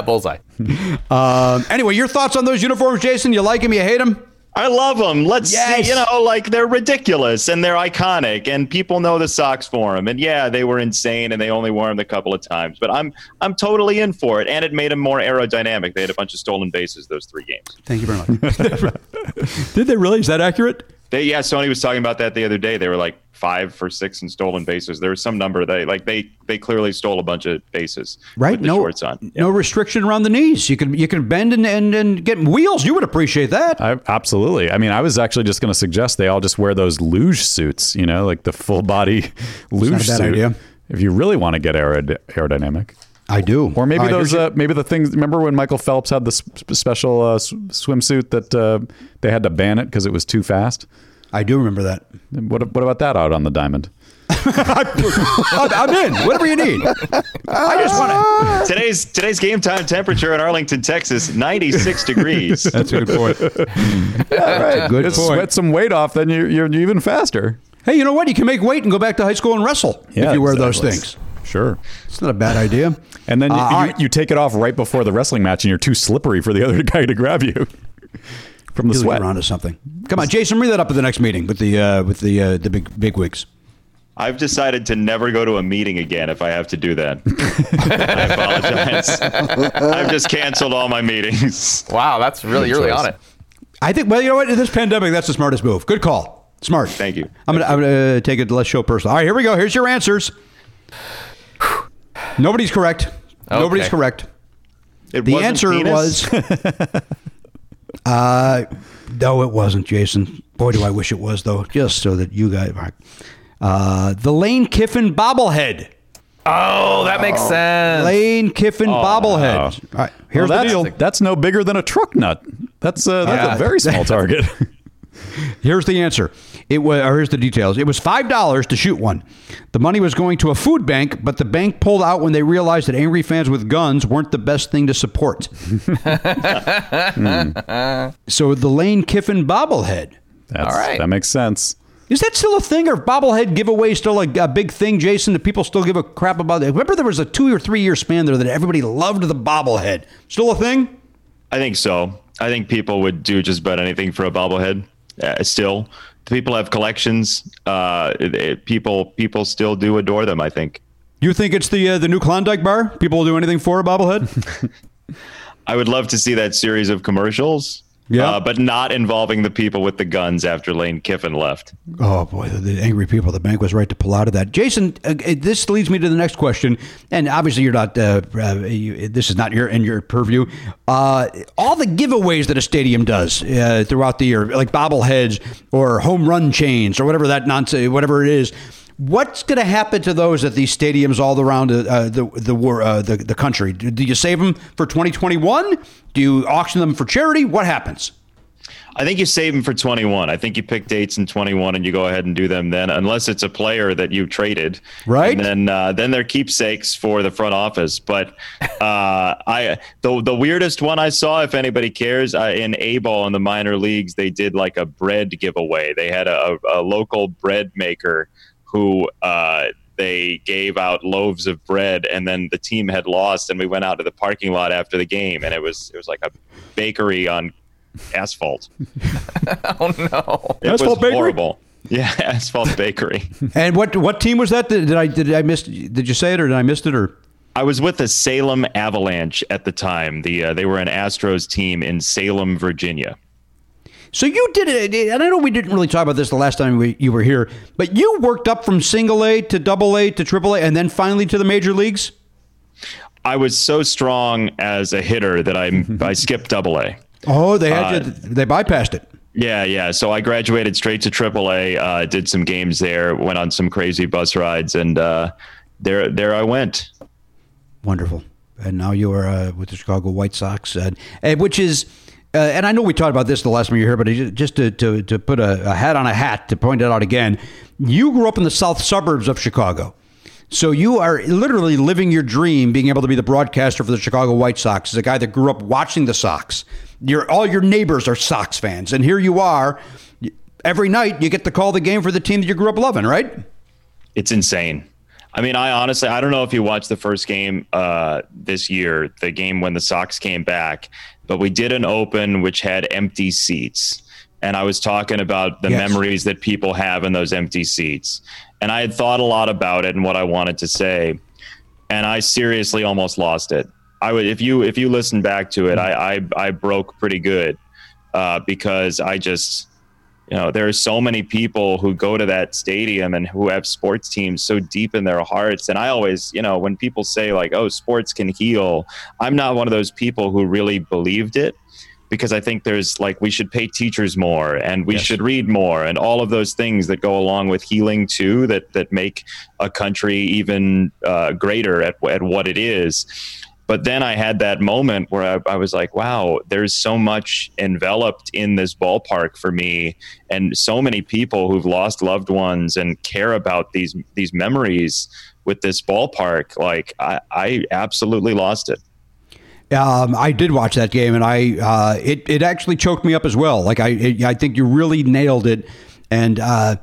Bullseye. Um, anyway, your thoughts on those uniforms, Jason? You like them? You hate them? I love them. Let's yes. see, you know, like they're ridiculous and they're iconic and people know the Sox for them. And yeah, they were insane and they only wore them a couple of times, but I'm I'm totally in for it. And it made them more aerodynamic. They had a bunch of stolen bases those three games. Thank you very much. Did they really? Is that accurate? They, yeah, Sony was talking about that the other day. They were like five for six in stolen bases. There was some number. They like they they clearly stole a bunch of bases. Right. With the no shorts on. Yeah. No restriction around the knees. You can you can bend and, and, and get wheels. You would appreciate that. I, absolutely. I mean, I was actually just going to suggest they all just wear those luge suits. You know, like the full body luge not a bad suit. Idea. If you really want to get aerod- aerodynamic. I do. Or maybe right, those, uh, maybe the things, remember when Michael Phelps had the sp- special uh, sw- swimsuit that uh, they had to ban it because it was too fast? I do remember that. What, what about that out on the diamond? I'm in. Whatever you need. I just want to. Today's today's game time temperature in Arlington, Texas, ninety-six degrees. That's a good point. All right. Good just point. Sweat some weight off, then you, you're even faster. Hey, you know what? You can make weight and go back to high school and wrestle yeah, if you wear exactly. those things. Sure. It's not a bad idea. And then uh, you, you, you take it off right before the wrestling match and you're too slippery for the other guy to grab you from the sweat. You're onto something. Come on, Jason, read that up at the next meeting with the uh, with the uh, the big big wigs. I've decided to never go to a meeting again if I have to do that. I apologize. I've just canceled all my meetings. Wow, that's really, you're really on it. I think, well, you know what? In this pandemic, that's the smartest move. Good call. Smart. Thank you. I'm going to uh, take it less show personal. All right, here we go. Here's your answers. Nobody's correct. Okay. Nobody's correct. It the wasn't answer penis? was. uh, no, it wasn't, Jason. Boy, do I wish it was, though, just so that you guys. Uh, the Lane Kiffin bobblehead. Oh, that makes oh. sense. Lane Kiffin oh, bobblehead. No. All right, here's well, the deal. That's no bigger than a truck nut. That's, uh, that's uh, a very small target. Here's the answer. It was, or here's the details. It was five dollars to shoot one. The money was going to a food bank, but the bank pulled out when they realized that angry fans with guns weren't the best thing to support. mm. So the Lane Kiffin bobblehead. That's, All right. That makes sense. Is that still a thing? Or bobblehead giveaway still a, a big thing, Jason, that people still give a crap about? Remember there was a two or three year span there that everybody loved the bobblehead. Still a thing? I think so. I think people would do just about anything for a bobblehead. Uh, still, people have collections. Uh, it, it, people people still do adore them, I think. You think it's the uh, the new Klondike bar? People will do anything for a bobblehead? I would love to see that series of commercials. Yeah, uh, but not involving the people with the guns after Lane Kiffin left. Oh, boy, the, the angry people. The bank was right to pull out of that. Jason, uh, this leads me to the next question. And obviously, you're not. Uh, uh, you, this is not your in your purview. Uh, all the giveaways that a stadium does uh, throughout the year, like bobbleheads or home run chains or whatever that nonsense, whatever it is. What's going to happen to those at these stadiums all around uh, the the, uh, the the country? Do, do you save them for twenty twenty-one? Do you auction them for charity? What happens? I think you save them for twenty-one. I think you pick dates in twenty-one and you go ahead and do them then, unless it's a player that you traded. Right. And then uh, then they're keepsakes for the front office. But uh, I the the weirdest one I saw, if anybody cares, uh, in A-ball in the minor leagues, they did like a bread giveaway. They had a, a local bread maker who uh, they gave out loaves of bread, and then the team had lost, and we went out to the parking lot after the game, and it was it was like a bakery on asphalt. Oh no! It asphalt was bakery? Horrible. Yeah, asphalt bakery. And what what team was that? Did I did I miss? Did you say it or did I miss it or? I was with the Salem Avalanche at the time. The uh, they were an Astros team in Salem, Virginia. So you did it, and I know we didn't really talk about this the last time we, you were here, but you worked up from single A to double A to triple A and then finally to the major leagues? I was so strong as a hitter that I I skipped double A. Oh, they had uh, you, they bypassed it. Yeah, yeah. So I graduated straight to triple A, uh, did some games there, went on some crazy bus rides, and uh, there there I went. Wonderful. And now you are uh, with the Chicago White Sox, uh, which is... Uh, and I know we talked about this the last time you were here, but just to to, to put a, a hat on a hat, to point it out again, you grew up in the south suburbs of Chicago. So you are literally living your dream, being able to be the broadcaster for the Chicago White Sox, as a guy that grew up watching the Sox. You're, all your neighbors are Sox fans. And here you are. Every night you get to call the game for the team that you grew up loving, right? It's insane. I mean, I honestly, I don't know if you watched the first game uh, this year, the game when the Sox came back, but we did an open which had empty seats. And I was talking about the yes. memories that people have in those empty seats. And I had thought a lot about it and what I wanted to say. And I seriously almost lost it. I would, if you if you listen back to it, I I, I broke pretty good uh, because I just... You know, there are so many people who go to that stadium and who have sports teams so deep in their hearts. And I always, you know, when people say like, oh, sports can heal, I'm not one of those people who really believed it, because I think there's like, we should pay teachers more and we yes. should read more and all of those things that go along with healing too, that, that make a country even uh, greater at, at what it is. But then I had that moment where I, I was like, wow, there's so much enveloped in this ballpark for me, and so many people who've lost loved ones and care about these these memories with this ballpark. Like, I, I absolutely lost it. Um, I did watch that game, and I uh, it, it actually choked me up as well. Like, I, it, I think you really nailed it. And uh,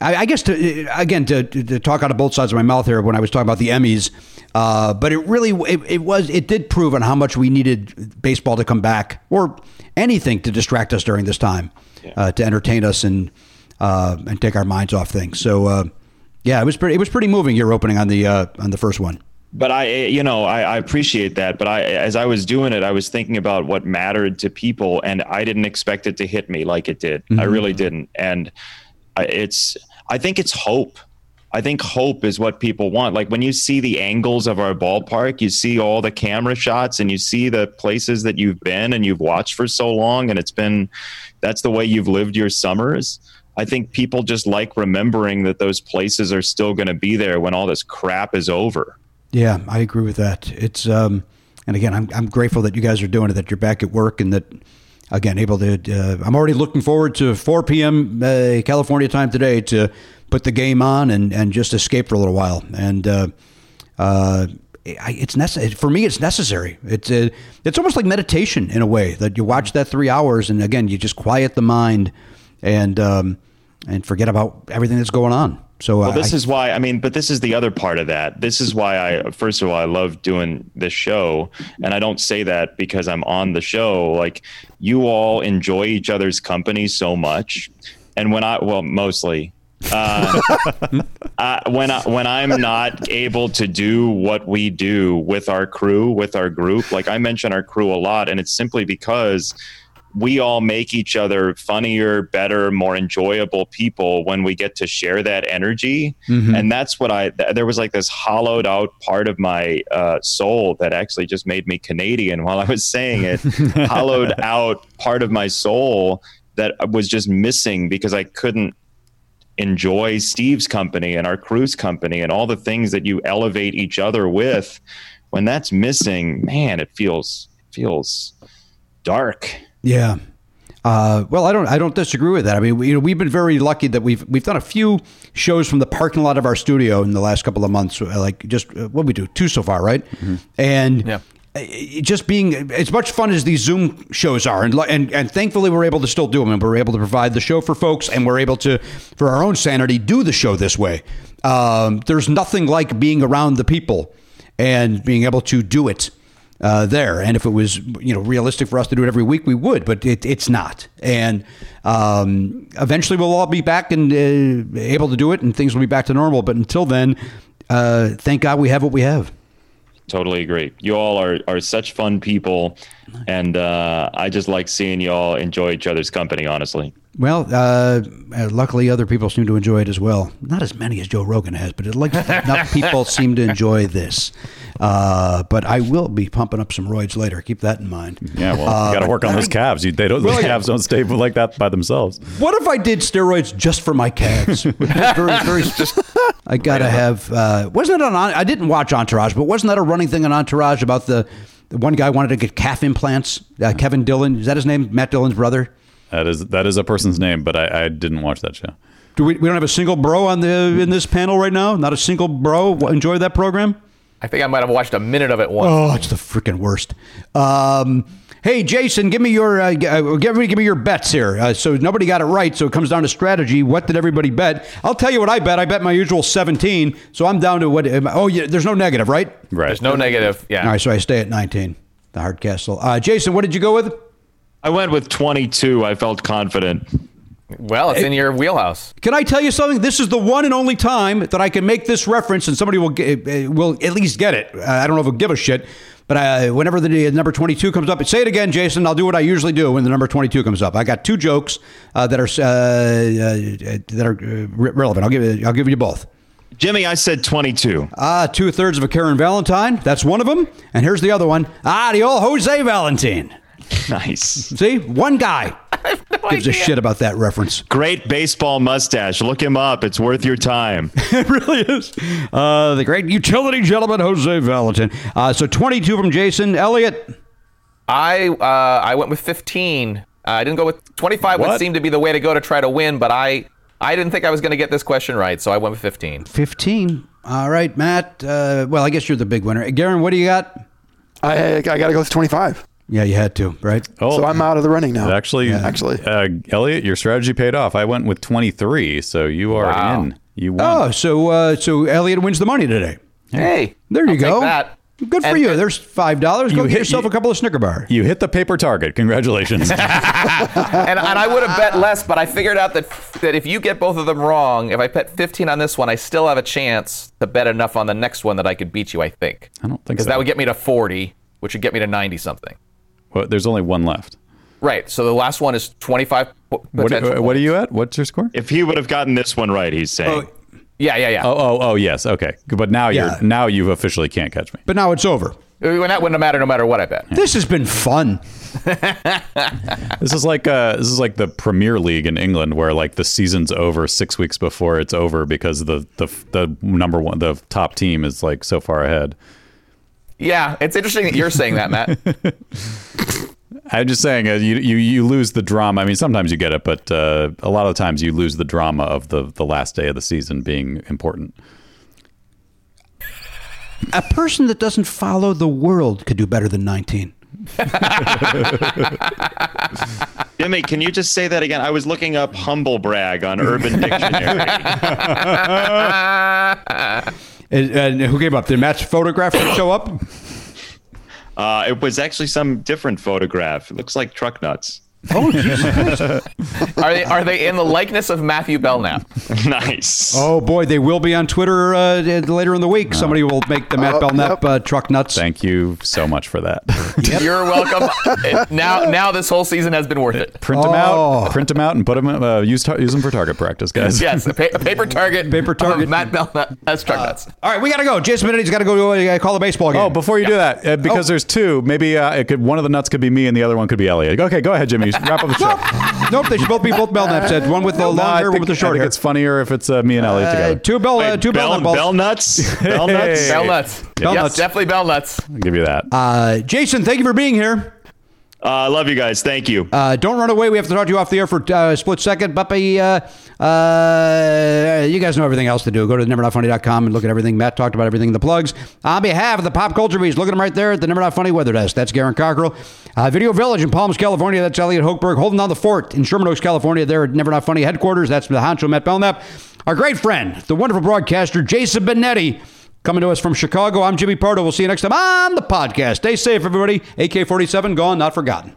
I, I guess, to, again, to, to talk out of both sides of my mouth here when I was talking about the Emmys, Uh, but it really, it, it was, it did prove on how much we needed baseball to come back, or anything to distract us during this time, yeah. uh, to entertain us and, uh, and take our minds off things. So, uh, yeah, it was pretty, it was pretty moving, your opening on the, uh, on the first one. But I, you know, I, I appreciate that. But I, as I was doing it, I was thinking about what mattered to people, and I didn't expect it to hit me like it did. Mm-hmm. I really didn't. And it's, I think it's hope. I think hope is what people want. Like, when you see the angles of our ballpark, you see all the camera shots and you see the places that you've been and you've watched for so long, and it's been, that's the way you've lived your summers. I think people just like remembering that those places are still going to be there when all this crap is over. Yeah, I agree with that. It's, um, and again, I'm, I'm grateful that you guys are doing it, that you're back at work, and that, again, able to, uh, I'm already looking forward to four p.m. Uh, California time today to put the game on and, and just escape for a little while. And uh, uh, it's necessary for me. It's necessary. It's uh, it's almost like meditation in a way, that you watch that three hours and again you just quiet the mind and um, and forget about everything that's going on. So well, this I, is why, I mean, but this is the other part of that. This is why I, first of all, I love doing this show. And I don't say that because I'm on the show. Like, you all enjoy each other's company so much. And when I, well, mostly, uh, uh, when I, when I'm not able to do what we do with our crew, with our group, like I mention our crew a lot, and it's simply because we all make each other funnier, better, more enjoyable people when we get to share that energy. Mm-hmm. And that's what I, th- there was like this hollowed out part of my uh, soul that actually just made me Canadian while I was saying it, hollowed out part of my soul that was just missing because I couldn't enjoy Steve's company and our crew's company and all the things that you elevate each other with. When that's missing, man, it feels, feels dark. Yeah. Uh, well, I don't I don't disagree with that. I mean, we, you know, we've been very lucky that we've we've done a few shows from the parking lot of our studio in the last couple of months, like just uh, what we do, two so far. Right. Mm-hmm. And yeah. It just being as much fun as these Zoom shows are. And, and and thankfully, we're able to still do them, and we're able to provide the show for folks, and we're able to, for our own sanity, do the show this way. Um, there's nothing like being around the people and being able to do it. Uh, there. And if it was, you know, realistic for us to do it every week, we would, but it, it's not. And um, eventually we'll all be back and uh, able to do it, and things will be back to normal. But until then, uh, thank God we have what we have. Totally agree. You all are, are such fun people. And uh, I just like seeing you all enjoy each other's company, honestly. Well, uh, luckily, other people seem to enjoy it as well. Not as many as Joe Rogan has, but it like enough people seem to enjoy this. Uh, but I will be pumping up some roids later. Keep that in mind. Yeah, well, uh, you got to work on I, those calves. You, they don't. Well, the calves don't stay like that by themselves. What if I did steroids just for my calves? very, very, just, I got to have. Uh, wasn't it on? I didn't watch Entourage, but wasn't that a running thing on Entourage about the, the one guy wanted to get calf implants? Uh, Kevin Dillon, is that his name? Matt Dillon's brother. That is that is a person's name, but I, I didn't watch that show. Do we? We don't have a single bro on the in this panel right now. Not a single bro enjoyed that program. I think I might have watched a minute of it once. Oh, it's the freaking worst. Um, hey, Jason, give me your uh, give me give me your bets here. Uh, so nobody got it right, so it comes down to strategy. What did everybody bet? I'll tell you what I bet. I bet my usual seventeen. So I'm down to what? Oh, yeah. There's no negative, right? Right. There's no negative. Yeah. All right. So I stay at nineteen. The Hardcastle. Uh, Jason, what did you go with? I went with twenty-two. I felt confident. Well, it's in your wheelhouse. Can I tell you something? This is the one and only time that I can make this reference, and somebody will get, will at least get it. I don't know if it'll give a shit, but I, whenever the number twenty-two comes up, say it again, Jason. I'll do what I usually do when the number twenty-two comes up. I got two jokes uh, that are uh, uh, that are relevant. I'll give you, I'll give you both. Jimmy, I said twenty-two. Ah, uh, two-thirds of a Karen Valentine. That's one of them. And here's the other one. Ah, the old Jose Valentin. Nice. See, one guy no gives idea. a shit about that reference. Great baseball mustache. Look him up. It's worth your time. It really is. Uh, the great utility gentleman, Jose Valentin. Uh, so twenty-two from Jason. Elliot? I uh, I went with fifteen. Uh, I didn't go with twenty-five, what? Which seemed to be the way to go to try to win, but I, I didn't think I was going to get this question right, so I went with fifteen. fifteen. All right, Matt. Uh, well, I guess you're the big winner. Garen, what do you got? I, I got to go with twenty-five. Yeah, you had to, right? Oh, so I'm out of the running now. Actually, yeah. actually, uh, Elliot, your strategy paid off. I went with twenty-three, so you are wow. in. You won. Oh, so uh, so Elliot wins the money today. Hey, there I'll you go. Take that. Good for and, you. There's five dollars. Go you get hit, yourself you, a couple of Snicker bars. You hit the paper target. Congratulations. and, and I would have bet less, but I figured out that that if you get both of them wrong, if I bet fifteen on this one, I still have a chance to bet enough on the next one that I could beat you. I think. I don't think so. Because that would get me to forty, which would get me to ninety something. Well, there's only one left. Right. So the last one is twenty-five. What, what are you at? What's your score? If he would have gotten this one right, he's saying. Oh, yeah, yeah, yeah. Oh, oh, oh, yes. Okay. But now yeah. you're now you officially can't catch me. But now it's over. That wouldn't matter no matter what I bet. Yeah. This has been fun. This is like uh, this is like the Premier League in England, where like the season's over six weeks before it's over because the the the number one the top team is like so far ahead. Yeah, it's interesting that you're saying that, Matt. I'm just saying, uh, you, you you lose the drama. I mean, sometimes you get it, but uh, a lot of times you lose the drama of the, the last day of the season being important. A person that doesn't follow the world could do better than nineteen. Jimmy, can you just say that again? I was looking up humble brag on Urban Dictionary. And who gave up? Did Matt's photograph show up? Uh, it was actually some different photograph. It looks like truck nuts. Oh, are they are they in the likeness of Matthew Belknap? Nice. Oh boy, they will be on Twitter uh, later in the week. No. Somebody will make the Matt oh, Belknap nope. uh, truck nuts. Thank you so much for that. Yep. You're welcome. Now, now this whole season has been worth it. Print oh. them out, print them out, and put them uh, use tar- use them for target practice, guys. Yes, a, pa- a paper target, paper target. Matt Belknap has truck uh, nuts. All right, we gotta go. Jason Benetti's gotta go uh, call a baseball game. Oh, before you yeah. do that, uh, because oh. there's two. Maybe uh, it could one of the nuts could be me, and the other one could be Elliot. Okay, go ahead, Jimmy. Wrap up the show. Nope, they should both be both Belknaps. Heads. One with the long no, hair, one with the short hair. It's funnier if it's uh, me and Elliot together. Uh, two Bell, Wait, uh, two Bell, Bell nuts. Bell nuts. Bell nuts. Bell nuts. Definitely Bell nuts. I'll give you that. Uh, Jason, thank you for being here. I uh, love you guys. Thank you. Uh, don't run away. We have to talk to you off the air for uh, a split second. But by, uh, uh, you guys know everything else to do. Go to never not funny dot com and look at everything. Matt talked about everything in the plugs. On behalf of the Pop Culture Bees, look at them right there at the Never Not Funny Weather Desk. That's Garen Cockrell. Uh, Video Village in Palms, California. That's Elliot Hochberg. Holding down the fort in Sherman Oaks, California. There at Never Not Funny headquarters. That's the honcho Matt Belknap. Our great friend, the wonderful broadcaster, Jason Benetti. Coming to us from Chicago, I'm Jimmy Pardo. We'll see you next time on the podcast. Stay safe, everybody. A K forty-seven, gone, not forgotten.